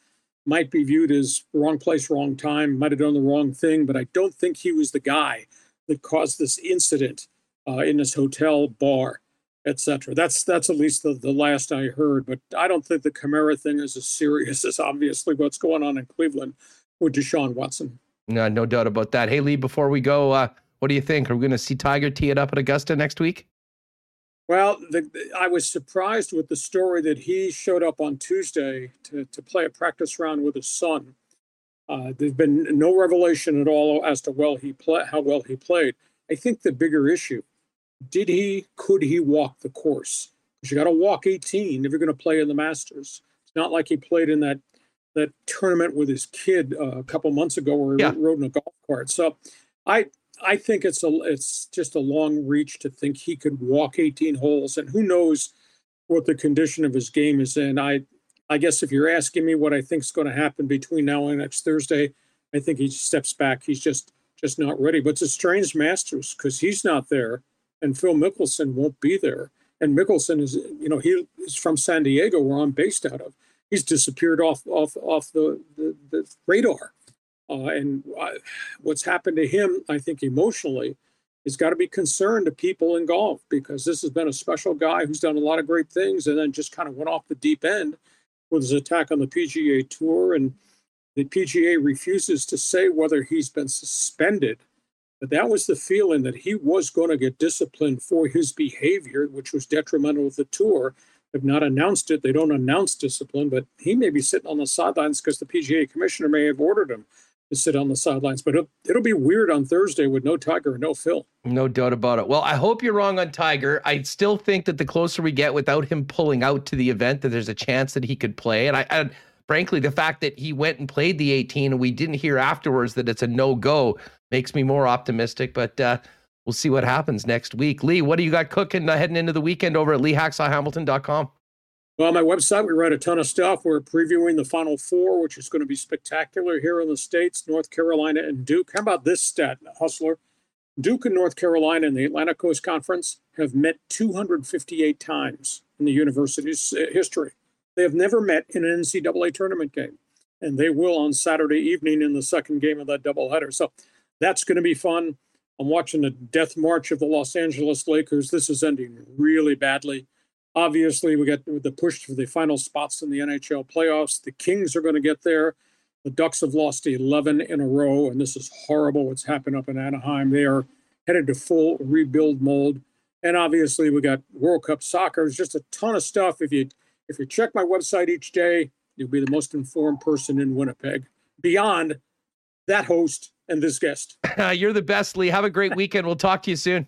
might be viewed as wrong place, wrong time, might have done the wrong thing, but I don't think he was the guy that caused this incident uh, in this hotel bar, et cetera. That's, that's at least the, the last I heard, but I don't think the Kamara thing is as serious as obviously what's going on in Cleveland with Deshaun Watson. No, no doubt about that. Hey, Lee, before we go, uh, what do you think? Are we going to see Tiger tee it up at Augusta next week? Well, the, the, I was surprised with the story that he showed up on Tuesday to, to play a practice round with his son. Uh, there's been no revelation at all as to well he play, how well he played. I think the bigger issue, did he, could he walk the course? Because you got to walk eighteen if you're going to play in the Masters. It's not like he played in that that tournament with his kid uh, a couple months ago where he yeah. rode in a golf cart. So I I think it's a it's just a long reach to think he could walk eighteen holes, and who knows what the condition of his game is in. I I guess if you're asking me what I think is going to happen between now and next Thursday, I think he steps back. He's just just not ready. But it's a strange Masters because he's not there, and Phil Mickelson won't be there. And Mickelson is, you know, he is from San Diego, where I'm based out of. He's disappeared off off off the the, the radar. Uh, and I, what's happened to him, I think emotionally, has got to be concerned to people in golf, because this has been a special guy who's done a lot of great things and then just kind of went off the deep end with his attack on the P G A Tour, and the P G A refuses to say whether he's been suspended. But that was the feeling, that he was going to get disciplined for his behavior, which was detrimental to the Tour. They've not announced it. They don't announce discipline, but he may be sitting on the sidelines because the P G A commissioner may have ordered him to sit on the sidelines. But it'll, it'll be weird on Thursday with no Tiger and no Phil. No doubt about it. Well, I hope you're wrong on Tiger. I still think that the closer we get without him pulling out to the event, that there's a chance that he could play. And I, and frankly, the fact that he went and played the eighteen and we didn't hear afterwards that it's a no-go makes me more optimistic, but uh, we'll see what happens next week. Lee, what do you got cooking uh, heading into the weekend over at lee hacksaw hamilton dot com? Well, my website, we write a ton of stuff. We're previewing the Final Four, which is going to be spectacular here in the States, North Carolina and Duke. How about this stat, Hustler? Duke and North Carolina in the Atlantic Coast Conference have met two hundred fifty-eight times in the university's history. They have never met in an N C double A tournament game, and they will on Saturday evening in the second game of that doubleheader. So that's going to be fun. I'm watching the death march of the Los Angeles Lakers. This is ending really badly. Obviously, we got the push for the final spots in the N H L playoffs. The Kings are going to get there. The Ducks have lost eleven in a row, and this is horrible what's happened up in Anaheim. They are headed to full rebuild mode. And obviously, we got World Cup soccer. There's just a ton of stuff. If you if you check my website each day, you'll be the most informed person in Winnipeg. Beyond that host and this guest. You're the best, Lee. Have a great weekend. We'll talk to you soon.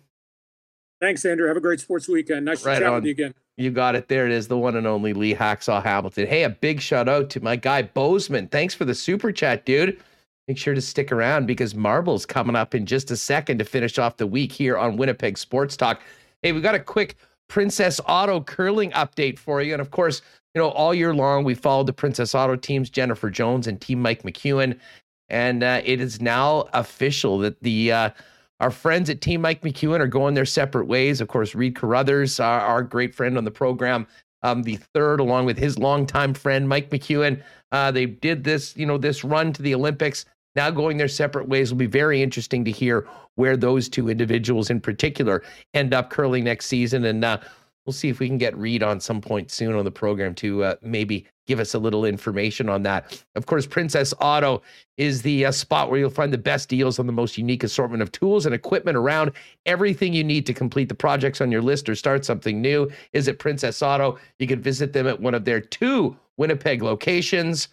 Thanks, Andrew. Have a great sports weekend. Nice right to chat on. with you again. You got it. There it is. The one and only Lee Hacksaw Hamilton. Hey, a big shout out to my guy, Bozeman. Thanks for the super chat, dude. Make sure to stick around because Marble's coming up in just a second to finish off the week here on Winnipeg Sports Talk. Hey, we got a quick Princess Auto curling update for you. And of course, you know, all year long, we followed the Princess Auto teams, Jennifer Jones and Team Mike McEwen. And uh, it is now official that the uh, our friends at Team Mike McEwen are going their separate ways. Of course, Reed Carruthers, our, our great friend on the program, um, the third, along with his longtime friend, Mike McEwen. Uh, they did this, you know, this run to the Olympics. Now going their separate ways. Will be very interesting to hear where those two individuals in particular end up curling next season. And uh, we'll see if we can get Reed on some point soon on the program to uh, maybe give us a little information on that. Of course, Princess Auto is the uh, spot where you'll find the best deals on the most unique assortment of tools and equipment around. Everything you need to complete the projects on your list or start something new is at Princess Auto. You can visit them at one of their two Winnipeg locations,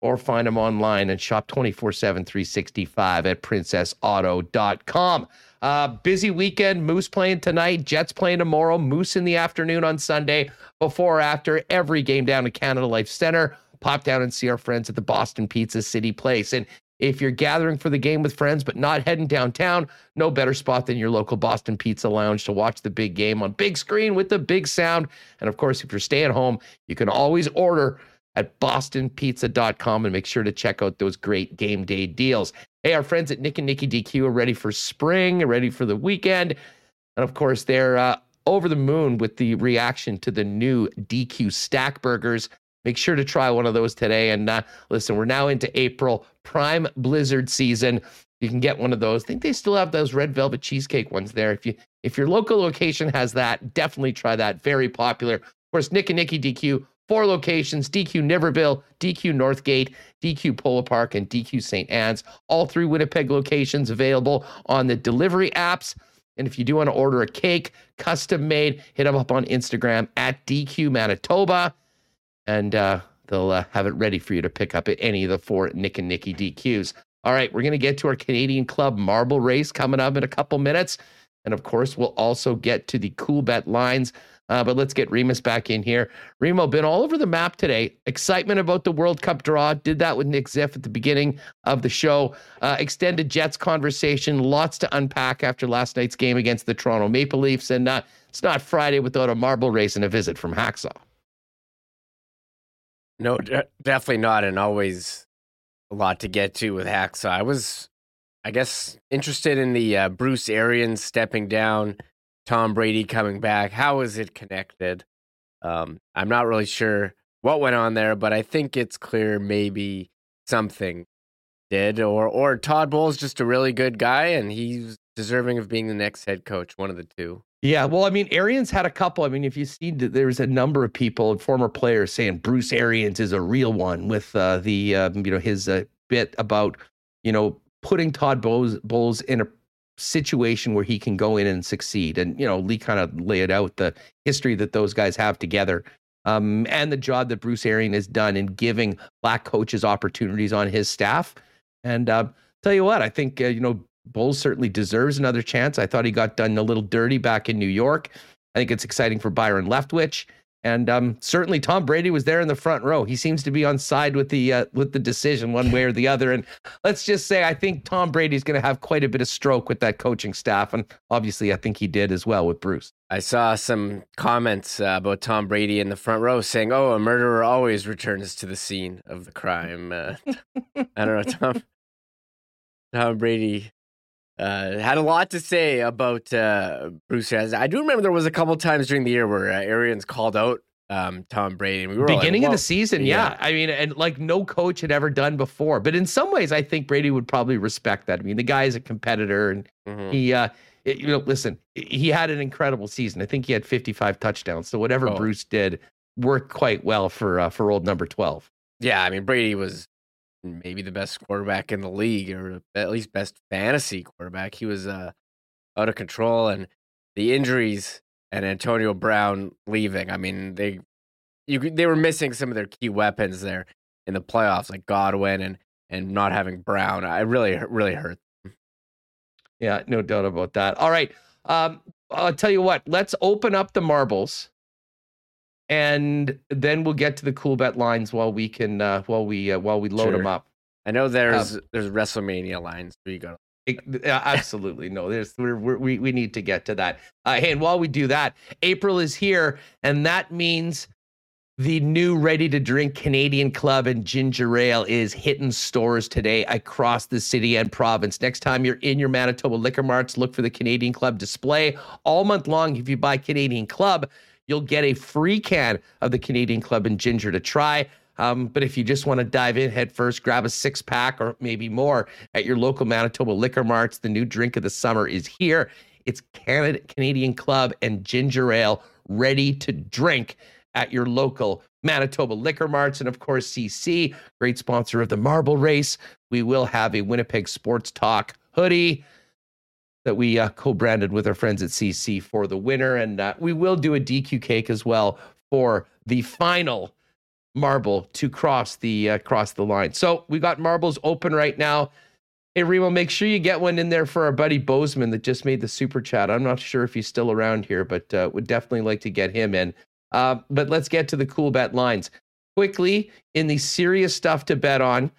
or find them online and shop twenty-four seven, three sixty-five at princess auto dot com. Uh, busy weekend. Moose playing tonight. Jets playing tomorrow. Moose in the afternoon on Sunday. Before or after, every game down at Canada Life Center. Pop down and see our friends at the Boston Pizza City Place. And if you're gathering for the game with friends but not heading downtown, no better spot than your local Boston Pizza Lounge to watch the big game on big screen with the big sound. And, of course, if you're staying home, you can always order at boston pizza dot com and make sure to check out those great game day deals. Hey, our friends at Nick and Nikki D Q are ready for spring, ready for the weekend. And of course, they're uh, over the moon with the reaction to the new D Q Stack Burgers. Make sure to try one of those today. And uh, listen, we're now into April, prime blizzard season. You can get one of those. I think they still have those red velvet cheesecake ones there. If you if your local location has that, definitely try that. Very popular. Of course, Nick and Nikki D Q, four locations, D Q Niverville, D Q Northgate, D Q Polo Park, and D Q Saint Anne's. All three Winnipeg locations available on the delivery apps. And if you do want to order a cake, custom made, hit them up on Instagram at D Q Manitoba. And uh, they'll uh, have it ready for you to pick up at any of the four Nick and Nikki D Qs. All right, we're going to get to our Canadian Club Marble Race coming up in a couple minutes. And, of course, we'll also get to the Cool Bet lines. Uh, but let's get Remus back in here. Remo, been all over the map today. Excitement about the World Cup draw. Did that with Nick Ziff at the beginning of the show. Uh, extended Jets conversation. Lots to unpack after last night's game against the Toronto Maple Leafs. And uh, it's not Friday without a marble race and a visit from Hacksaw. No, d- definitely not. And always a lot to get to with Hacksaw. I was, I guess, interested in the uh, Bruce Arians stepping down, Tom Brady coming back. How is it connected? Um, I'm not really sure what went on there, but I think it's clear maybe something did. Or or Todd Bowles just a really good guy, and he's deserving of being the next head coach, one of the two. Yeah, well, I mean, Arians had a couple. I mean, if you see, there's a number of people and former players saying Bruce Arians is a real one with uh, the uh, you know his uh, bit about you know putting Todd Bowles, Bowles in a situation where he can go in and succeed. And, you know, Lee kind of laid out the history that those guys have together um, and the job that Bruce Arians has done in giving black coaches opportunities on his staff. And uh, tell you what, I think, uh, you know, Bowles certainly deserves another chance. I thought he got done a little dirty back in New York. I think it's exciting for Byron Leftwich. And um, certainly Tom Brady was there in the front row. He seems to be on side with the uh, with the decision one way or the other. And let's just say I think Tom Brady's going to have quite a bit of stroke with that coaching staff. And obviously, I think he did as well with Bruce. I saw some comments uh, about Tom Brady in the front row saying, oh, a murderer always returns to the scene of the crime. Uh, I don't know, Tom. Tom Brady Uh, had a lot to say about uh, Bruce Arians. I do remember there was a couple times during the year where uh, Arians called out um, Tom Brady. And we were beginning like, of the season, yeah. yeah. I mean, and like no coach had ever done before. But in some ways, I think Brady would probably respect that. I mean, the guy is a competitor, and mm-hmm. he, uh, it, you know, listen, he had an incredible season. I think he had fifty-five touchdowns. So whatever oh. Bruce did worked quite well for uh, for old number twelve. Yeah, I mean, Brady was maybe the best quarterback in the league, or at least best fantasy quarterback. He was uh, out of control, and the injuries and Antonio Brown leaving. I mean, they you they were missing some of their key weapons there in the playoffs, like Godwin and and not having Brown. I really really hurt them. Yeah, no doubt about that. All right, um, I'll tell you what, let's open up the marbles and then we'll get to the cool bet lines while we can, uh, while we, uh, while we load sure. them up. I know there's, um, there's WrestleMania lines. There you go. It, absolutely. No, there's, we're, we're, we, we need to get to that. Uh, hey, and while we do that, April is here, and that means the new ready-to-drink Canadian Club and Ginger Ale is hitting stores today across the city and province. Next time you're in your Manitoba liquor marts, look for the Canadian Club display. All month long, if you buy Canadian Club, you'll get a free can of the Canadian Club and Ginger to try. Um, but if you just want to dive in head first, grab a six-pack or maybe more at your local Manitoba liquor marts. The new drink of the summer is here. It's Canada Canadian Club and Ginger Ale, ready to drink at your local Manitoba liquor marts. And of course, C C, great sponsor of the Marble Race. We will have a Winnipeg Sports Talk hoodie that we uh, co-branded with our friends at C C for the winner. And uh, we will do a D Q cake as well for the final marble to cross the, uh, cross the line. So we've got marbles open right now. Hey, Remo, make sure you get one in there for our buddy Bozeman that just made the super chat. I'm not sure if he's still around here, but uh, would definitely like to get him in. Uh, but let's get to the cool bet lines quickly. In the serious stuff to bet on,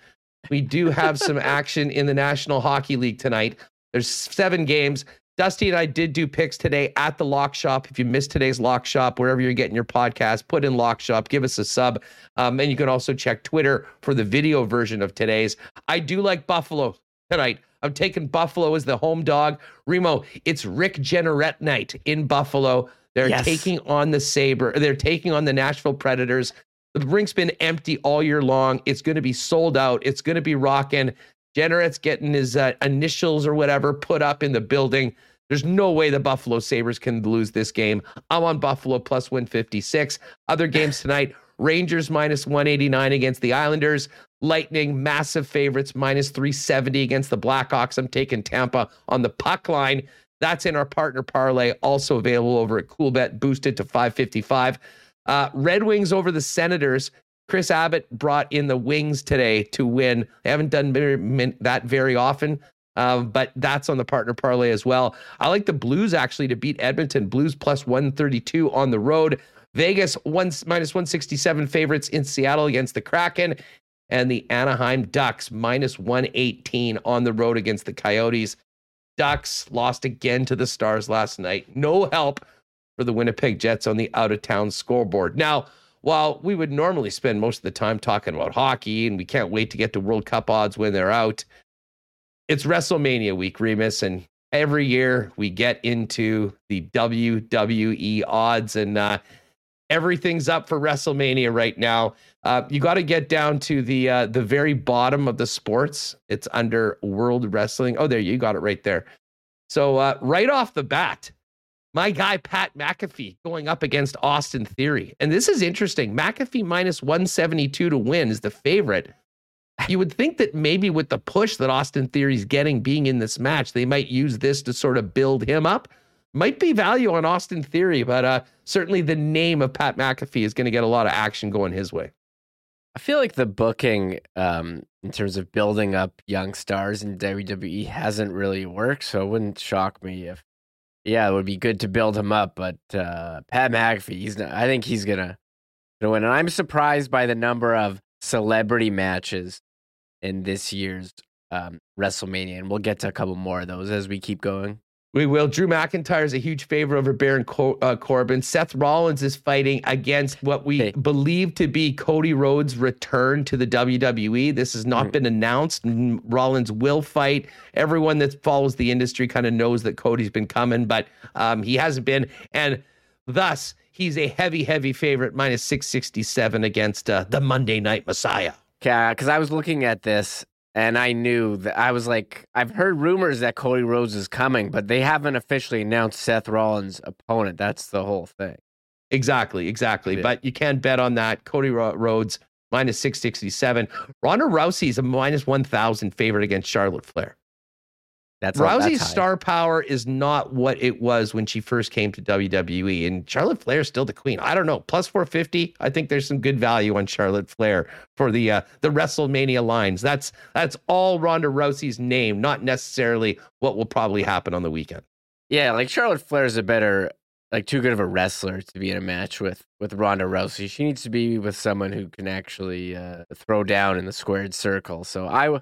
we do have some action in the National Hockey League tonight. There's seven games. Dusty and I did do picks today at the Lock Shop. If you missed today's Lock Shop, wherever you're getting your podcast, put in Lock Shop, give us a sub. Um, and you can also check Twitter for the video version of today's. I do like Buffalo tonight. I'm taking Buffalo as the home dog. Remo, it's Rick Jenneret night in Buffalo. They're yes. taking on the Sabre. They're taking on the Nashville Predators. The rink's been empty all year long. It's going to be sold out. It's going to be rocking. Jenneret's getting his uh, initials or whatever put up in the building. There's no way the Buffalo Sabres can lose this game. I'm on Buffalo plus one fifty-six. Other games tonight, Rangers minus one eighty-nine against the Islanders. Lightning, massive favorites, minus three seventy against the Blackhawks. I'm taking Tampa on the puck line. That's in our partner parlay, also available over at CoolBet, boosted to five fifty-five. Uh, Red Wings over the Senators. Chris Abbott brought in the Wings today to win. They haven't done that very often, uh, but that's on the partner parlay as well. I like the Blues actually to beat Edmonton. Blues plus one thirty-two on the road. Vegas one, minus one sixty-seven favorites in Seattle against the Kraken. And the Anaheim Ducks minus one eighteen on the road against the Coyotes. Ducks lost again to the Stars last night. No help for the Winnipeg Jets on the out-of-town scoreboard. Now, while we would normally spend most of the time talking about hockey, and we can't wait to get to World Cup odds when they're out, it's WrestleMania week, Remus, and every year we get into the W W E odds, and uh, everything's up for WrestleMania right now. Uh, you got to get down to the uh, the very bottom of the sports. It's under World Wrestling. Oh, there you got it right there. So uh, right off the bat, my guy Pat McAfee going up against Austin Theory, and this is interesting. McAfee minus one seventy-two to win is the favorite. You would think that maybe with the push that Austin Theory's getting being in this match, they might use this to sort of build him up. Might be value on Austin Theory, but uh, certainly the name of Pat McAfee is going to get a lot of action going his way. I feel like the booking um, in terms of building up young stars in W W E hasn't really worked, so it wouldn't shock me if, yeah, it would be good to build him up. But uh, Pat McAfee, he's not, I think he's gonna, gonna win, and I'm surprised by the number of celebrity matches in this year's um, WrestleMania, and we'll get to a couple more of those as we keep going. We will. Drew McIntyre is a huge favorite over Baron Cor- uh, Corbin. Seth Rollins is fighting against what we hey. believe to be Cody Rhodes' return to the W W E. This has not mm-hmm. been announced. Rollins will fight. Everyone that follows the industry kind of knows that Cody's been coming, but um, he hasn't been. And thus, he's a heavy, heavy favorite, minus six sixty-seven against uh, the Monday Night Messiah. Yeah, because I was looking at this, and I knew that I was like, I've heard rumors that Cody Rhodes is coming, but they haven't officially announced Seth Rollins' opponent. That's the whole thing. Exactly, exactly. Yeah. But you can bet on that. Cody Rhodes, minus six sixty-seven. Ronda Rousey's a minus one thousand favorite against Charlotte Flair. That's Rousey's that's star power is not what it was when she first came to W W E, and Charlotte Flair is still the queen. I don't know. Plus four fifty. I think there's some good value on Charlotte Flair for the uh, the WrestleMania lines. That's that's all Ronda Rousey's name, not necessarily what will probably happen on the weekend. Yeah, like Charlotte Flair's a better, like too good of a wrestler to be in a match with with Ronda Rousey. She needs to be with someone who can actually uh, throw down in the squared circle. So I,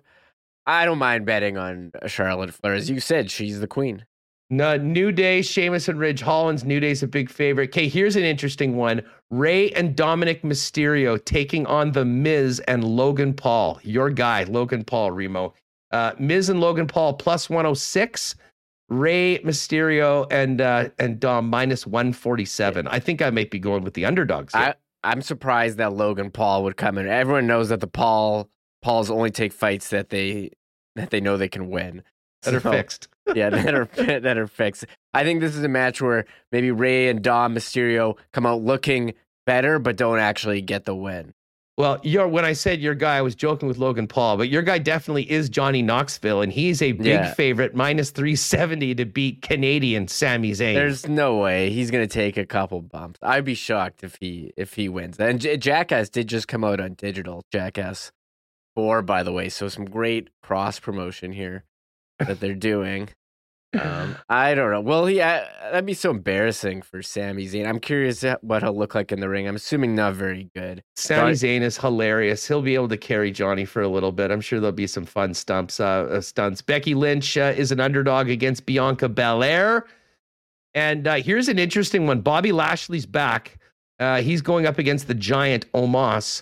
I don't mind betting on Charlotte Flair. As you said, she's the queen. No, New Day, Sheamus and Ridge Hollins. New Day's a big favorite. Okay, here's an interesting one. Rey and Dominic Mysterio taking on The Miz and Logan Paul. Your guy, Logan Paul, Remo. Uh, Miz and Logan Paul plus one oh six. Rey, Mysterio, and uh, and Dom minus one forty-seven. I think I might be going with the underdogs here. I, I'm surprised that Logan Paul would come in. Everyone knows that the Paul Pauls only take fights that they that they know they can win. That are so, fixed. Yeah, that are that are fixed. I think this is a match where maybe Rey and Dom Mysterio come out looking better, but don't actually get the win. Well, your when I said your guy, I was joking with Logan Paul, but your guy definitely is Johnny Knoxville, and he's a big yeah. favorite, minus three seventy to beat Canadian Sami Zayn. There's no way he's going to take a couple bumps. I'd be shocked if he if he wins. And J- Jackass did just come out on digital, Jackass four, by the way, so some great cross promotion here that they're doing. Um, I don't know. Well, he I, that'd be so embarrassing for Sami Zayn. I'm curious what he'll look like in the ring. I'm assuming not very good. Sami Zayn is hilarious. He'll be able to carry Johnny for a little bit. I'm sure there'll be some fun stumps, uh, stunts. Becky Lynch uh, is an underdog against Bianca Belair. And uh, here's an interesting one. Bobby Lashley's back. Uh, he's going up against the giant Omos.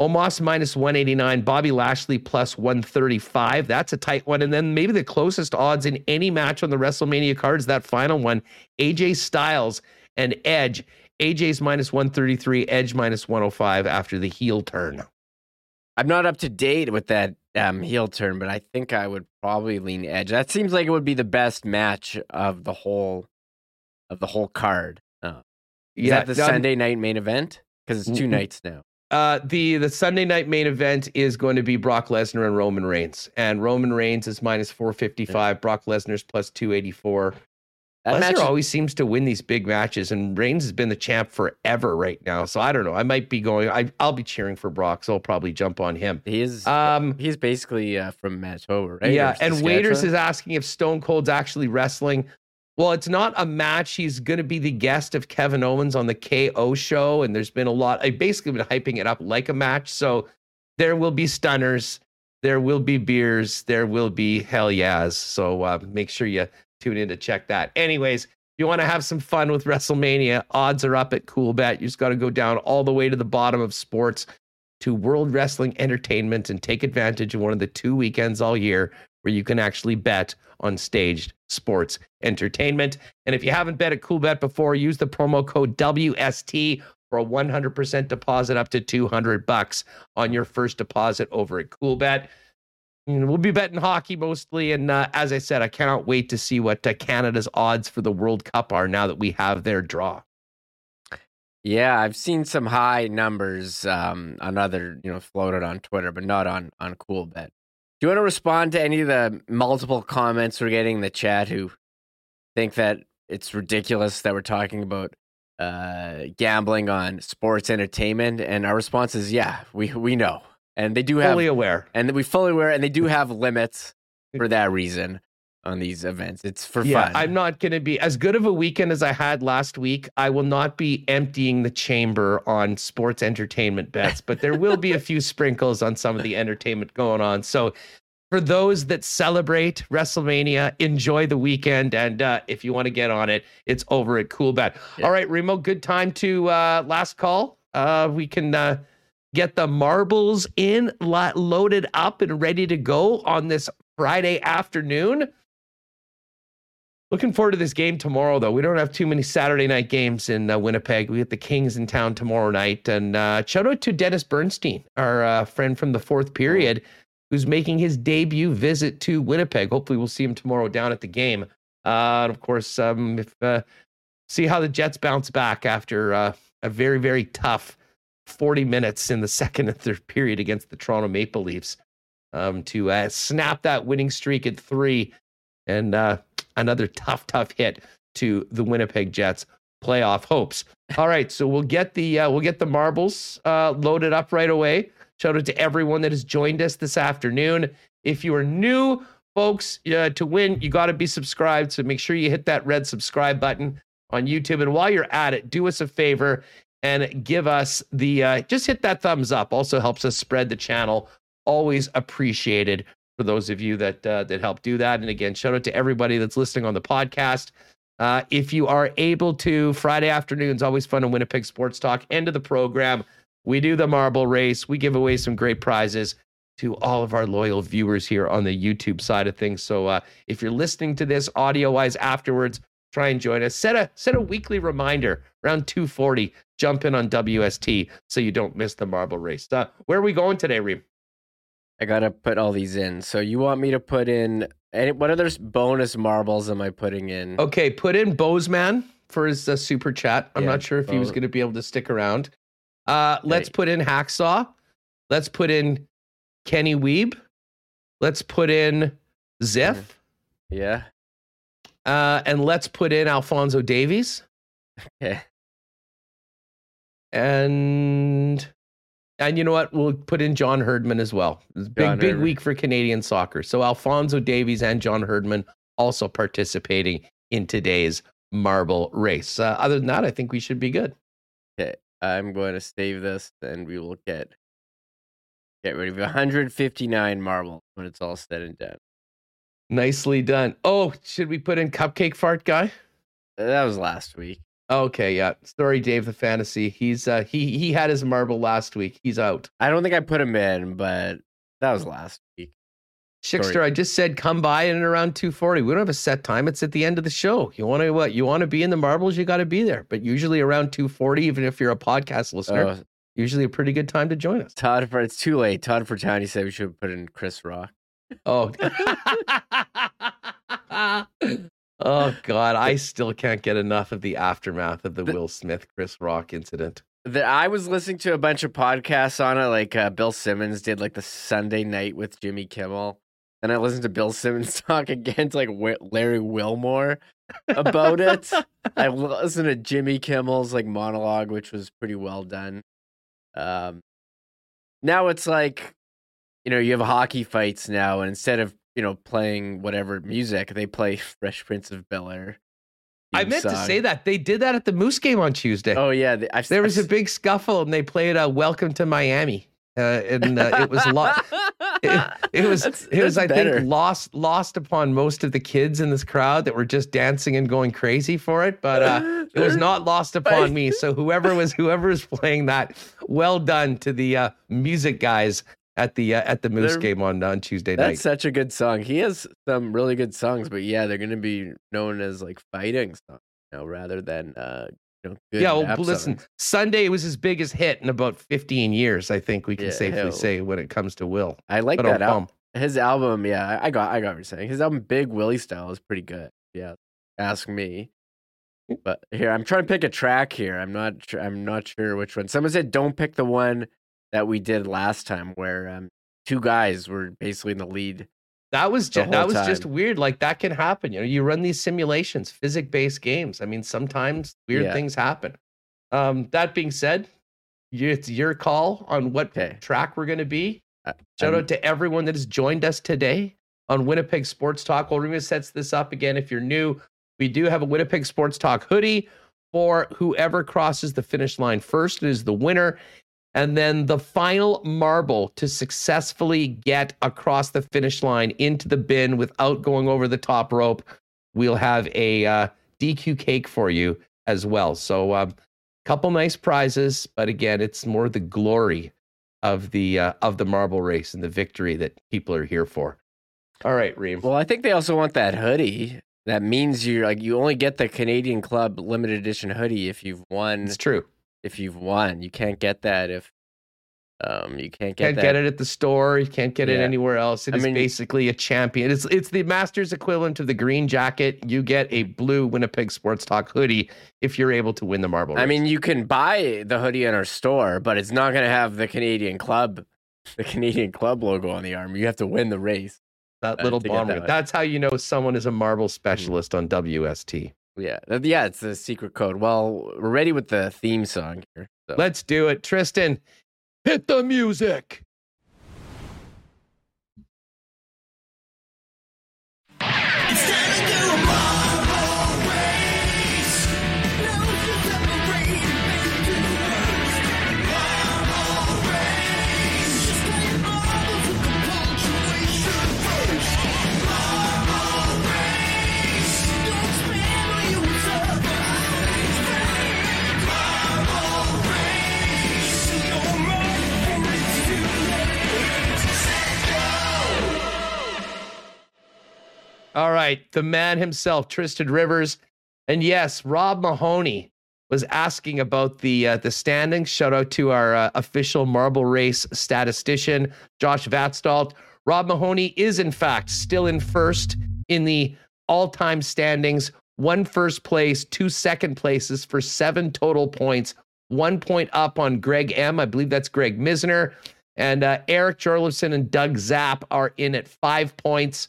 Omos minus one eighty-nine, Bobby Lashley plus one thirty-five. That's a tight one. And then maybe the closest odds in any match on the WrestleMania card is that final one, A J Styles and Edge. A J's minus one thirty-three, Edge minus one oh five after the heel turn. I'm not up to date with that um, heel turn, but I think I would probably lean Edge. That seems like it would be the best match of the whole of the whole card. Oh. Is yeah, that the done. Sunday night main event? Because it's two mm-hmm. nights now. Uh, the, the Sunday night main event is going to be Brock Lesnar and Roman Reigns. And Roman Reigns is minus four fifty-five. Yeah. Brock Lesnar's plus two eighty-four. That Lesnar match... always seems to win these big matches. And Reigns has been the champ forever right now. So I don't know. I might be going. I, I'll be cheering for Brock. So I'll probably jump on him. He is, um, he's basically uh, from Manitoba, right? Yeah. And Waiters is asking if Stone Cold's actually wrestling. Well, it's not a match. He's going to be the guest of Kevin Owens on the K O show. And there's been a lot. I've basically been hyping it up like a match. So there will be stunners. There will be beers. There will be hell yeahs. So uh, make sure you tune in to check that. Anyways, if you want to have some fun with WrestleMania, odds are up at CoolBet. You just got to go down all the way to the bottom of sports to World Wrestling Entertainment and take advantage of one of the two weekends all year where you can actually bet on staged sports entertainment. And if you haven't bet at CoolBet before, use the promo code W S T for a one hundred percent deposit up to two hundred bucks on your first deposit over at CoolBet. And we'll be betting hockey mostly. And uh, as I said, I cannot wait to see what uh, Canada's odds for the World Cup are now that we have their draw. Yeah, I've seen some high numbers um, on other, you know, floated on Twitter, but not on, on CoolBet. Do you want to respond to any of the multiple comments we're getting in the chat who think that it's ridiculous that we're talking about uh, gambling on sports entertainment? And our response is, yeah, we we know. And they do have... Fully aware. And we fully aware, and they do have limits for that reason on these events. It's for yeah, fun. I'm not going to be... As good of a weekend as I had last week, I will not be emptying the chamber on sports entertainment bets, but there will be a few sprinkles on some of the entertainment going on. So for those that celebrate WrestleMania, enjoy the weekend, and uh, if you want to get on it, it's over at CoolBet. Yeah. All right, Remo, good time to uh, last call. Uh, we can... Uh, Get the marbles in, loaded up and ready to go on this Friday afternoon. Looking forward to this game tomorrow, though. We don't have too many Saturday night games in uh, Winnipeg. We get the Kings in town tomorrow night. And uh, shout out to Dennis Bernstein, our uh, friend from the fourth period, who's making his debut visit to Winnipeg. Hopefully we'll see him tomorrow down at the game. Uh, and of course, um, if uh, see how the Jets bounce back after uh, a very, very tough forty minutes in the second and third period against the Toronto Maple Leafs um, to uh, snap that winning streak at three and uh, another tough, tough hit to the Winnipeg Jets playoff hopes. All right. So we'll get the, uh, we'll get the marbles uh, loaded up right away. Shout out to everyone that has joined us this afternoon. If you are new, Folks, yeah, to win, you got to be subscribed. So make sure you hit that red subscribe button on YouTube. And while you're at it, do us a favor and give us the, uh, just hit that thumbs up. Also helps us spread the channel. Always appreciated for those of you that uh, that help do that. And again, shout out to everybody that's listening on the podcast. Uh, if you are able to, Friday afternoons, always fun in Winnipeg Sports Talk. End of the program. We do the marble race. We give away some great prizes to all of our loyal viewers here on the YouTube side of things. So uh, if you're listening to this audio-wise afterwards, try and join us. Set a set a weekly reminder around two forty. Jump in on W S T so you don't miss the marble race. Uh, where are we going today, Reem? I got to put all these in. So you want me to put in... Any, what other bonus marbles am I putting in? Okay, put in Bozeman for his uh, super chat. I'm yeah, not sure if Bo- he was going to be able to stick around. Uh, let's right. put in Hacksaw. Let's put in Kenny Wiebe. Let's put in Ziff. Yeah. Uh, and let's put in Alphonso Davies. Okay. And and you know what? We'll put in John Herdman as well. It's a big, John big Herdman. Week for Canadian soccer. So Alphonso Davies and John Herdman also participating in today's marble race. Uh, other than that, I think we should be good. Okay. I'm going to save this and we will get Get ready for one hundred fifty-nine marbles when it's all said and done. Nicely done. Oh, should we put in Cupcake Fart Guy? That was last week. Okay, yeah. Sorry, Dave the Fantasy. He's uh, he he had his marble last week. He's out. I don't think I put him in, but that was last week. Schickster, Sorry. I just said come by in and around two forty. We don't have a set time. It's at the end of the show. You want to what? You want to be in the marbles? You got to be there. But usually around two forty, even if you're a podcast listener. Oh. Usually a pretty good time to join us. Todd, for, it's too late. Todd Fortani said we should put in Chris Rock. Oh, oh God! I still can't get enough of the aftermath of the, the Will Smith Chris Rock incident. That I was listening to a bunch of podcasts on it, like uh, Bill Simmons did, like the Sunday Night with Jimmy Kimmel, and I listened to Bill Simmons talk again to like Larry Wilmore about it. I listened to Jimmy Kimmel's like monologue, which was pretty well done. Um, now it's like, you know, you have hockey fights now, and instead of, you know, playing whatever music, they play Fresh Prince of Bel-Air. I meant song. to say that they did that at the Moose game on Tuesday. Oh yeah, they, I've, there was I've, a big scuffle, and they played a uh, "Welcome to Miami," uh, and uh, it was lost. it, it was that's, it was I better. think lost lost upon most of the kids in this crowd that were just dancing and going crazy for it, but. Uh, It was not lost upon me. So whoever was whoever was playing that, well done to the uh, music guys at the uh, at the Moose they're, game on, on Tuesday night. That's such a good song. He has some really good songs, but yeah, they're going to be known as like fighting songs, you know, rather than uh, you know. Good yeah, well, listen, songs. Sunday was his biggest hit in about fifteen years. I think we can yeah, safely hell. say when it comes to Will. I like but that album. His album, yeah, I got I got what you're saying. His album, Big Willie Style, is pretty good. Yeah, ask me. But here, I'm trying to pick a track here. I'm not I'm not sure which one. Someone said don't pick the one that we did last time where um, two guys were basically in the lead. That was just, that was time. just weird. Like that can happen. You know, you run these simulations, physics-based games. I mean, sometimes weird yeah. things happen. Um, that being said, it's your call on what okay. track we're going to be. Uh, Shout um, out to everyone that has joined us today on Winnipeg Sports Talk. Well, Remus sets this up again. If you're new, we do have a Winnipeg Sports Talk hoodie for whoever crosses the finish line first is the winner. And then the final marble to successfully get across the finish line into the bin without going over the top rope. We'll have a uh, D Q cake for you as well. So a um, couple nice prizes. But again, it's more the glory of the uh, of the marble race and the victory that people are here for. All right, Reem. Well, I think they also want that hoodie. That means you like you only get the Canadian Club limited edition hoodie if you've won. It's true. If you've won, you can't get that if um you can't get can't that. get it at the store. You can't get yeah. it anywhere else. It I is mean, basically a champion. It's it's the Masters equivalent of the green jacket. You get a blue Winnipeg Sports Talk hoodie if you're able to win the marble race. I mean, you can buy the hoodie in our store, but it's not going to have the Canadian Club, the Canadian Club logo on the arm. You have to win the race. That little bomber. That That's how you know someone is a marble specialist on W S T. Yeah. Yeah, it's the secret code. Well, we're ready with the theme song here. So. Let's do it. Tristan, hit the music. All right, the man himself, Tristan Rivers. And yes, Rob Mahoney was asking about the uh, the standings. Shout out to our uh, official marble race statistician, Josh Vatstalt. Rob Mahoney is, in fact, still in first in the all-time standings. One first place, two second places for seven total points. One point up on Greg M. I believe that's Greg Misner. And uh, Eric Jorlifson and Doug Zapp are in at five points.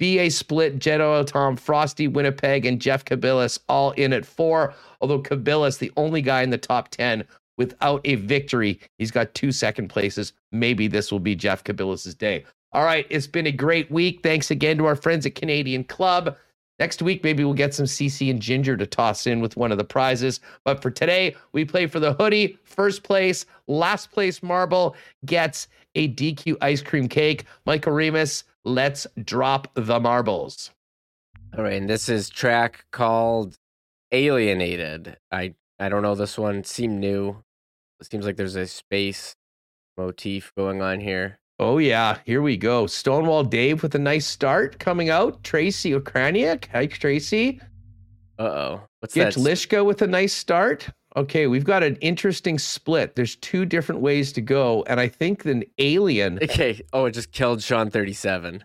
B A Split, Jed Oil, Tom Frosty, Winnipeg, and Jeff Kabilis all in at four. Although Kabilis, the only guy in the top ten without a victory, he's got two second places. Maybe this will be Jeff Kabilis's day. All right, it's been a great week. Thanks again to our friends at Canadian Club. Next week, maybe we'll get some C C and Ginger to toss in with one of the prizes. But for today, we play for the hoodie. First place, last place marble gets a D Q ice cream cake. Michael Remus, let's drop the marbles. All right, and this is track called Alienated. I, I don't know, this one seemed new. It seems like there's a space motif going on here. Oh, yeah. Here we go. Stonewall Dave with a nice start coming out. Tracy Okraniak. Hi, Tracy. Uh-oh. What's Gitch that? Lishka with a nice start. Okay, we've got an interesting split. There's two different ways to go, and I think an alien... Okay. Oh, it just killed Sean thirty-seven.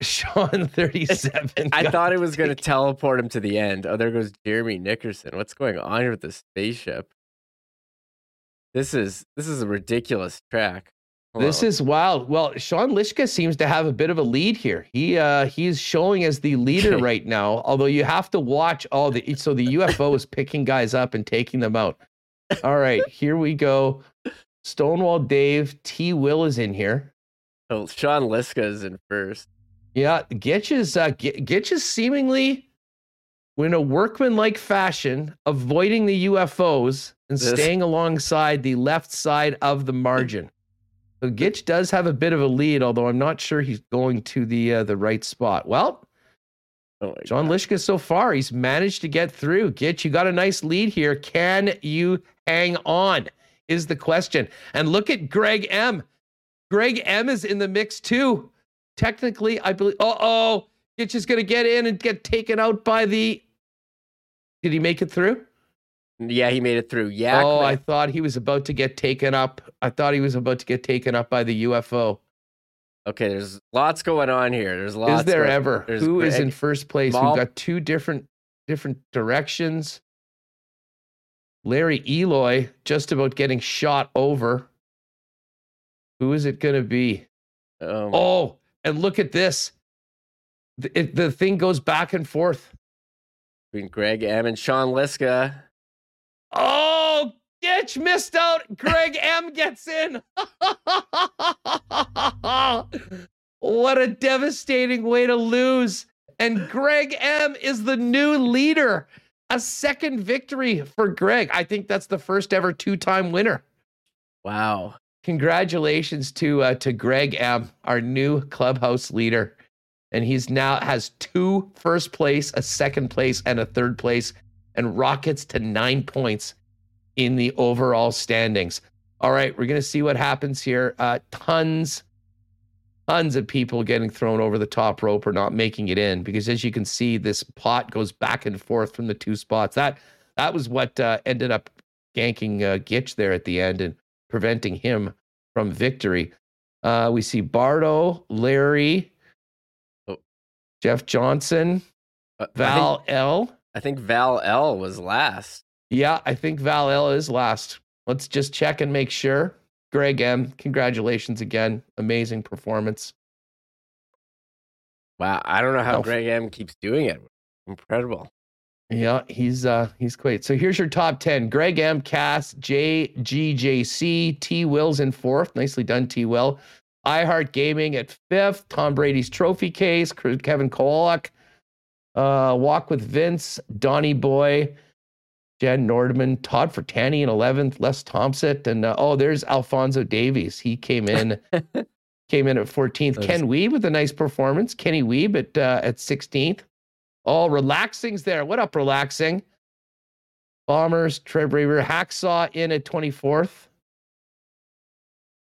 Sean thirty-seven. I thought it was going to teleport him to the end. Oh, there goes Jeremy Nickerson. What's going on here with the spaceship? This is This is a ridiculous track. Hello. This is wild. Well, Sean Lishka seems to have a bit of a lead here. He uh, he's showing as the leader right now, although you have to watch all the... So the U F O is picking guys up and taking them out. All right, here we go. Stonewall Dave, T. Will is in here. Oh, Sean Lishka is in first. Yeah, Gitch is, uh, Gitch is seemingly, in a workmanlike fashion, avoiding the U F Os and this... staying alongside the left side of the margin. So Gitch does have a bit of a lead, although I'm not sure he's going to the uh, the right spot. Well, oh John God. Lishka so far, he's managed to get through. Gitch, you got a nice lead here. Can you hang on is the question. And look at Greg M. Greg M is in the mix too. Technically, I believe... Uh-oh, Gitch is going to get in and get taken out by the... Did he make it through? Yeah, he made it through. Yeah. Oh, I thought he was about to get taken up. I thought he was about to get taken up by the U F O. Okay, there's lots going on here. There's lots. Is there going, ever? Who Greg, is in first place? Mal- We've got two different different directions. Larry Eloy just about getting shot over. Who is it going to be? Um, oh, and look at this. The, it, the thing goes back and forth between Greg M and Sean Lishka. Oh, Gitch missed out. Greg M gets in. What a devastating way to lose. And Greg M is the new leader. A second victory for Greg. I think that's the first ever two-time winner. Wow. Congratulations to uh, to Greg M, our new clubhouse leader. And he's now has two first place, a second place, and a third place, and rockets to nine points in the overall standings. All right, we're going to see what happens here. Uh, tons, tons of people getting thrown over the top rope or not making it in, because as you can see, this pot goes back and forth from the two spots. That that was what uh, ended up ganking uh, Gitch there at the end and preventing him from victory. Uh, we see Bardo, Larry, oh. Jeff Johnson, uh, Val think- L., I think Val L was last. Yeah, I think Val L is last. Let's just check and make sure. Greg M, congratulations again. Amazing performance. Wow, I don't know how oh. Greg M keeps doing it. Incredible. Yeah, he's uh, he's great. So here's your top ten. Greg M, Cass, J, G, J, C, T Will's in fourth. Nicely done, T Will. iHeart Gaming at fifth. Tom Brady's trophy case. Kevin Kowalik. Uh, Walk with Vince, Donnie Boy, Jen Nordman, Todd Fertani in eleventh, Les Thompson, and uh, oh, there's Alphonso Davies. He came in, came in at fourteenth. That Ken was... Wiebe with a nice performance. Kenny Wiebe at uh, at sixteenth. Oh, Relaxing's there. What up, Relaxing? Bombers, Trevor Hacksaw in at twenty-fourth.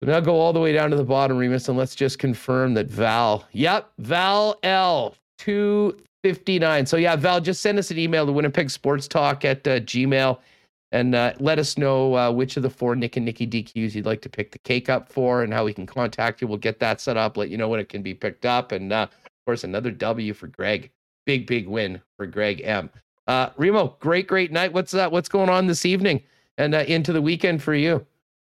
So now go all the way down to the bottom, Remus, and let's just confirm that Val. Yep, Val L. two fifty-nine. So yeah, Val, just send us an email to winnipegsportstalk at uh, Gmail, and uh, let us know uh, which of the four Nick and Nikki D Qs you'd like to pick the cake up for, and how we can contact you. We'll get that set up, let you know when it can be picked up. And uh, of course, another W for Greg. Big, big win for Greg M. Uh, Remo, great, great night. What's that? What's going on this evening and uh, into the weekend for you?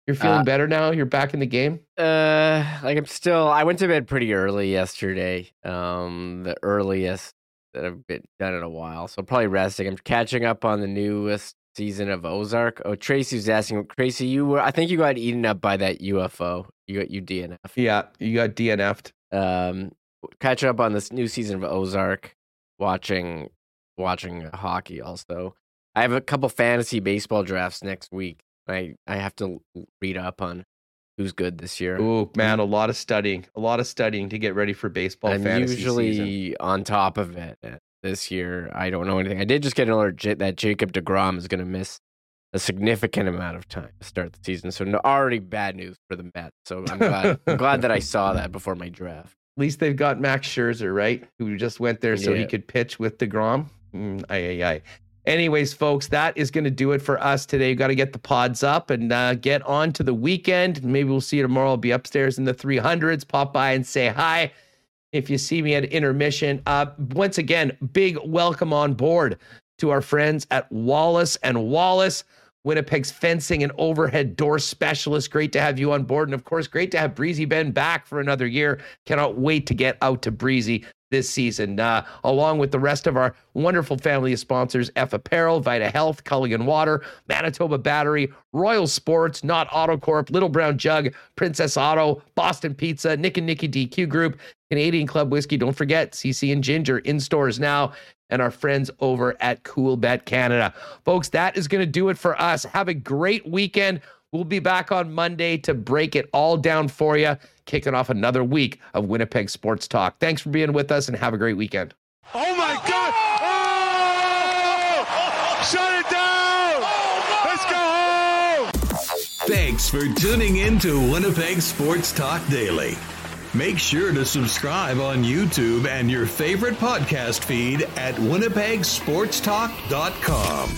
You're feeling uh, better now? You're back in the game? Uh, like I'm still, I went to bed pretty early yesterday. Um, the earliest that I've been done in a while. So I'm probably resting. I'm catching up on the newest season of Ozark. Oh, Tracy was asking, Tracy, you were, I think you got eaten up by that U F O. You got you D N F'd. Yeah, you got D N F'd. Um, catching up on this new season of Ozark, watching, watching hockey also. I have a couple fantasy baseball drafts next week. I, I have to read up on who's good this year. Oh man, a lot of studying, a lot of studying to get ready for baseball. I'm fantasy usually season. On top of it. This year, I don't know anything. I did just get an alert that Jacob deGrom is going to miss a significant amount of time to start the season. So no, already bad news for the Mets. So I'm glad, I'm glad that I saw that before my draft. At least they've got Max Scherzer, right? Who just went there so yeah. he could pitch with deGrom. Mm, aye, aye, aye. Anyways, folks, that is going to do it for us today. You got to get the pods up and uh, get on to the weekend. Maybe we'll see you tomorrow. I'll be upstairs in the three hundreds. Pop by and say hi. If you see me at intermission, uh, once again, big welcome on board to our friends at Wallace and Wallace, Winnipeg's fencing and overhead door specialist. Great to have you on board. And of course, great to have Breezy Ben back for another year. Cannot wait to get out to Breezy this season, uh, along with the rest of our wonderful family of sponsors, F Apparel, Vita Health, Culligan Water, Manitoba Battery, Royal Sports, Not Autocorp, Little Brown Jug, Princess Auto, Boston Pizza, Nick and Nikki D Q Group, Canadian Club Whiskey, don't forget, C C and Ginger in stores now, and our friends over at Cool Bet Canada. Folks, that is going to do it for us. Have a great weekend. We'll be back on Monday to break it all down for you, kicking off another week of Winnipeg Sports Talk. Thanks for being with us and have a great weekend. Oh, my God. Oh! Shut it down. Oh, no! Let's go home. Thanks for tuning in to Winnipeg Sports Talk Daily. Make sure to subscribe on YouTube and your favorite podcast feed at winnipeg sports talk dot com.